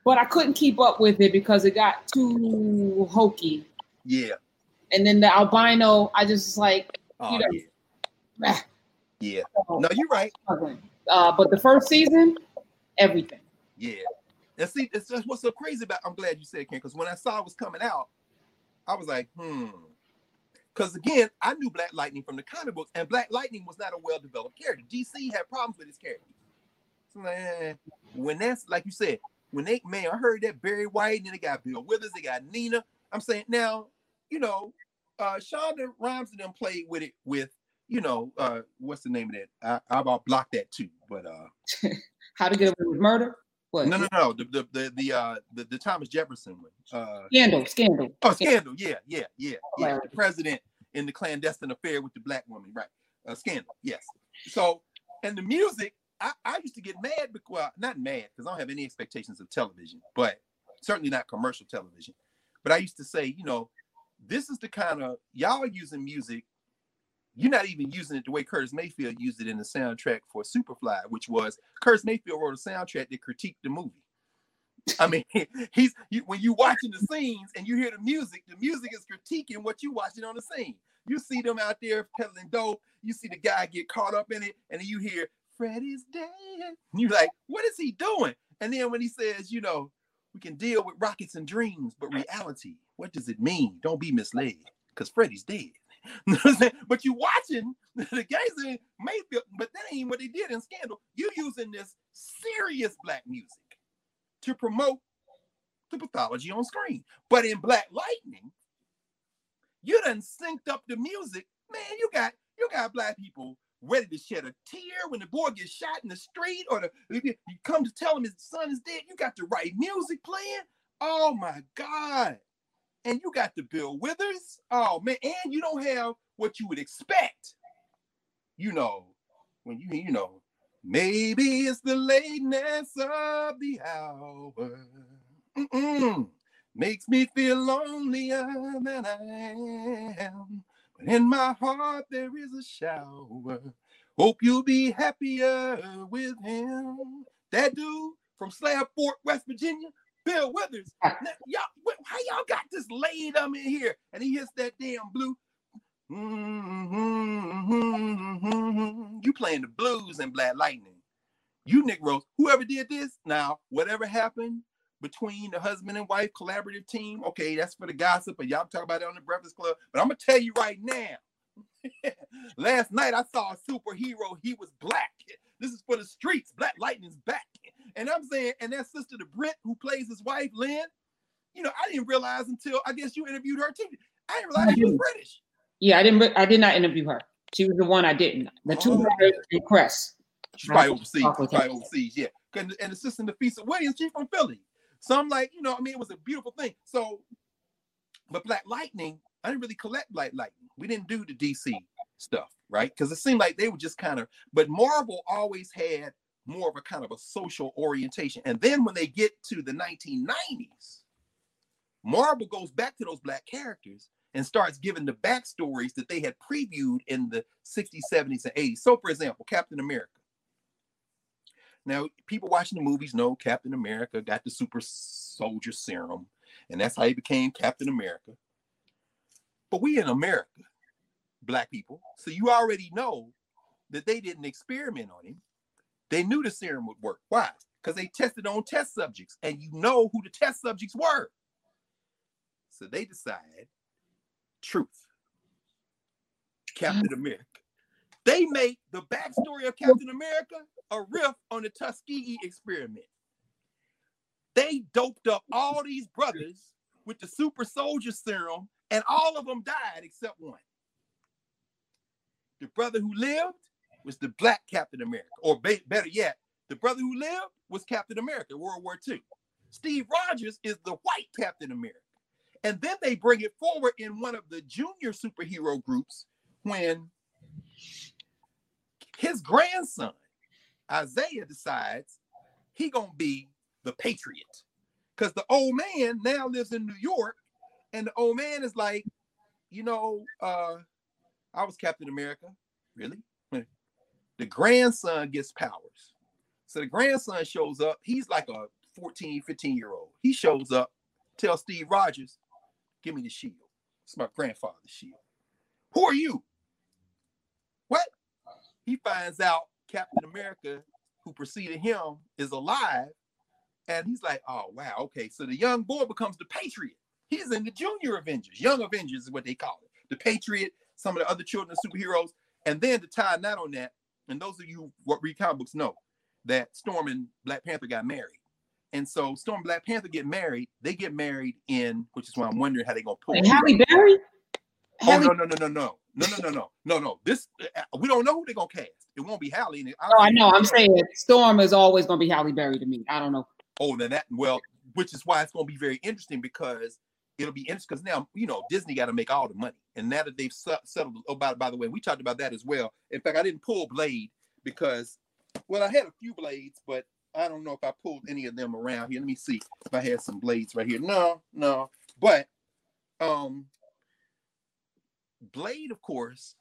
But I couldn't keep up with it because it got too hokey. Yeah. And then the albino, I just was like, oh, you know. Yeah. yeah. So, no, you're right. Uh, but the first season, everything. Yeah. And see, that's what's so crazy about I'm glad you said, Ken, because when I saw it was coming out, I was like, hmm. Because again, I knew Black Lightning from the comic books, and Black Lightning was not a well-developed character. D C had problems with his character. So, eh, when that's, like you said, When they man, I heard that Barry White, and then they got Bill Withers, they got Nina. I'm saying now, you know, uh, Shonda Rhimes and them played with it with, you know, uh, what's the name of that? I, I about blocked that too, but uh, How to Get Away with Murder? What? No, no, no, the the the the uh, the, the Thomas Jefferson one. Uh, scandal, scandal. Oh, scandal. Yeah, yeah, yeah, yeah. Right. The president in the clandestine affair with the black woman, right? Uh, scandal. Yes. So, and the music. I, I used to get mad because well, not mad because I don't have any expectations of television, but certainly not commercial television. But I used to say, you know, this is the kind of y'all are using music. You're not even using it the way Curtis Mayfield used it in the soundtrack for Superfly, which was Curtis Mayfield wrote a soundtrack that critiqued the movie. I mean, he's you, when you're watching the scenes and you hear the music, the music is critiquing what you're watching on the scene. You see them out there peddling dope. You see the guy get caught up in it, and then you hear Freddy's dead. And you're like, what is he doing? And then when he says, you know, we can deal with rockets and dreams, but reality, what does it mean? Don't be misled, because Freddy's dead. But you watching the guys in Mayfield, but that ain't what they did in Scandal. You using this serious black music to promote the pathology on screen. But in Black Lightning, you done synced up the music. Man, you got you got black people ready to shed a tear when the boy gets shot in the street, or the, you come to tell him his son is dead. You got the right music playing. Oh my God. And you got the Bill Withers. Oh man. And you don't have what you would expect. You know, when you, you know, maybe it's the lateness of the hour. Mm-mm. Makes me feel lonelier than I am. In my heart, there is a shower. Hope you'll be happier with him. That dude from Slab Fort, West Virginia, Bill Withers. Now, y'all, how y'all got this laid up in here? And he hits that damn blue. Mm-hmm, mm-hmm, mm-hmm. You playing the blues in Black Lightning. You, Nick Rose, whoever did this, now, whatever happened between the husband and wife collaborative team. Okay, that's for the gossip, but y'all talk about it on the Breakfast Club. But I'm going to tell you right now. Last night I saw a superhero. He was black. This is for the streets. Black Lightning's back. And I'm saying, and that sister, the Brit, who plays his wife, Lynn, you know, I didn't realize until, I guess you interviewed her too. I didn't realize she was British. Yeah, I didn't. Re- I did not interview her. She was the one I didn't. The two oh. brothers and Crest. She's probably overseas. She's probably overseas, yeah. And, and the sister, Nafisa Williams, she's from Philly. So I'm like, you know, I mean, it was a beautiful thing. So, but Black Lightning, I didn't really collect Black Lightning. We didn't do the D C stuff, right? Because it seemed like they were just kind of, but Marvel always had more of a kind of a social orientation. And then when they get to the nineteen nineties, Marvel goes back to those black characters and starts giving the backstories that they had previewed in the sixties, seventies, and eighties. So for example, Captain America. Now, people watching the movies know Captain America got the super soldier serum, and that's how he became Captain America. But we in America, black people, so you already know that they didn't experiment on him. They knew the serum would work. Why? because they tested on test subjects, and you know who the test subjects were. So they decide truth. Captain America. They make the backstory of Captain America a riff on the Tuskegee experiment. They doped up all these brothers with the super soldier serum, and all of them died except one. The brother who lived was the black Captain America, or ba- better yet, the brother who lived was Captain America, World War Two. Steve Rogers is the white Captain America. And then they bring it forward in one of the junior superhero groups when his grandson, Isaiah, decides he gonna be the Patriot. Because the old man now lives in New York, and the old man is like, you know, uh, I was Captain America, really? The grandson gets powers. So the grandson shows up. He's like a fourteen, fifteen-year-old. He shows up, tells Steve Rogers, give me the shield. It's my grandfather's shield. Who are you? What? He finds out Captain America, who preceded him, is alive. And he's like, oh, wow, okay. So the young boy becomes the Patriot. He's in the Junior Avengers. Young Avengers is what they call it. The Patriot, some of the other children of superheroes. And then to tie a knot on that, and those of you who read comic books know that Storm and Black Panther got married. And so Storm and Black Panther get married. They get married in, which is why I'm wondering how they're going to pull it. And Halle Berry? Oh, no, no, no, no, no. No, no, no, no. No, no. This, we don't know who they're going to cast. It won't be Halle. Oh, I know. I'm saying Storm is always going to be Halle Berry to me. I don't know. Oh, then that, well, which is why it's going to be very interesting, because it'll be interesting because now, you know, Disney got to make all the money. And now that they've settled, oh, by, by the way, we talked about that as well. In fact, I didn't pull Blade because, well, I had a few Blades, but I don't know if I pulled any of them around here. Let me see if I had some Blades right here. No, no. But um, Blade, of course,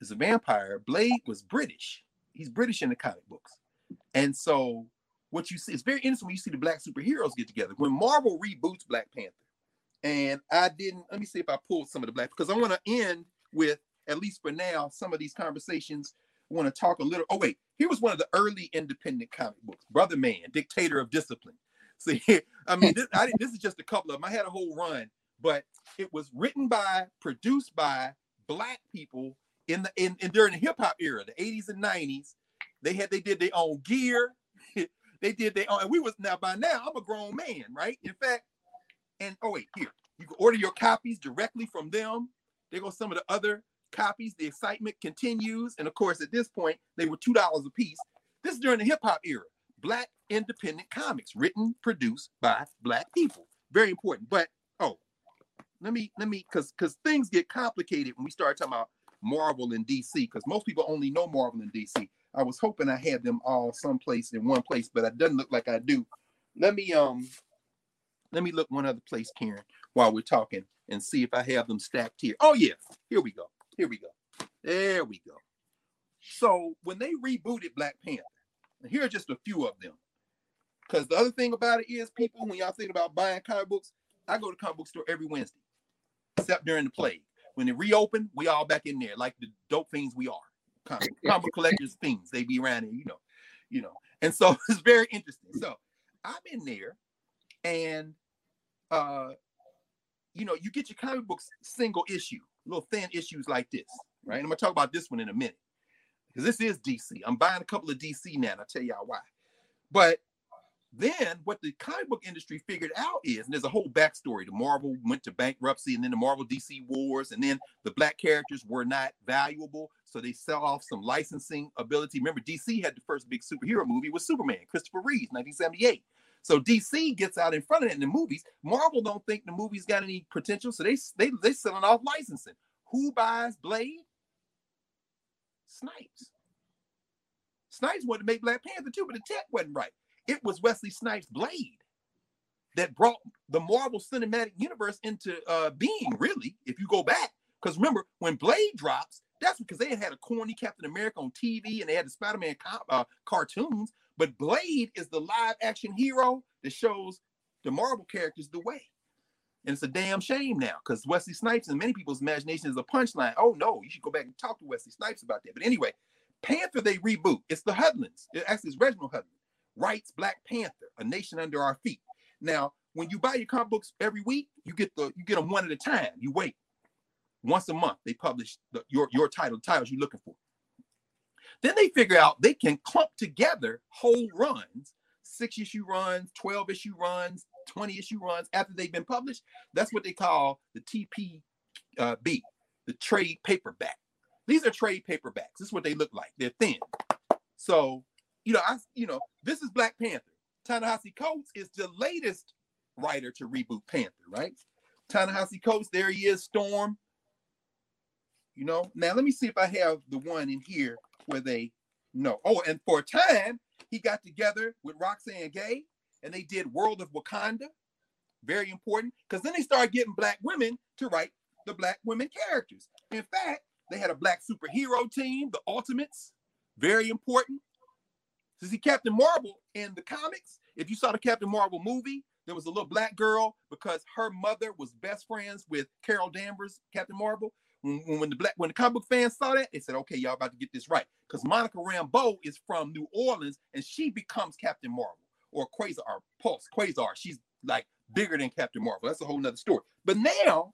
is a vampire. Blade was British. He's British in the comic books. And so what you see, it's very interesting when you see the black superheroes get together. When Marvel reboots Black Panther, and I didn't, let me see if I pulled some of the black, because I want to end with, at least for now, some of these conversations. I want to talk a little, oh wait, here was one of the early independent comic books, Brother Man, Dictator of Discipline. See, I mean, this, I didn't, this is just a couple of them. I had a whole run, but it was written by, produced by black people in the, in, in during the hip hop era, the eighties and nineties. They had, they did their own gear. They did their own, and we was, now by now, I'm a grown man, right? In fact, and oh wait, here, you can order your copies directly from them. There go some of the other copies. The excitement continues. And of course, at this point, they were two dollars a piece. This is during the hip hop era. Black independent comics, written, produced by black people. Very important. But, oh, let me, let me, because because things get complicated when we start talking about Marvel and D C, because most people only know Marvel and D C. I was hoping I had them all someplace in one place, but it doesn't look like I do. Let me um, let me look one other place, Karen, while we're talking and see if I have them stacked here. Oh yeah, here we go. Here we go. There we go. So when they rebooted Black Panther, and here are just a few of them, because the other thing about it is, people, when y'all think about buying comic books, I go to comic book store every Wednesday, except during the plague. When it reopened, we all back in there like the dope fiends we are. Comic, comic collectors things, they be around, and you know, you know, and so it's very interesting. So I'm in there, and uh, you know, you get your comic books single issue, little thin issues like this, right? And I'm gonna talk about this one in a minute because this is D C. I'm buying a couple of D C now, and I'll tell y'all why. But then what the comic book industry figured out is, and there's a whole backstory, the Marvel went to bankruptcy, and then the Marvel D C wars, and then the black characters were not valuable, so they sell off some licensing ability. Remember, D C had the first big superhero movie with Superman, Christopher Reeves, nineteen seventy-eight. So D C gets out in front of it in the movies. Marvel don't think the movie's got any potential, so they, they, they selling off licensing. Who buys Blade? Snipes. Snipes wanted to make Black Panther too, but the tech wasn't right. It was Wesley Snipes' Blade that brought the Marvel Cinematic Universe into uh, being, really, if you go back. Because remember, when Blade drops, that's because they had had a corny Captain America on T V, and they had the Spider-Man co- uh, cartoons. But Blade is the live-action hero that shows the Marvel characters the way. And it's a damn shame now, because Wesley Snipes, in many people's imagination, is a punchline. Oh, no, you should go back and talk to Wesley Snipes about that. But anyway, Panther, they reboot. It's the Hudlins. It actually, it's Reginald Hudlin. writes Black Panther, A Nation Under Our Feet. Now, when you buy your comic books every week, you get the you get them one at a time. You wait. Once a month, they publish the, your, your title, the titles you're looking for. Then they figure out they can clump together whole runs, six-issue runs, twelve-issue runs, twenty-issue runs after they've been published. That's what they call the T P B, the trade paperback. These are trade paperbacks. This is what they look like. They're thin. So, you know, I, you know, this is Black Panther. Ta-Nehisi Coates is the latest writer to reboot Panther, right? Ta-Nehisi Coates, there he is, Storm. You know, now let me see if I have the one in here where they know. Oh, and for a time, he got together with Roxane Gay and they did World of Wakanda. Very important, because then they started getting Black women to write the Black women characters. In fact, they had a Black superhero team, the Ultimates. Very important. To see Captain Marvel in the comics, if you saw the Captain Marvel movie, there was a little Black girl because her mother was best friends with Carol Danvers, Captain Marvel. When, when the black when the comic book fans saw that, they said, okay, y'all about to get this right. Because Monica Rambeau is from New Orleans and she becomes Captain Marvel or Quasar or Pulse, Quasar. She's like bigger than Captain Marvel. That's a whole nother story. But now,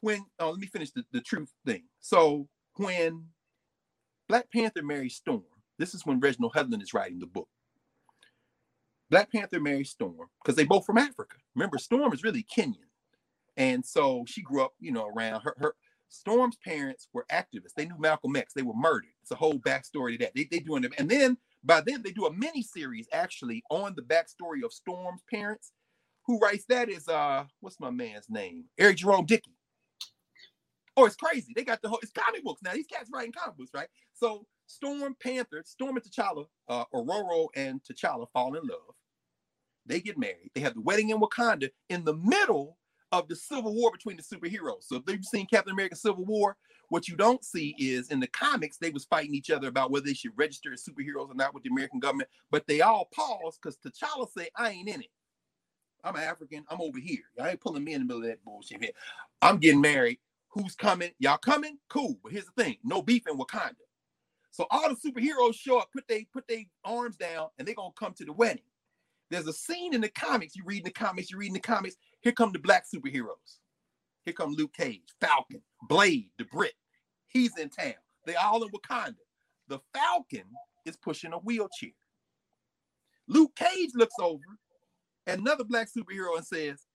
when, oh, let me finish the, the truth thing. So when Black Panther marries Storm, this is when Reginald Hudlin is writing the book. Black Panther marries Storm because they both from Africa. Remember, Storm is really Kenyan. And so she grew up, you know, around her, her Storm's parents were activists. They knew Malcolm X. They were murdered. It's a whole backstory to that. They they doing them. And then by then they do a mini series actually on the backstory of Storm's parents. Who writes that is uh what's my man's name? Eric Jerome Dickey. Oh, it's crazy. They got the whole it's comic books now. These cats writing comic books, right? So Storm Panther, Storm and T'Challa, uh, Ororo and T'Challa fall in love. They get married. They have the wedding in Wakanda in the middle of the civil war between the superheroes. So if you've seen Captain America Civil War, what you don't see is in the comics, they was fighting each other about whether they should register as superheroes or not with the American government, but they all paused because T'Challa said, I ain't in it. I'm an African, I'm over here. Y'all ain't pulling me in the middle of that bullshit here. I'm getting married, who's coming? Y'all coming? Cool, but here's the thing, no beef in Wakanda. So all the superheroes show up, put they, put their arms down and they're gonna come to the wedding. There's a scene in the comics, you read in the comics, you read in the comics, here come the Black superheroes. Here come Luke Cage, Falcon, Blade, the Brit. He's in town. They all in Wakanda. The Falcon is pushing a wheelchair. Luke Cage looks over at another Black superhero and says,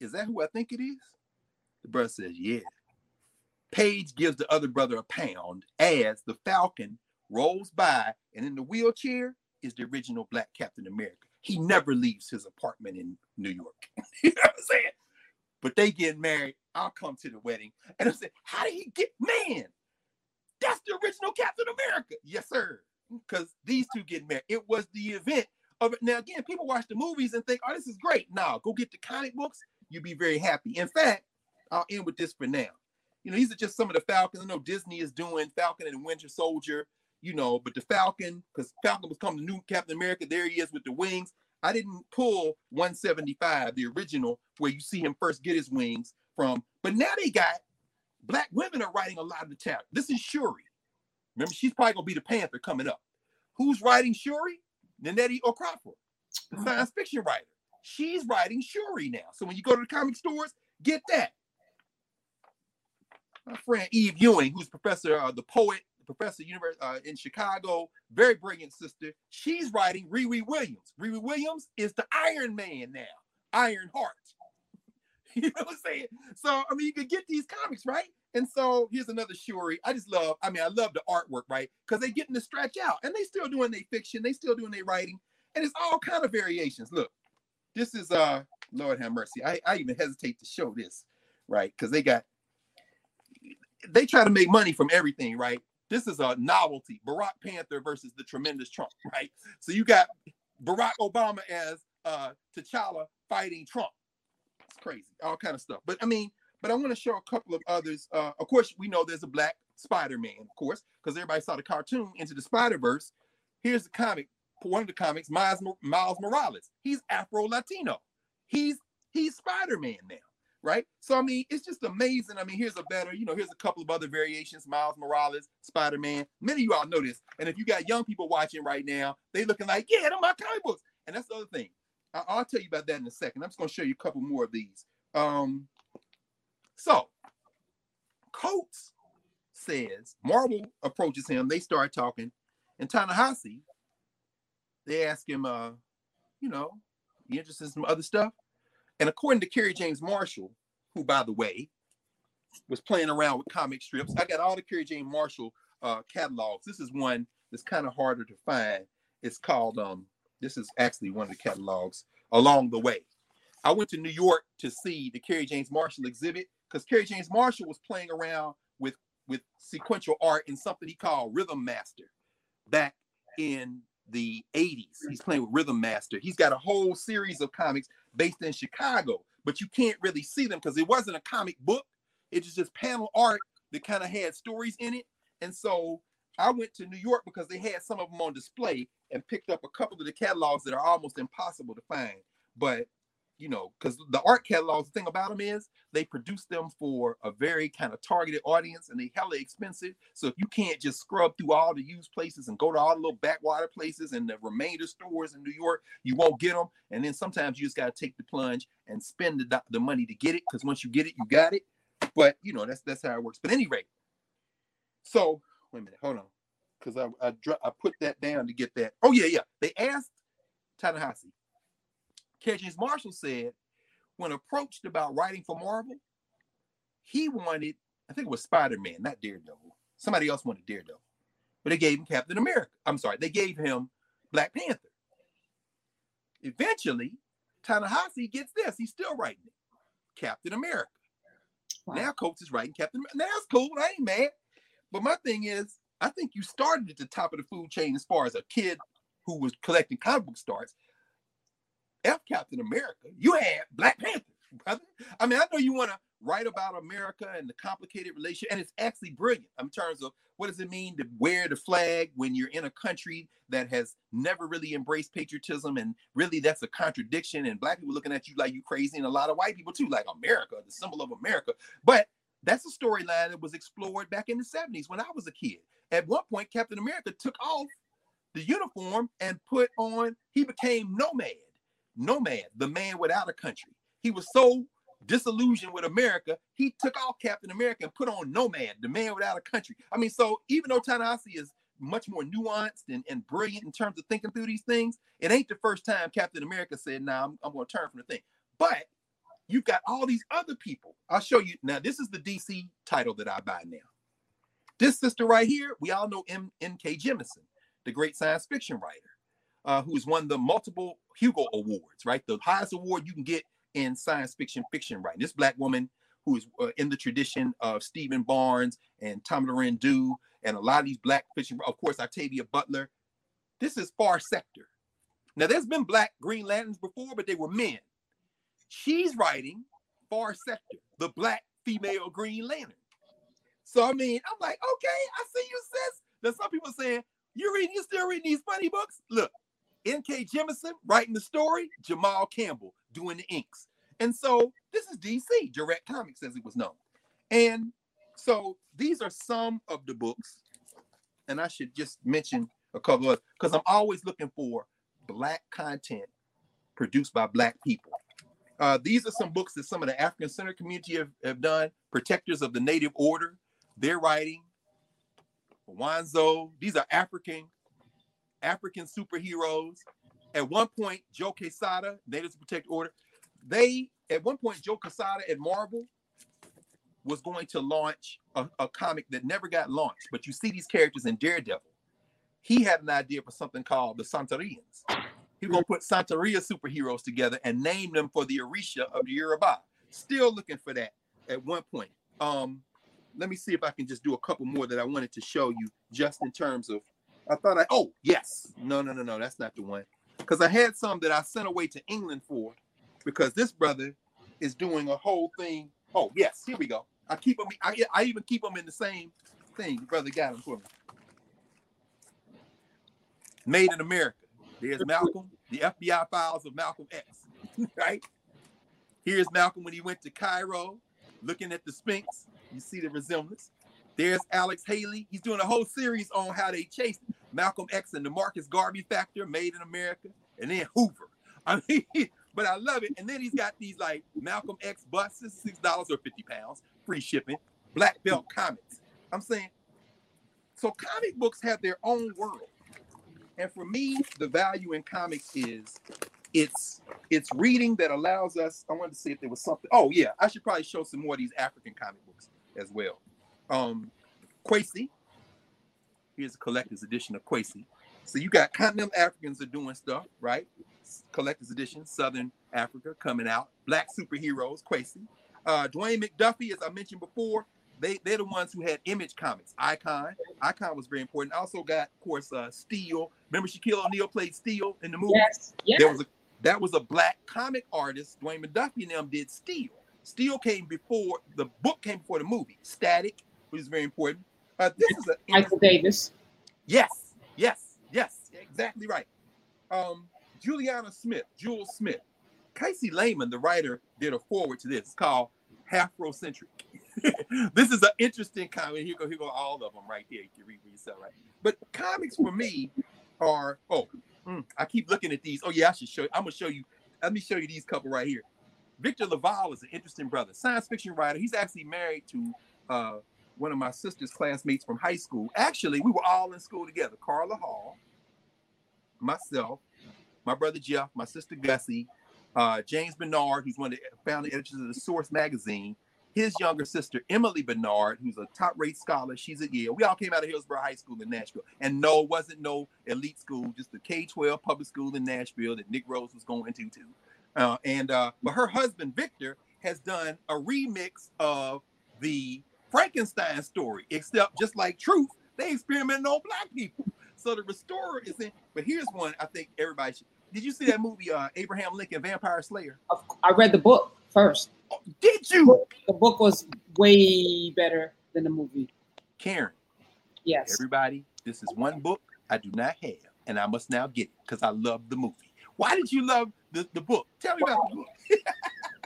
is that who I think it is? The brother says, yeah. Page gives the other brother a pound as the Falcon rolls by, and in the wheelchair is the original Black Captain America. He never leaves his apartment in New York. You know what I'm saying? But they get married. I'll come to the wedding. And I'm saying, how did he get, man? That's the original Captain America. Yes, sir. Because these two get married. It was the event of it. Now, again, people watch the movies and think, oh, this is great. Now, go get the comic books. You'll be very happy. In fact, I'll end with this for now. You know, these are just some of the Falcons. I know Disney is doing Falcon and the Winter Soldier. You know, but the Falcon, because Falcon was coming to new Captain America, there he is with the wings. I didn't pull one seventy-five, the original, where you see him first get his wings from. But now they got, Black women are writing a lot of the chapters. This is Shuri. Remember, she's probably going to be the Panther coming up. Who's writing Shuri? Nnedi Okorafor, the science fiction writer. She's writing Shuri now. So when you go to the comic stores, get that. My friend Eve Ewing, who's professor, uh, the poet, Professor University uh, in Chicago, very brilliant sister. She's writing Riri Williams. Riri Williams is the Iron Man now, Iron Heart. You know what I'm saying? So, I mean, you could get these comics, right? And so here's another Shuri. I just love, I mean, I love the artwork, right? Because they're getting to stretch out and they still doing their fiction. They still doing their writing. And it's all kind of variations. Look, this is, uh, Lord have mercy. I, I even hesitate to show this, right? Because they got, they try to make money from everything, right? This is a novelty, Barack Panther versus the tremendous Trump, right? So you got Barack Obama as uh, T'Challa fighting Trump. It's crazy, all kind of stuff. But I mean, but I want to show a couple of others. Uh, of course, we know there's a Black Spider-Man, of course, because everybody saw the cartoon Into the Spider-Verse. Here's the comic, one of the comics, Miles, Miles Morales. He's Afro-Latino. He's he's Spider-Man now, right? So, I mean, it's just amazing. I mean, here's a better, you know, here's a couple of other variations, Miles Morales, Spider-Man. Many of you all know this. And if you got young people watching right now, they looking like, yeah, they're my comic books. And that's the other thing. I I'll tell you about that in a second. I'm just going to show you a couple more of these. Um, so, Coates says, Marvel approaches him. They start talking. And Ta-Nehisi, they ask him, uh, you know, you interested in some other stuff? And according to Kerry James Marshall, who, by the way, was playing around with comic strips. I got all the Kerry James Marshall uh, catalogs. This is one that's kind of harder to find. It's called, um, this is actually one of the catalogs, Along the Way. I went to New York to see the Kerry James Marshall exhibit because Kerry James Marshall was playing around with, with sequential art in something he called Rhythm Master back in the eighties. He's playing with Rhythm Master. He's got a whole series of comics based in Chicago, but you can't really see them because it wasn't a comic book. It was just panel art that kind of had stories in it. And so I went to New York because they had some of them on display and picked up a couple of the catalogs that are almost impossible to find. But, you know, because the art catalogs, the thing about them is they produce them for a very kind of targeted audience and they hella expensive. So if you can't just scrub through all the used places and go to all the little backwater places and the remainder stores in New York, you won't get them. And then sometimes you just got to take the plunge and spend the, the money to get it, because once you get it, you got it. But, you know, that's that's how it works. But anyway, so wait a minute, hold on, because I, I, I put that down to get that. Oh, yeah, yeah. They asked Ta-Nehisi. Kerry James Marshall said, when approached about writing for Marvel, he wanted, I think it was Spider-Man, not Daredevil. Somebody else wanted Daredevil. But they gave him Captain America. I'm sorry, they gave him Black Panther. Eventually, Ta-Nehisi gets this. He's still writing it. Captain America. Wow. Now Coates is writing Captain America. Now it's cool. I ain't mad. But my thing is, I think you started at the top of the food chain as far as a kid who was collecting comic book starts. F Captain America, you had Black Panther, brother. I mean, I know you want to write about America and the complicated relationship, and it's actually brilliant in terms of what does it mean to wear the flag when you're in a country that has never really embraced patriotism, and really that's a contradiction, and Black people looking at you like you crazy, and a lot of white people too, like America, the symbol of America. But that's a storyline that was explored back in the seventies when I was a kid. At one point, Captain America took off the uniform and put on, he became Nomad. Nomad, the man without a country. He was so disillusioned with America, he took off Captain America and put on Nomad, the man without a country. I mean, so even though Ta-Nehisi is much more nuanced and, and brilliant in terms of thinking through these things, it ain't the first time Captain America said, nah, I'm, I'm going to turn from the thing. But you've got all these other people. I'll show you. Now, this is the D C title that I buy now. This sister right here, we all know M N K Jemisin, the great science fiction writer, uh, who's won the multiple Hugo Awards, right? The highest award you can get in science fiction fiction writing. This Black woman who is uh, in the tradition of Stephen Barnes and Tom Lorendu and a lot of these Black fiction, of course, Octavia Butler. This is Far Sector. Now, there's been Black Green Lanterns before, but they were men. She's writing Far Sector, the Black female Green Lantern. So, I mean, I'm like, okay, I see you, sis. There's some people saying, you're reading, you're still reading these funny books? Look. N K Jemisin writing the story, Jamal Campbell doing the inks. And so this is D C, Direct Comics as it was known. And so these are some of the books. And I should just mention a couple of, because I'm always looking for Black content produced by Black people. Uh, these are some books that some of the African-centered community have, have done. Protectors of the Native Order, they're writing. Wanzo, these are African African superheroes. At one point, Joe Quesada, Natives to Protect Order, they, at one point, Joe Quesada at Marvel was going to launch a, a comic that never got launched, but you see these characters in Daredevil. He had an idea for something called the Santerians. He was going to put Santeria superheroes together and name them for the Orisha of the Yoruba. Still looking for that at one point. Um, let me see if I can just do a couple more that I wanted to show you just in terms of I thought I, oh, yes. No, no, no, no. That's not the one. Because I had some that I sent away to England for because this brother is doing a whole thing. Oh, yes. Here we go. I keep them. I, I even keep them in the same thing. The brother got them for me. Made in America. There's Malcolm. The F B I files of Malcolm X. Right? Here's Malcolm when he went to Cairo, looking at the Sphinx. You see the resemblance. There's Alex Haley. He's doing a whole series on how they chased Malcolm X and the Marcus Garvey Factor, Made in America, and then Hoover. I mean, but I love it. And then he's got these like Malcolm X buses, six dollars or fifty pounds, free shipping, black belt comics. I'm saying, so comic books have their own world. And for me, the value in comics is it's it's reading that allows us, I wanted to see if there was something. Oh yeah, I should probably show some more of these African comic books as well. Um, Kwesi, here's a collector's edition of Kwesi. So you got continental Africans are doing stuff, right? Collector's edition, Southern Africa coming out. Black superheroes, Kwesi. Uh, Dwayne McDuffie, as I mentioned before, they, they're the ones who had Image Comics. Icon. Icon was very important. Also got, of course, uh, Steel. Remember Shaquille O'Neal played Steel in the movie? Yes. yes. There was a, that was a black comic artist. Dwayne McDuffie and them did Steel. Steel came before, the book came before the movie. Static, which is very important. Uh, this is a Michael Davis. Yes. Yes. Yes. Exactly right. Um, Juliana Smith, Jewel Smith. Casey Lehman, the writer, did a foreword to this. It's called Afrocentric. This is an interesting comment. Here go, here go all of them right there. You can read for yourself, right? But comics for me are, oh, mm, I keep looking at these. Oh, yeah, I should show you. I'm going to show you. Let me show you these couple right here. Victor Laval is an interesting brother, science fiction writer. He's actually married to uh, one of my sister's classmates from high school. Actually, we were all in school together. Carla Hall, myself, my brother Jeff, my sister Gussie, uh, James Bernard, who's one of the founding editors of the Source magazine, his younger sister, Emily Bernard, who's a top-rate scholar. She's at Yale. We all came out of Hillsborough High School in Nashville. And no, it wasn't no elite school, just the K twelve public school in Nashville that Nick Rose was going to, too. Uh, and uh, but her husband, Victor, has done a remix of the Frankenstein story, except just like Truth, they experimented on black people. So the Restorer is in, but here's one I think everybody should. Did you see that movie, uh, Abraham Lincoln, Vampire Slayer? I read the book first. Oh, did you? The book, the book was way better than the movie. Karen. Yes. Everybody, this is one book I do not have, and I must now get it because I love the movie. Why did you love the, the book? Tell me well, about the book.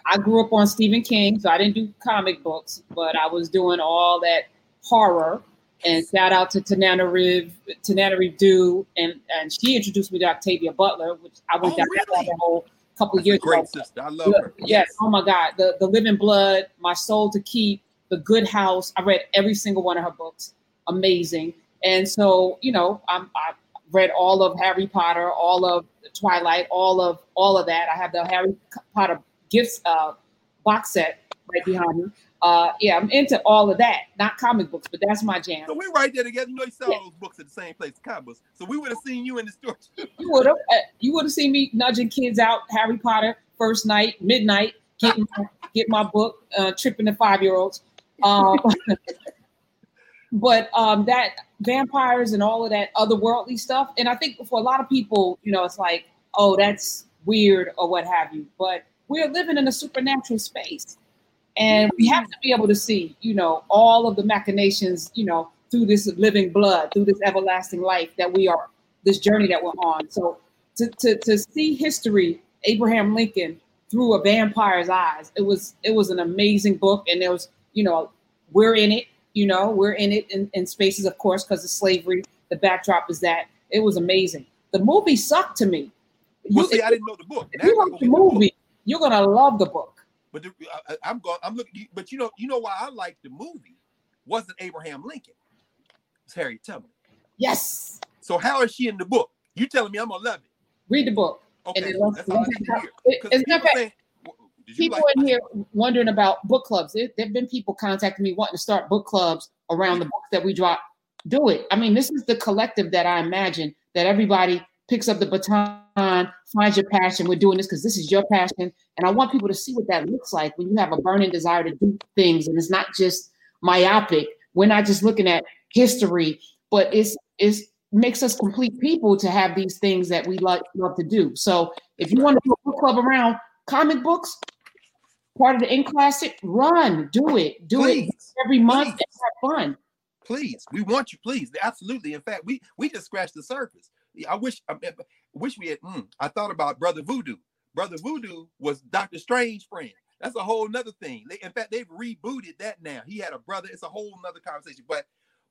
I grew up on Stephen King, so I didn't do comic books, but I was doing all that horror. And shout out to Tanana Reeve, Tanana Reeve Dew, and, and she introduced me to Octavia Butler, which I went oh, down really? that whole couple That's years ago. Great sister. I love the, her. Yes. yes. Oh, my God. The, the Living Blood, My Soul to Keep, The Good House. I read every single one of her books. Amazing. And so, you know, I'm, I read all of Harry Potter, all of Twilight, all of all of that. I have the Harry Potter gifts uh, box set right behind me. Uh, yeah, I'm into all of that, not comic books, but that's my jam. So we're right there together. You know, you sell yeah. those books at the same place, comic books. So we would have seen you in the store. you would have. Uh, you would have seen me nudging kids out, Harry Potter, first night, midnight, getting my, get my book, uh, tripping the five-year-olds. Um, but um, that vampires and all of that otherworldly stuff, and I think for a lot of people, you know, it's like, oh, that's weird or what have you. But we're living in a supernatural space. And we have to be able to see, you know, all of the machinations, you know, through this living blood, through this everlasting life that we are, this journey that we're on. So to to, to see history, Abraham Lincoln through a vampire's eyes, it was it was an amazing book. And there was, you know, we're in it, you know, we're in it in, in spaces, of course, because of slavery. The backdrop is that it was amazing. The movie sucked to me. Well, you, see, if, I didn't know the book. If you like the movie, the you're going to love the book. But the, I, I'm going. I'm looking. But you know, you know why I like the movie wasn't Abraham Lincoln. It's Harriet Tubman. Yes. So how is she in the book? You telling me I'm gonna love it? Read the book. Okay. And that's all I need to hear. It's not that saying, did you people like in here wondering about book clubs. There have been people contacting me wanting to start book clubs around the books that we drop. Do it. I mean, this is the collective that I imagine that everybody picks up the baton, finds your passion. We're doing this because this is your passion. And I want people to see what that looks like when you have a burning desire to do things. And it's not just myopic. We're not just looking at history, but it's it's makes us complete people to have these things that we like, love to do. So if you want to do a book club around comic books, part of the In Classic, run, do it, do Please. it every month Please. and have fun. Please, we want you, please. Absolutely. In fact, we, we just scratched the surface. I wish I wish we had, mm, I thought about Brother Voodoo. Brother Voodoo was Doctor Strange's friend. That's a whole nother thing. They, in fact, they've rebooted that now. He had a brother. It's a whole nother conversation. But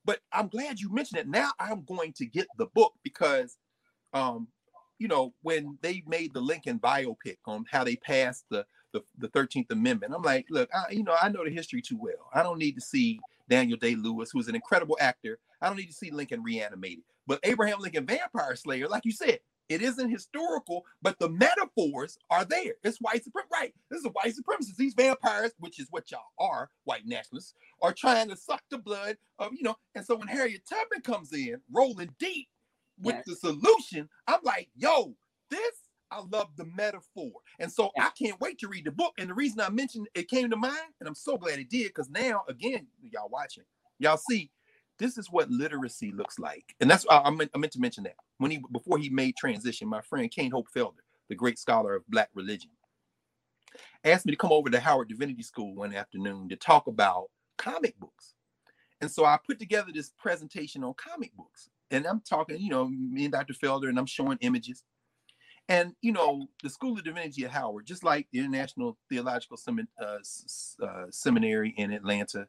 but I'm glad you mentioned it. Now I'm going to get the book because, um, you know, when they made the Lincoln biopic on how they passed the the, the thirteenth Amendment, I'm like, look, I, you know, I know the history too well. I don't need to see Daniel Day-Lewis, who's an incredible actor. I don't need to see Lincoln reanimated. But Abraham Lincoln Vampire Slayer, like you said, it isn't historical, but the metaphors are there. It's white supremacy, right? This is white supremacy. These vampires, which is what y'all are, white nationalists, are trying to suck the blood of, you know. And so when Harriet Tubman comes in, rolling deep with yes. the solution, I'm like, yo, this, I love the metaphor. And so yes. I can't wait to read the book. And the reason I mentioned it came to mind, and I'm so glad it did, because now, again, y'all watching, y'all see, this is what literacy looks like. And that's I meant, I meant to mention that. When he before he made transition, my friend Kane Hopefelder, the great scholar of Black religion, asked me to come over to Howard Divinity School one afternoon to talk about comic books. And so I put together this presentation on comic books. And I'm talking, you know, me and Doctor Felder, and I'm showing images. And, you know, the School of Divinity at Howard, just like the International Theological Semin- uh, uh, Seminary in Atlanta,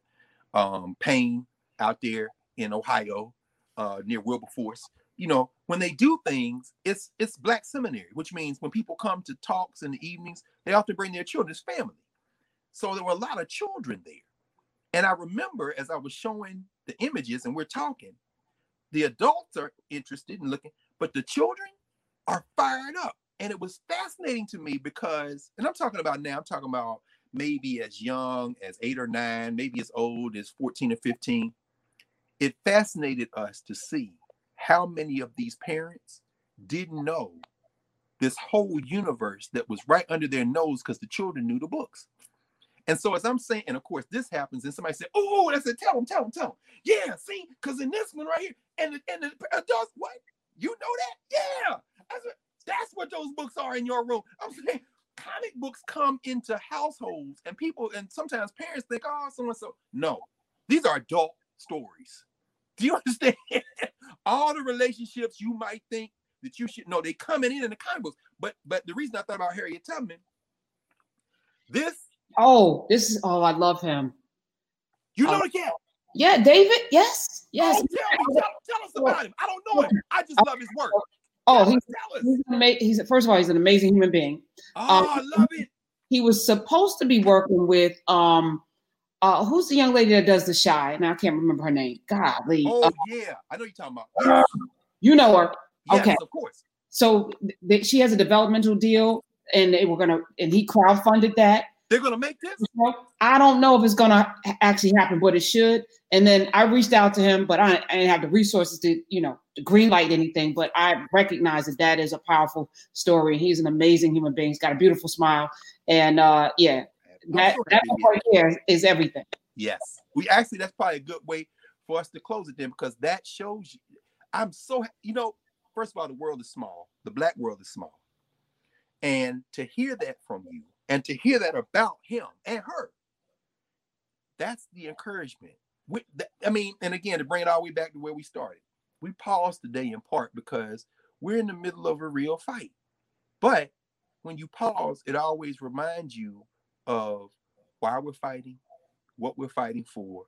um, Payne out there, in Ohio, uh, near Wilberforce, you know, when they do things, it's it's Black seminary, which means when people come to talks in the evenings, they often bring their children's family. So there were a lot of children there. And I remember as I was showing the images and we're talking, the adults are interested in looking, but the children are fired up. And it was fascinating to me because, and I'm talking about now, I'm talking about maybe as young as eight or nine, maybe as old as fourteen or fifteen. It fascinated us to see how many of these parents didn't know this whole universe that was right under their nose because the children knew the books. And so as I'm saying, and of course this happens, and somebody said, oh, that's it, tell them, tell them, tell them. Yeah, see, because in this one right here, and the, and the adults, what? You know that? Yeah. That's what, that's what those books are in your room. I'm saying comic books come into households and people, and sometimes parents think, oh, so-and-so. No, these are adult stories. Do you understand? All the relationships you might think that you should know, they coming in in the comic books. But but the reason I thought about Harriet Tubman, this oh, this is oh, I love him. You know uh, the cat? Yeah, David. Yes, yes. Oh, tell, me, tell, tell us about him. I don't know him. I just love his work. Oh, he's, he's amazing. He's first of all, he's an amazing human being. Oh, um, I love it. He was supposed to be working with um. Uh, who's the young lady that does The Chi? And I can't remember her name. Golly. Oh, uh, yeah. I know you're talking about. You know her. Yes, okay. Of course. So th- she has a developmental deal, and they were gonna, and he crowdfunded that. They're gonna make this? I don't know if it's gonna actually happen, but it should. And then I reached out to him, but I, I didn't have the resources to, you know, to green light anything. But I recognize that that is a powerful story. He's an amazing human being. He's got a beautiful smile, and uh, yeah. That, that right here is everything. Yes. We actually, that's probably a good way for us to close it then, because that shows you. I'm so, you know, first of all, the world is small. The Black world is small. And to hear that from you and to hear that about him and her, that's the encouragement. We, that, I mean, and again, to bring it all the way back to where we started, we paused today in part because we're in the middle of a real fight. But when you pause, it always reminds you of why we're fighting, what we're fighting for.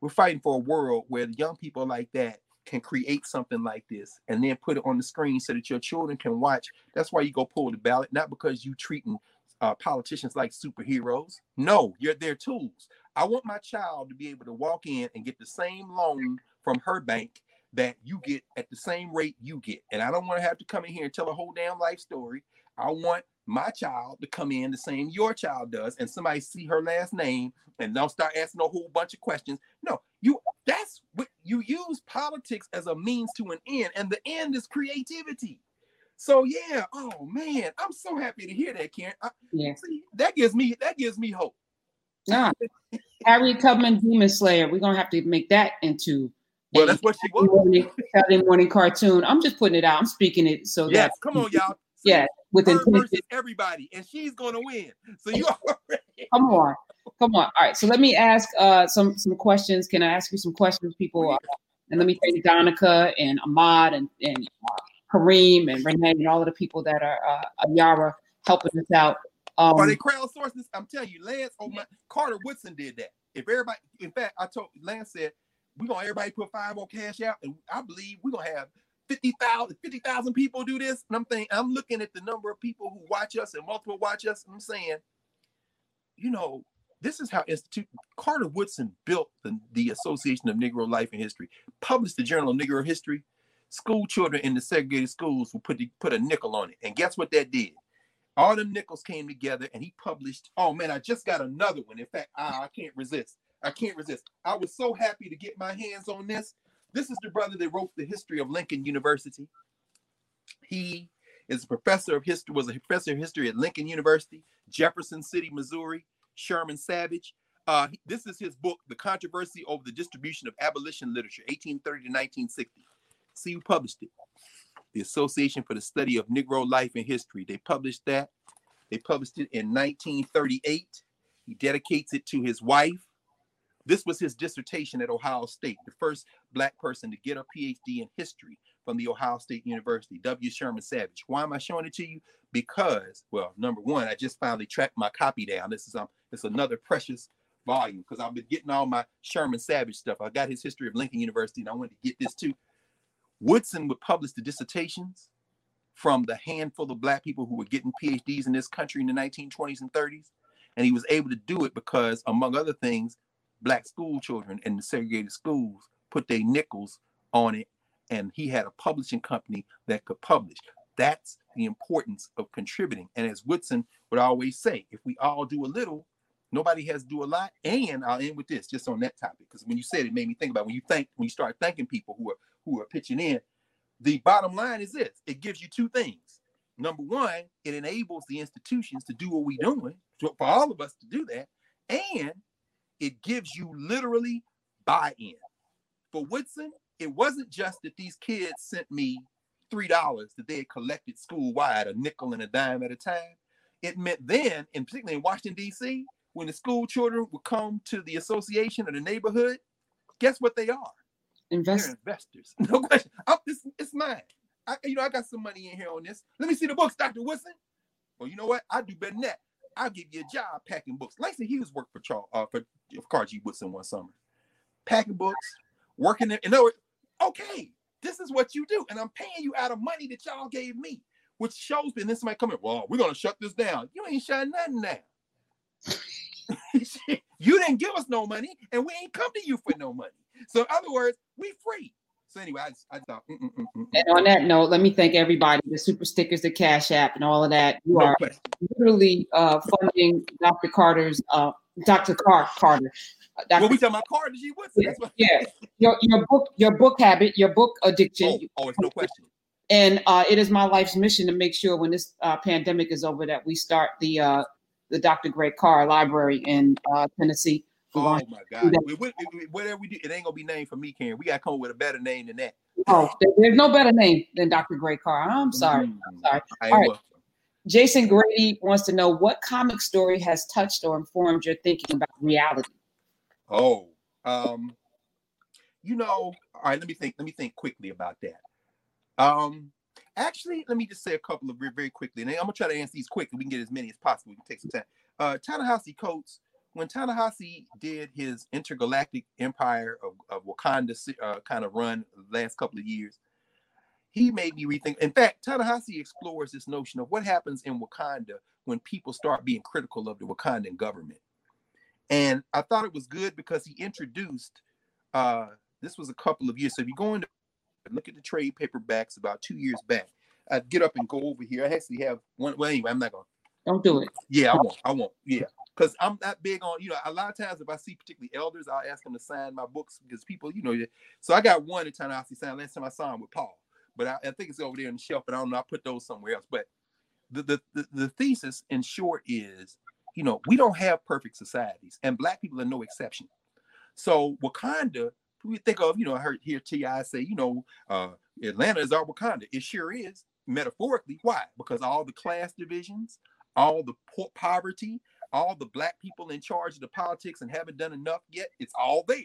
We're fighting for a world where young people like that can create something like this and then put it on the screen so that your children can watch. That's why you go pull the ballot, not because you treating uh, politicians like superheroes. No, you're their tools. I want my child to be able to walk in and get the same loan from her bank that you get at the same rate you get. And I don't want to have to come in here and tell a whole damn life story. I want my child to come in the same your child does, and somebody see her last name and don't start asking a whole bunch of questions. No, you that's what you use politics as a means to an end, and the end is creativity. So yeah, oh man, I'm so happy to hear that, Karen. I, yeah. See, that gives me that gives me hope. Nah, Harriet Tubman, Demon Slayer. We're gonna have to make that into well, a, that's what she was. Morning, Saturday morning cartoon. I'm just putting it out. I'm speaking it. So yes, that, come on, y'all. Yeah, with versus everybody, and she's gonna win. So you already come on, come on. All right, so let me ask uh, some some questions. Can I ask you some questions, people? Uh, and let me thank Donica and Ahmad and and uh, Kareem and Renee and all of the people that are uh, Yara helping us out. Um, Are they crowdsourcing this? I'm telling you, Lance, oh my, Carter Woodson did that. If everybody, in fact, I told Lance said, we're going to everybody put five on Cash App, and I believe we're going to have fifty thousand people do this. And I'm thinking, I'm looking at the number of people who watch us and multiple watch us. And I'm saying, you know, this is how Institute Carter Woodson built the, the Association of Negro Life and History, published the Journal of Negro History. School children in the segregated schools will put, the, put a nickel on it. And guess what that did? All them nickels came together and he published, oh man, I just got another one. In fact, I, I can't resist. I can't resist. I was so happy to get my hands on this. This is the brother that wrote the history of Lincoln University. He is a professor of history, was a professor of history at Lincoln University, Jefferson City, Missouri, Sherman Savage. Uh, this is his book, The Controversy Over the Distribution of Abolition Literature, eighteen thirty to nineteen sixty. See who published it. The Association for the Study of Negro Life and History. They published that. They published it in nineteen thirty-eight. He dedicates it to his wife. This was his dissertation at Ohio State, the first Black person to get a P H D in history from the Ohio State University, W. Sherman Savage. Why am I showing it to you? Because, well, number one, I just finally tracked my copy down. This is um, it's another precious volume because I've been getting all my Sherman Savage stuff. I got his history of Lincoln University, and I wanted to get this too. Woodson would publish the dissertations from the handful of Black people who were getting P H Ds in this country in the nineteen twenties and thirties, and he was able to do it because, among other things, Black school children in the segregated schools put their nickels on it, and he had a publishing company that could publish. That's the importance of contributing. And as Woodson would always say, if we all do a little, nobody has to do a lot. And I'll end with this, just on that topic, because when you said it, it made me think about it. When you think, when you start thanking people who are who are pitching in, the bottom line is this: it gives you two things. Number one, it enables the institutions to do what we're doing, for all of us to do that, and it gives you literally buy-in. For Woodson, it wasn't just that these kids sent me three dollars that they had collected school-wide, a nickel and a dime at a time. It meant then, and particularly in Washington, D C, when the school children would come to the association or the neighborhood, guess what they are? Invest- They're investors. No question. I'm, it's, it's mine. I, you know, I got some money in here on this. Let me see the books, Doctor Woodson. Well, you know what? I do better than that. I'll give you a job packing books. Langston Hughes worked for Charles, uh, for Carter G. Woodson one summer, packing books, working in. In other words, okay, this is what you do, and I'm paying you out of money that y'all gave me, which shows. And then somebody coming, well, we're gonna shut this down. You ain't shutting nothing down. You didn't give us no money, and we ain't come to you for no money. So in other words, we free. So anyway, I, I thought. Mm, mm, mm, mm. And on that note, let me thank everybody, the super stickers, the Cash App, and all of that. You no are question. literally uh, funding Doctor Carter's, uh, Doctor Car- Carter. Uh, Doctor Well, we talking about Carter G. Woodson. Yeah, that's what yeah. your, your book, your book habit, your book addiction. Oh, oh it's no question. And uh, it is my life's mission to make sure when this uh, pandemic is over that we start the uh, the Doctor Greg Carr Library in uh, Tennessee. Oh my God! Whatever we do, it ain't gonna be named for me, Karen. We gotta come up with a better name than that. Oh, there's no better name than Doctor Gray Carr. I'm sorry. Mm-hmm. I'm sorry. I All right. Welcome. Jason Grady wants to know what comic story has touched or informed your thinking about reality. Oh, um, you know. All right. Let me think. Let me think quickly about that. Um, actually, let me just say a couple of very, very quickly, and I'm gonna try to answer these quick, and we can get as many as possible. We can take some time. Uh, Ta-Nehisi Coates. When Ta-Nehisi did his intergalactic empire of, of Wakanda uh, kind of run the last couple of years, he made me rethink. In fact, Ta-Nehisi explores this notion of what happens in Wakanda when people start being critical of the Wakandan government. And I thought it was good because he introduced, uh, this was a couple of years. So if you go into look at the trade paperbacks about two years back, I'd get up and go over here. I actually have one. Well, anyway, I'm not going to. Don't do it. Yeah, I won't. I won't. Yeah. Because I'm not big on, you know, a lot of times if I see particularly elders, I'll ask them to sign my books because people, you know. So I got one that Ta-Nehisi signed last time I saw him with Paul. But I, I think it's over there on the shelf, but I don't know. I put those somewhere else. But the, the, the, the thesis in short is, you know, we don't have perfect societies and Black people are no exception. So Wakanda, we think of, you know, I heard here T I say, you know, uh, Atlanta is our Wakanda. It sure is, metaphorically. Why? Because all the class divisions, all the po- poverty, all the Black people in charge of the politics and haven't done enough yet, it's all there.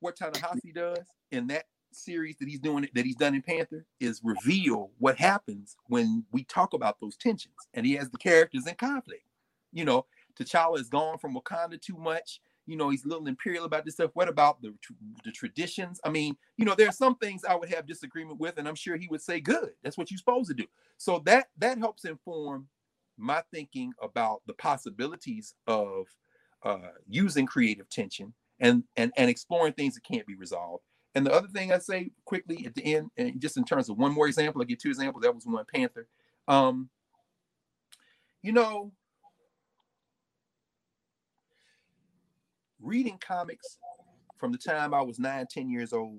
What Ta-Nehisi does in that series that he's doing, that he's done in Panther, is reveal what happens when we talk about those tensions. And he has the characters in conflict. you know, T'Challa is gone from Wakanda too much. You know, he's a little imperial about this stuff. What about the the traditions? I mean, you know, there are some things I would have disagreement with, and I'm sure he would say, good, that's what you're supposed to do. So that that helps inform my thinking about the possibilities of uh, using creative tension and, and, and exploring things that can't be resolved. And the other thing I say quickly at the end, and just in terms of one more example, I get two examples. That was one, Panther. Um, you know, reading comics from the time I was nine, ten years old,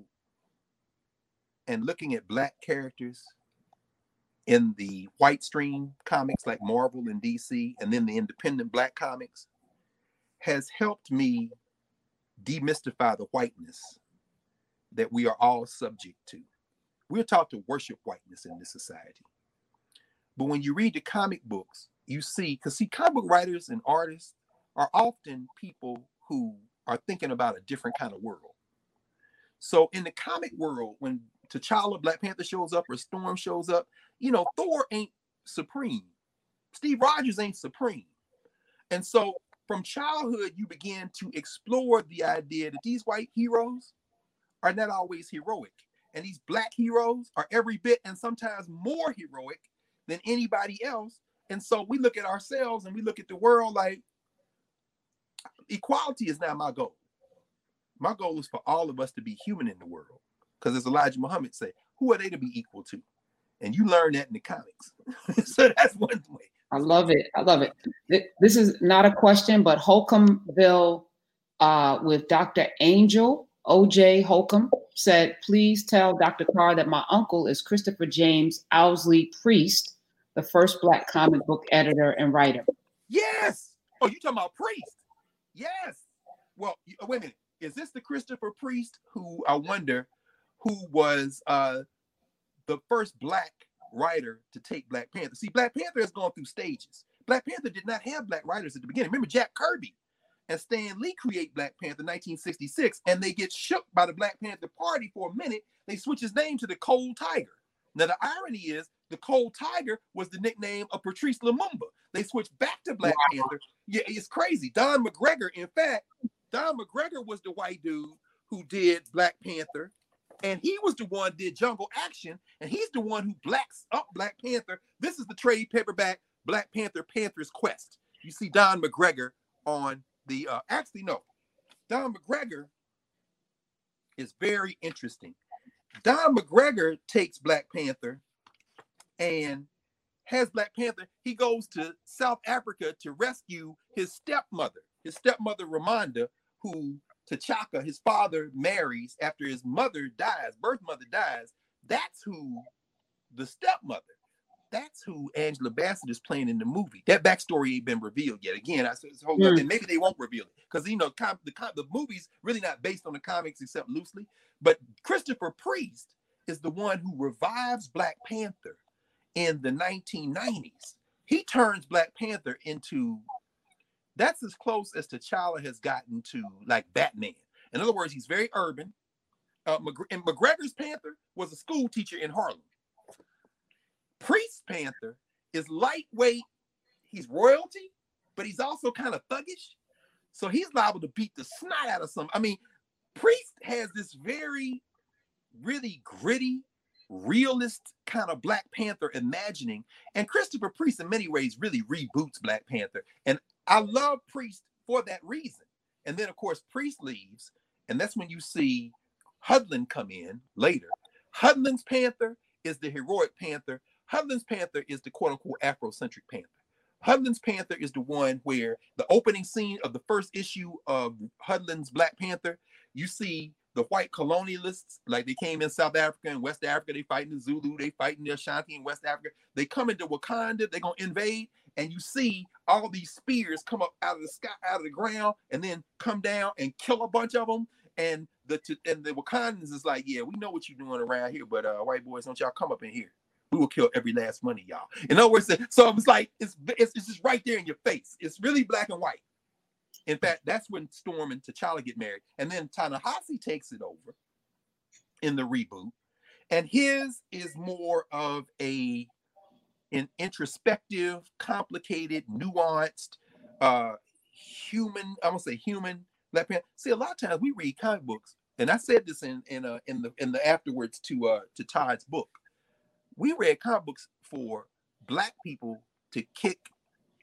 and looking at Black characters in the white stream comics like Marvel and D C, and then the independent Black comics, has helped me demystify the whiteness that we are all subject to. We're taught to worship whiteness in this society. But when you read the comic books, you see, because see, comic book writers and artists are often people who are thinking about a different kind of world. So in the comic world, when T'Challa, Black Panther shows up, or Storm shows up, you know, Thor ain't supreme. Steve Rogers ain't supreme. And so from childhood, you begin to explore the idea that these white heroes are not always heroic. And these Black heroes are every bit and sometimes more heroic than anybody else. And so we look at ourselves and we look at the world like, equality is not my goal. My goal is for all of us to be human in the world. Because as Elijah Muhammad said, who are they to be equal to? And you learn that in the comics. So that's one way. I love it. I love it. This is not a question, but Holcombville uh, with Doctor Angel, O J Holcomb, said, please tell Doctor Carr that my uncle is Christopher James Owsley Priest, the first Black comic book editor and writer. Yes. Oh, you talking about Priest? Yes. Well, wait a minute. Is this the Christopher Priest who, I wonder, who was uh, the first Black writer to take Black Panther? See, Black Panther has gone through stages. Black Panther did not have Black writers at the beginning. Remember, Jack Kirby and Stan Lee create Black Panther in nineteen sixty-six, and they get shook by the Black Panther Party for a minute. They switch his name to the Cold Tiger. Now, the irony is the Cold Tiger was the nickname of Patrice Lumumba. They switched back to Black wow. Panther. Yeah, it's crazy. Don McGregor, in fact, Don McGregor was the white dude who did Black Panther, and he was the one did Jungle Action, and he's the one who blacks up Black Panther. This is the trade paperback, Black Panther, Panther's Quest. You see Don McGregor on the, uh, actually, no, Don McGregor is very interesting. Don McGregor takes Black Panther and has Black Panther. He goes to South Africa to rescue his stepmother, his stepmother Ramonda, who T'Chaka, his father, marries after his mother dies, birth mother dies. That's who the stepmother, that's who Angela Bassett is playing in the movie. That backstory ain't been revealed yet. Again, I said, hold up, and maybe they won't reveal it because, you know, com- the, com- the movie's really not based on the comics except loosely. But Christopher Priest is the one who revives Black Panther in the nineteen nineties. He turns Black Panther into, that's as close as T'Challa has gotten to like Batman. In other words, he's very urban. Uh, McG- and McGregor's Panther was a school teacher in Harlem. Priest's Panther is lightweight. He's royalty, but he's also kind of thuggish. So he's liable to beat the snot out of some. I mean, Priest has this very, really gritty, realist kind of Black Panther imagining. And Christopher Priest in many ways really reboots Black Panther. And I love Priest for that reason. And then, of course, Priest leaves. And that's when you see Hudlin come in later. Hudlin's Panther is the heroic Panther. Hudlin's Panther is the quote-unquote Afrocentric Panther. Hudlin's Panther is the one where the opening scene of the first issue of Hudlin's Black Panther, you see the white colonialists, like they came in South Africa and West Africa, they fighting the Zulu, they fighting the Ashanti in West Africa. They come into Wakanda, they're gonna invade, and you see all these spears come up out of the sky, out of the ground, and then come down and kill a bunch of them. And the and the Wakandans is like, yeah, we know what you're doing around here, but uh, white boys, don't y'all come up in here. We will kill every last one of y'all. In other words, so it was like it's it's, it's just right there in your face. It's really black and white. In fact, that's when Storm and T'Challa get married. And then Ta-Nehisi takes it over in the reboot. And his is more of a an introspective, complicated, nuanced, uh, human, I won't say human, Black Panther. See, a lot of times we read comic books, and I said this in in uh, in the in the afterwards to uh, to Todd's book. We read comic books for Black people to kick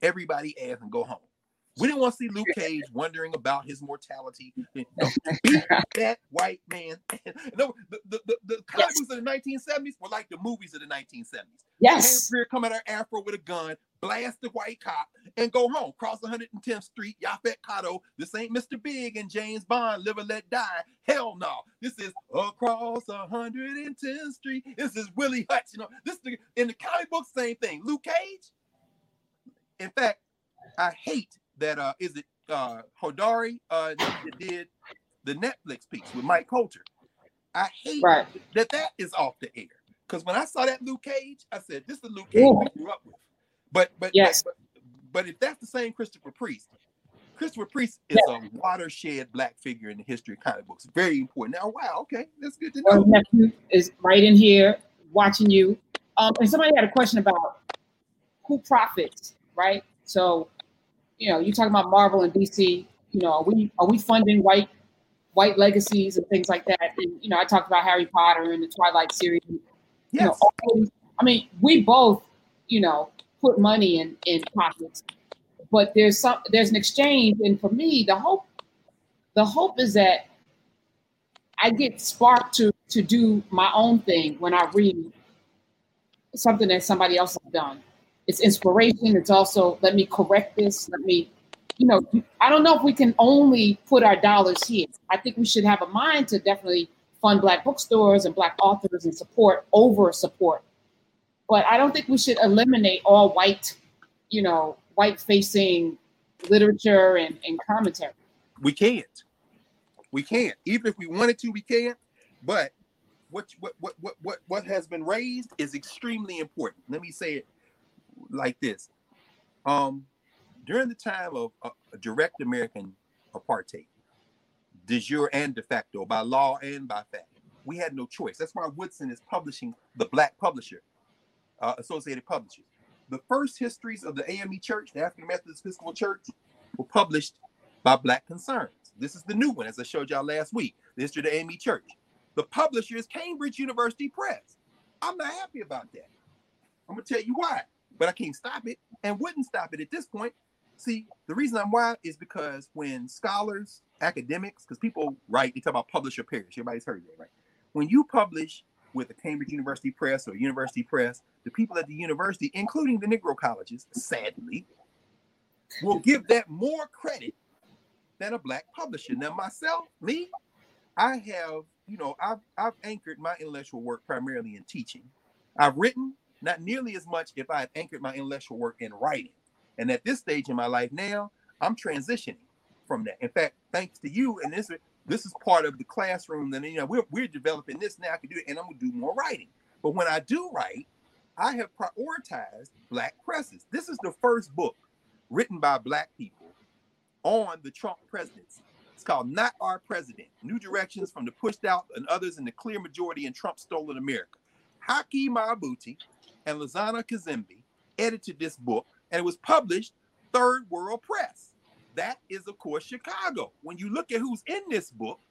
everybody's ass and go home. We didn't want to see Luke Cage wondering about his mortality. No, beat that white man. No, the the, the, the comics yes. of the nineteen seventies were like the movies of the nineteen seventies. Yes. Hands come at her afro with a gun, blast the white cop, and go home. Cross one hundred tenth street, Yaphet Kotto. This ain't Mister Big and James Bond, Live or Let Die. Hell no. This is Across one hundred tenth street. This is Willie Hutch. You know, this in the comic book, same thing. Luke Cage. In fact, I hate that uh is it uh Hodari uh that did the Netflix piece with Mike Coulter. I hate right. that that is off the air, because when I saw that Luke Cage, I said, this is Luke Cage yeah. I grew up with. But but yes, but, but if that's the same Christopher Priest, Christopher Priest is yeah. a watershed Black figure in the history of comic books. Very important. Now, wow, okay, that's good to know. Well, nephew is right in here watching you. Um, and somebody had a question about who profits, right? So, you know, you talk about Marvel and D C. You know, are we are we funding white white legacies and things like that? And you know, I talked about Harry Potter and the Twilight series. Yes. You know, all, I mean, we both, you know, put money in, in pockets, but there's some there's an exchange. And for me, the hope the hope is that I get sparked to to do my own thing when I read something that somebody else has done. It's inspiration. It's also, let me correct this. Let me, you know, I don't know if we can only put our dollars here. I think we should have a mind to definitely fund Black bookstores and Black authors and support over support. But I don't think we should eliminate all white, you know, white facing literature and, and commentary. We can't. We can't. Even if we wanted to, we can't. But what what what what what, what has been raised is extremely important. Let me say it like this. Um, during the time of uh, direct American apartheid, de jure and de facto, by law and by fact, we had no choice. That's why Woodson is publishing the Black publisher, uh, Associated Publishers. The first histories of the A M E Church, the African Methodist Episcopal Church, were published by Black concerns. This is the new one, as I showed y'all last week, the history of the A M E Church. The publisher is Cambridge University Press. I'm not happy about that. I'm going to tell you why. But I can't stop it, and wouldn't stop it at this point. See, the reason I'm wild is because when scholars, academics, because people write, they talk about publisher parish. Everybody's heard that, right? When you publish with a Cambridge University Press or University Press, the people at the university, including the Negro colleges, sadly, will give that more credit than a Black publisher. Now, myself, me, I have, you know, I've, I've anchored my intellectual work primarily in teaching. I've written not nearly as much if I had anchored my intellectual work in writing. And at this stage in my life now, I'm transitioning from that. In fact, thanks to you, and this, this is part of the classroom that, you know, we're, we're developing this now. I can do it, and I'm going to do more writing. But when I do write, I have prioritized Black presses. This is the first book written by Black people on the Trump presidency. It's called Not Our President, New Directions from the Pushed Out and Others in the Clear Majority in Trump's Stolen America. Haki Maabuti and Lozana Kazembe edited this book, and it was published Third World Press. That is, of course, Chicago. When you look at who's in this book,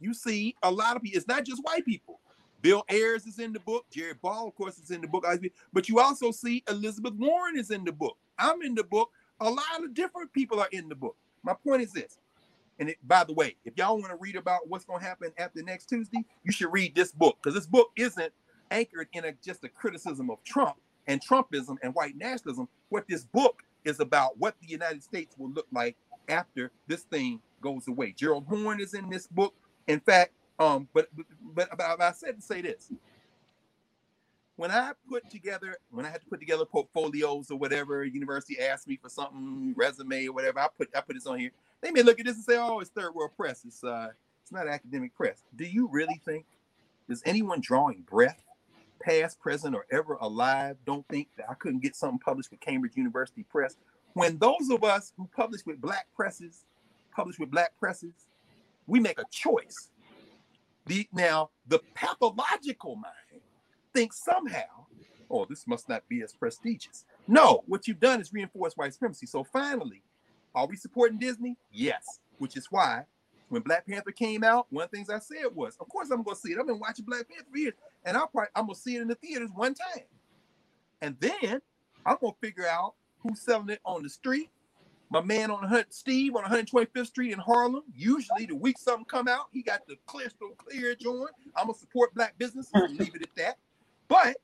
you see a lot of people. It's not just white people. Bill Ayers is in the book. Jared Ball, of course, is in the book. But you also see Elizabeth Warren is in the book. I'm in the book. A lot of different people are in the book. My point is this. And it, by the way, if y'all want to read about what's going to happen after next Tuesday, you should read this book, because this book isn't anchored in a, just a criticism of Trump and Trumpism and white nationalism. What this book is about, what the United States will look like after this thing goes away. Gerald Horne is in this book. In fact, um, but, but but I said to say this. When I put together, when I had to put together portfolios or whatever, university asked me for something, resume or whatever, I put I put this on here. They may look at this and say, oh, it's Third World Press. It's uh, it's not academic press. Do you really think, is anyone drawing breath, past, present, or ever alive, don't think that I couldn't get something published with Cambridge University Press? When those of us who publish with Black presses, publish with Black presses, we make a choice. The, now, the pathological mind thinks somehow, oh, this must not be as prestigious. No, what you've done is reinforce white supremacy. So finally, Are we supporting Disney? Yes, which is why when Black Panther came out, one of the things I said was, of course I'm going to see it. I've been watching Black Panther for years, and I'll probably, I'm going to see it in the theaters one time. And then I'm going to figure out who's selling it on the street. My man on Hunt, Steve on one twenty-fifth street in Harlem, usually the week something come out, he got the crystal clear joint. I'm going to support Black business and leave it at that. But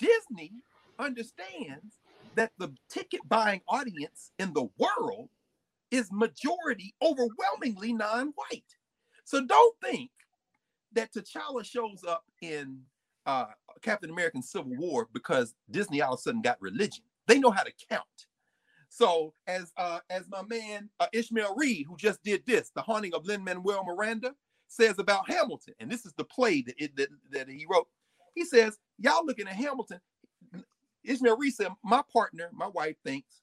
Disney understands that the ticket buying audience in the world is majority overwhelmingly non-white. So don't think that T'Challa shows up in uh, Captain American Civil War because Disney all of a sudden got religion. They know how to count. So as uh, as my man uh, Ishmael Reed, who just did this, The Haunting of Lin-Manuel Miranda, says about Hamilton, and this is the play that, it, that, that he wrote. He says, y'all looking at Hamilton, Ishmael Reed said, my partner, my wife thinks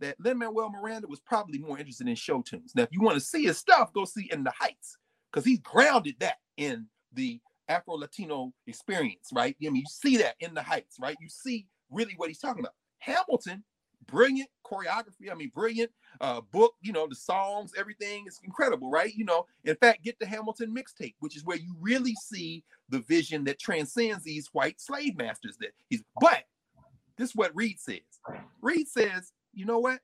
that Lin-Manuel Miranda was probably more interested in show tunes. Now, if you want to see his stuff, go see In the Heights, because he's grounded that in the Afro-Latino experience, right? I mean, you see that in The Heights, right? You see really what he's talking about. Hamilton, brilliant choreography. I mean, brilliant uh, book, you know, the songs, everything is incredible, right? You know, in fact, get the Hamilton mixtape, which is where you really see the vision that transcends these white slave masters that he's, but this is what Reed says. Reed says, you know what?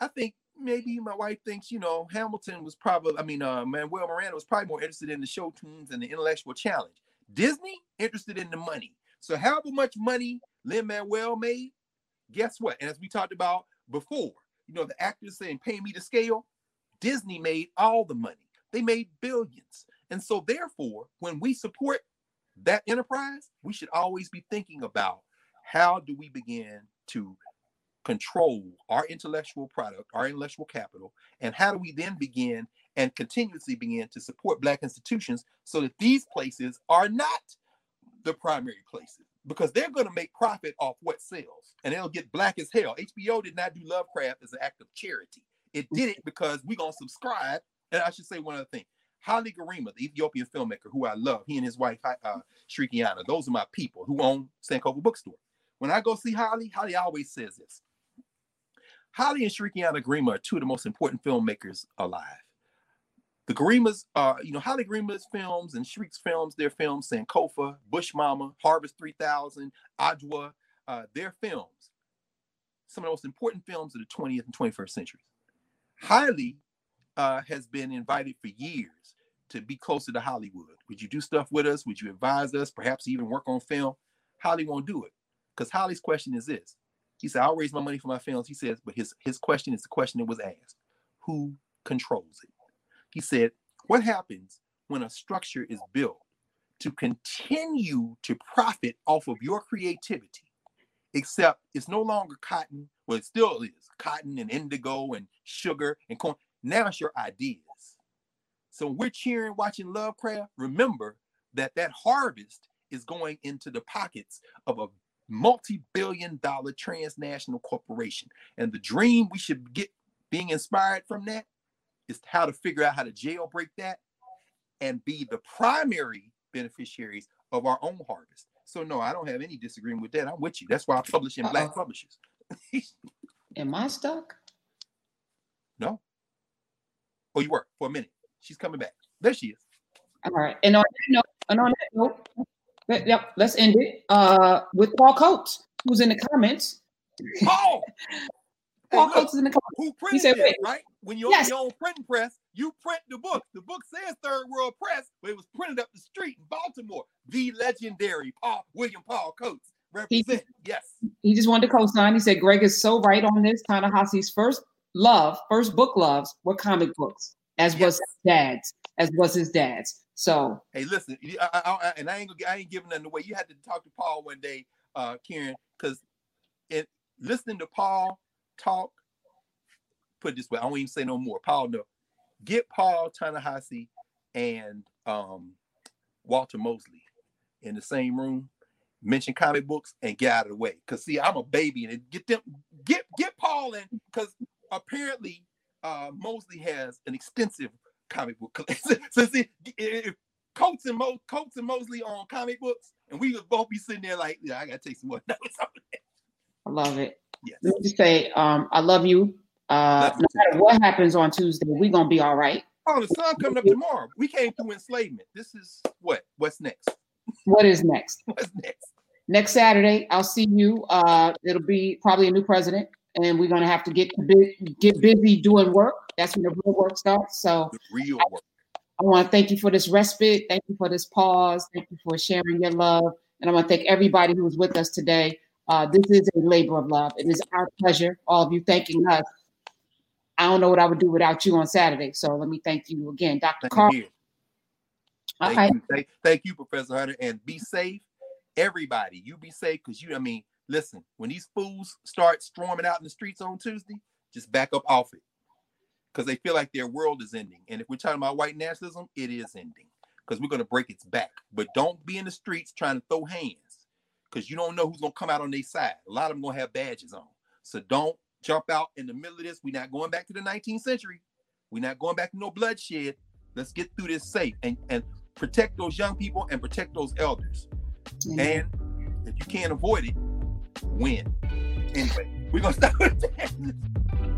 I think maybe my wife thinks, you know, Hamilton was probably, I mean, uh, Manuel Miranda was probably more interested in the show tunes and the intellectual challenge. Disney interested in the money. So however much money Lin-Manuel made, guess what? And as we talked about before, you know, the actors saying, pay me to scale, Disney made all the money. They made billions. And so therefore, when we support that enterprise, we should always be thinking about how do we begin to control our intellectual product, our intellectual capital, and how do we then begin and continuously begin to support Black institutions so that these places are not the primary places, because they're going to make profit off what sells, and they'll get black as hell. H B O did not do Lovecraft as an act of charity. It did it because we're going to subscribe. And I should say one other thing. Holly Garima, the Ethiopian filmmaker who I love, he and his wife, uh, Shrikiana, those are my people who own Sankofa Bookstore. When I go see Holly, Holly always says this. Holly and Shrikiana Garima are two of the most important filmmakers alive. The Garimas, uh, you know, Holly Garima's films and Shriek's films, their films, Sankofa, Bush Mama, Harvest three thousand, Adwa, uh, their films, some of the most important films of the twentieth and twenty-first centuries. Holly Uh, has been invited for years to be closer to Hollywood. Would you do stuff with us? Would you advise us? Perhaps even work on film? Holly won't do it, because Holly's question is this. He said, I'll raise my money for my films. He says, but his, his question is the question that was asked. Who controls it? He said, what happens when a structure is built to continue to profit off of your creativity, except it's no longer cotton, well, it still is cotton and indigo and sugar and corn. Now it's your ideas. So when we're cheering, watching Lovecraft, remember that that harvest is going into the pockets of a multi-billion dollar transnational corporation. And the dream we should get being inspired from that is how to figure out how to jailbreak that and be the primary beneficiaries of our own harvest. So no, I don't have any disagreement with that. I'm with you. That's why I publish in Black Uh-oh. Publishers. Am I stuck? No. Oh, you were for a minute. She's coming back. There she is. All right. And on that note, and on that note let, yep, let's end it uh, with Paul Coates, who's in the comments. Paul! Paul hey, Coates look, is in the comments. Who printed he said, it, right? When you own yes. your own printing press, you print the book. The book says Third World Press, but it was printed up the street in Baltimore. The legendary Paul William Paul Coates represent. He, yes. He just wanted to co-sign. He said, Greg is so right on this. Ta-Nehisi's first Love, first book loves were comic books, as yes. was his dad's, as was his dad's. So hey, listen, I, I, I, and I ain't I ain't giving nothing away. You had to talk to Paul one day, uh, Karen, because it listening to Paul talk. Put it this way, I won't even say no more. Paul, no, get Paul Ta-Nehisi and um, Walter Mosley in the same room. Mention comic books and get out of the way. Because see, I'm a baby, and get them, get get Paul in, because. Apparently, uh, Mosley has an extensive comic book collection. So, see, if Coates and, Mo- Coates and Mosley on comic books, and we would both be sitting there like, yeah, I got to take some more notes on that. I love it. Yes. Let me just say, um, I love you. Uh, no matter what happens on Tuesday, we're going to be all right. Oh, the sun coming up tomorrow. We came through enslavement. This is what? What's next? What is next? What's next? Next Saturday, I'll see you. Uh, it'll be probably a new president, and we're going to have to get get busy doing work. That's when the real work starts. So the real work. I, I want to thank you for this respite. Thank you for this pause. Thank you for sharing your love. And I want to thank everybody who was with us today. Uh, this is a labor of love. It is our pleasure, all of you thanking us. I don't know what I would do without you on Saturday. So let me thank you again, Doctor Carl. Thank, right. you. Thank, thank you, Professor Hunter. And be safe, everybody. You be safe because you, I mean, listen, when these fools start storming out in the streets on Tuesday, just back up off it because they feel like their world is ending. And if we're talking about white nationalism, it is ending because we're going to break its back. But don't be in the streets trying to throw hands because you don't know who's going to come out on their side. A lot of them going to have badges on. So don't jump out in the middle of this. We're not going back to the nineteenth century. We're not going back to no bloodshed. Let's get through this safe and, and protect those young people and protect those elders. Mm-hmm. And if you can't avoid it, win. Anyway, we're going to stop with that.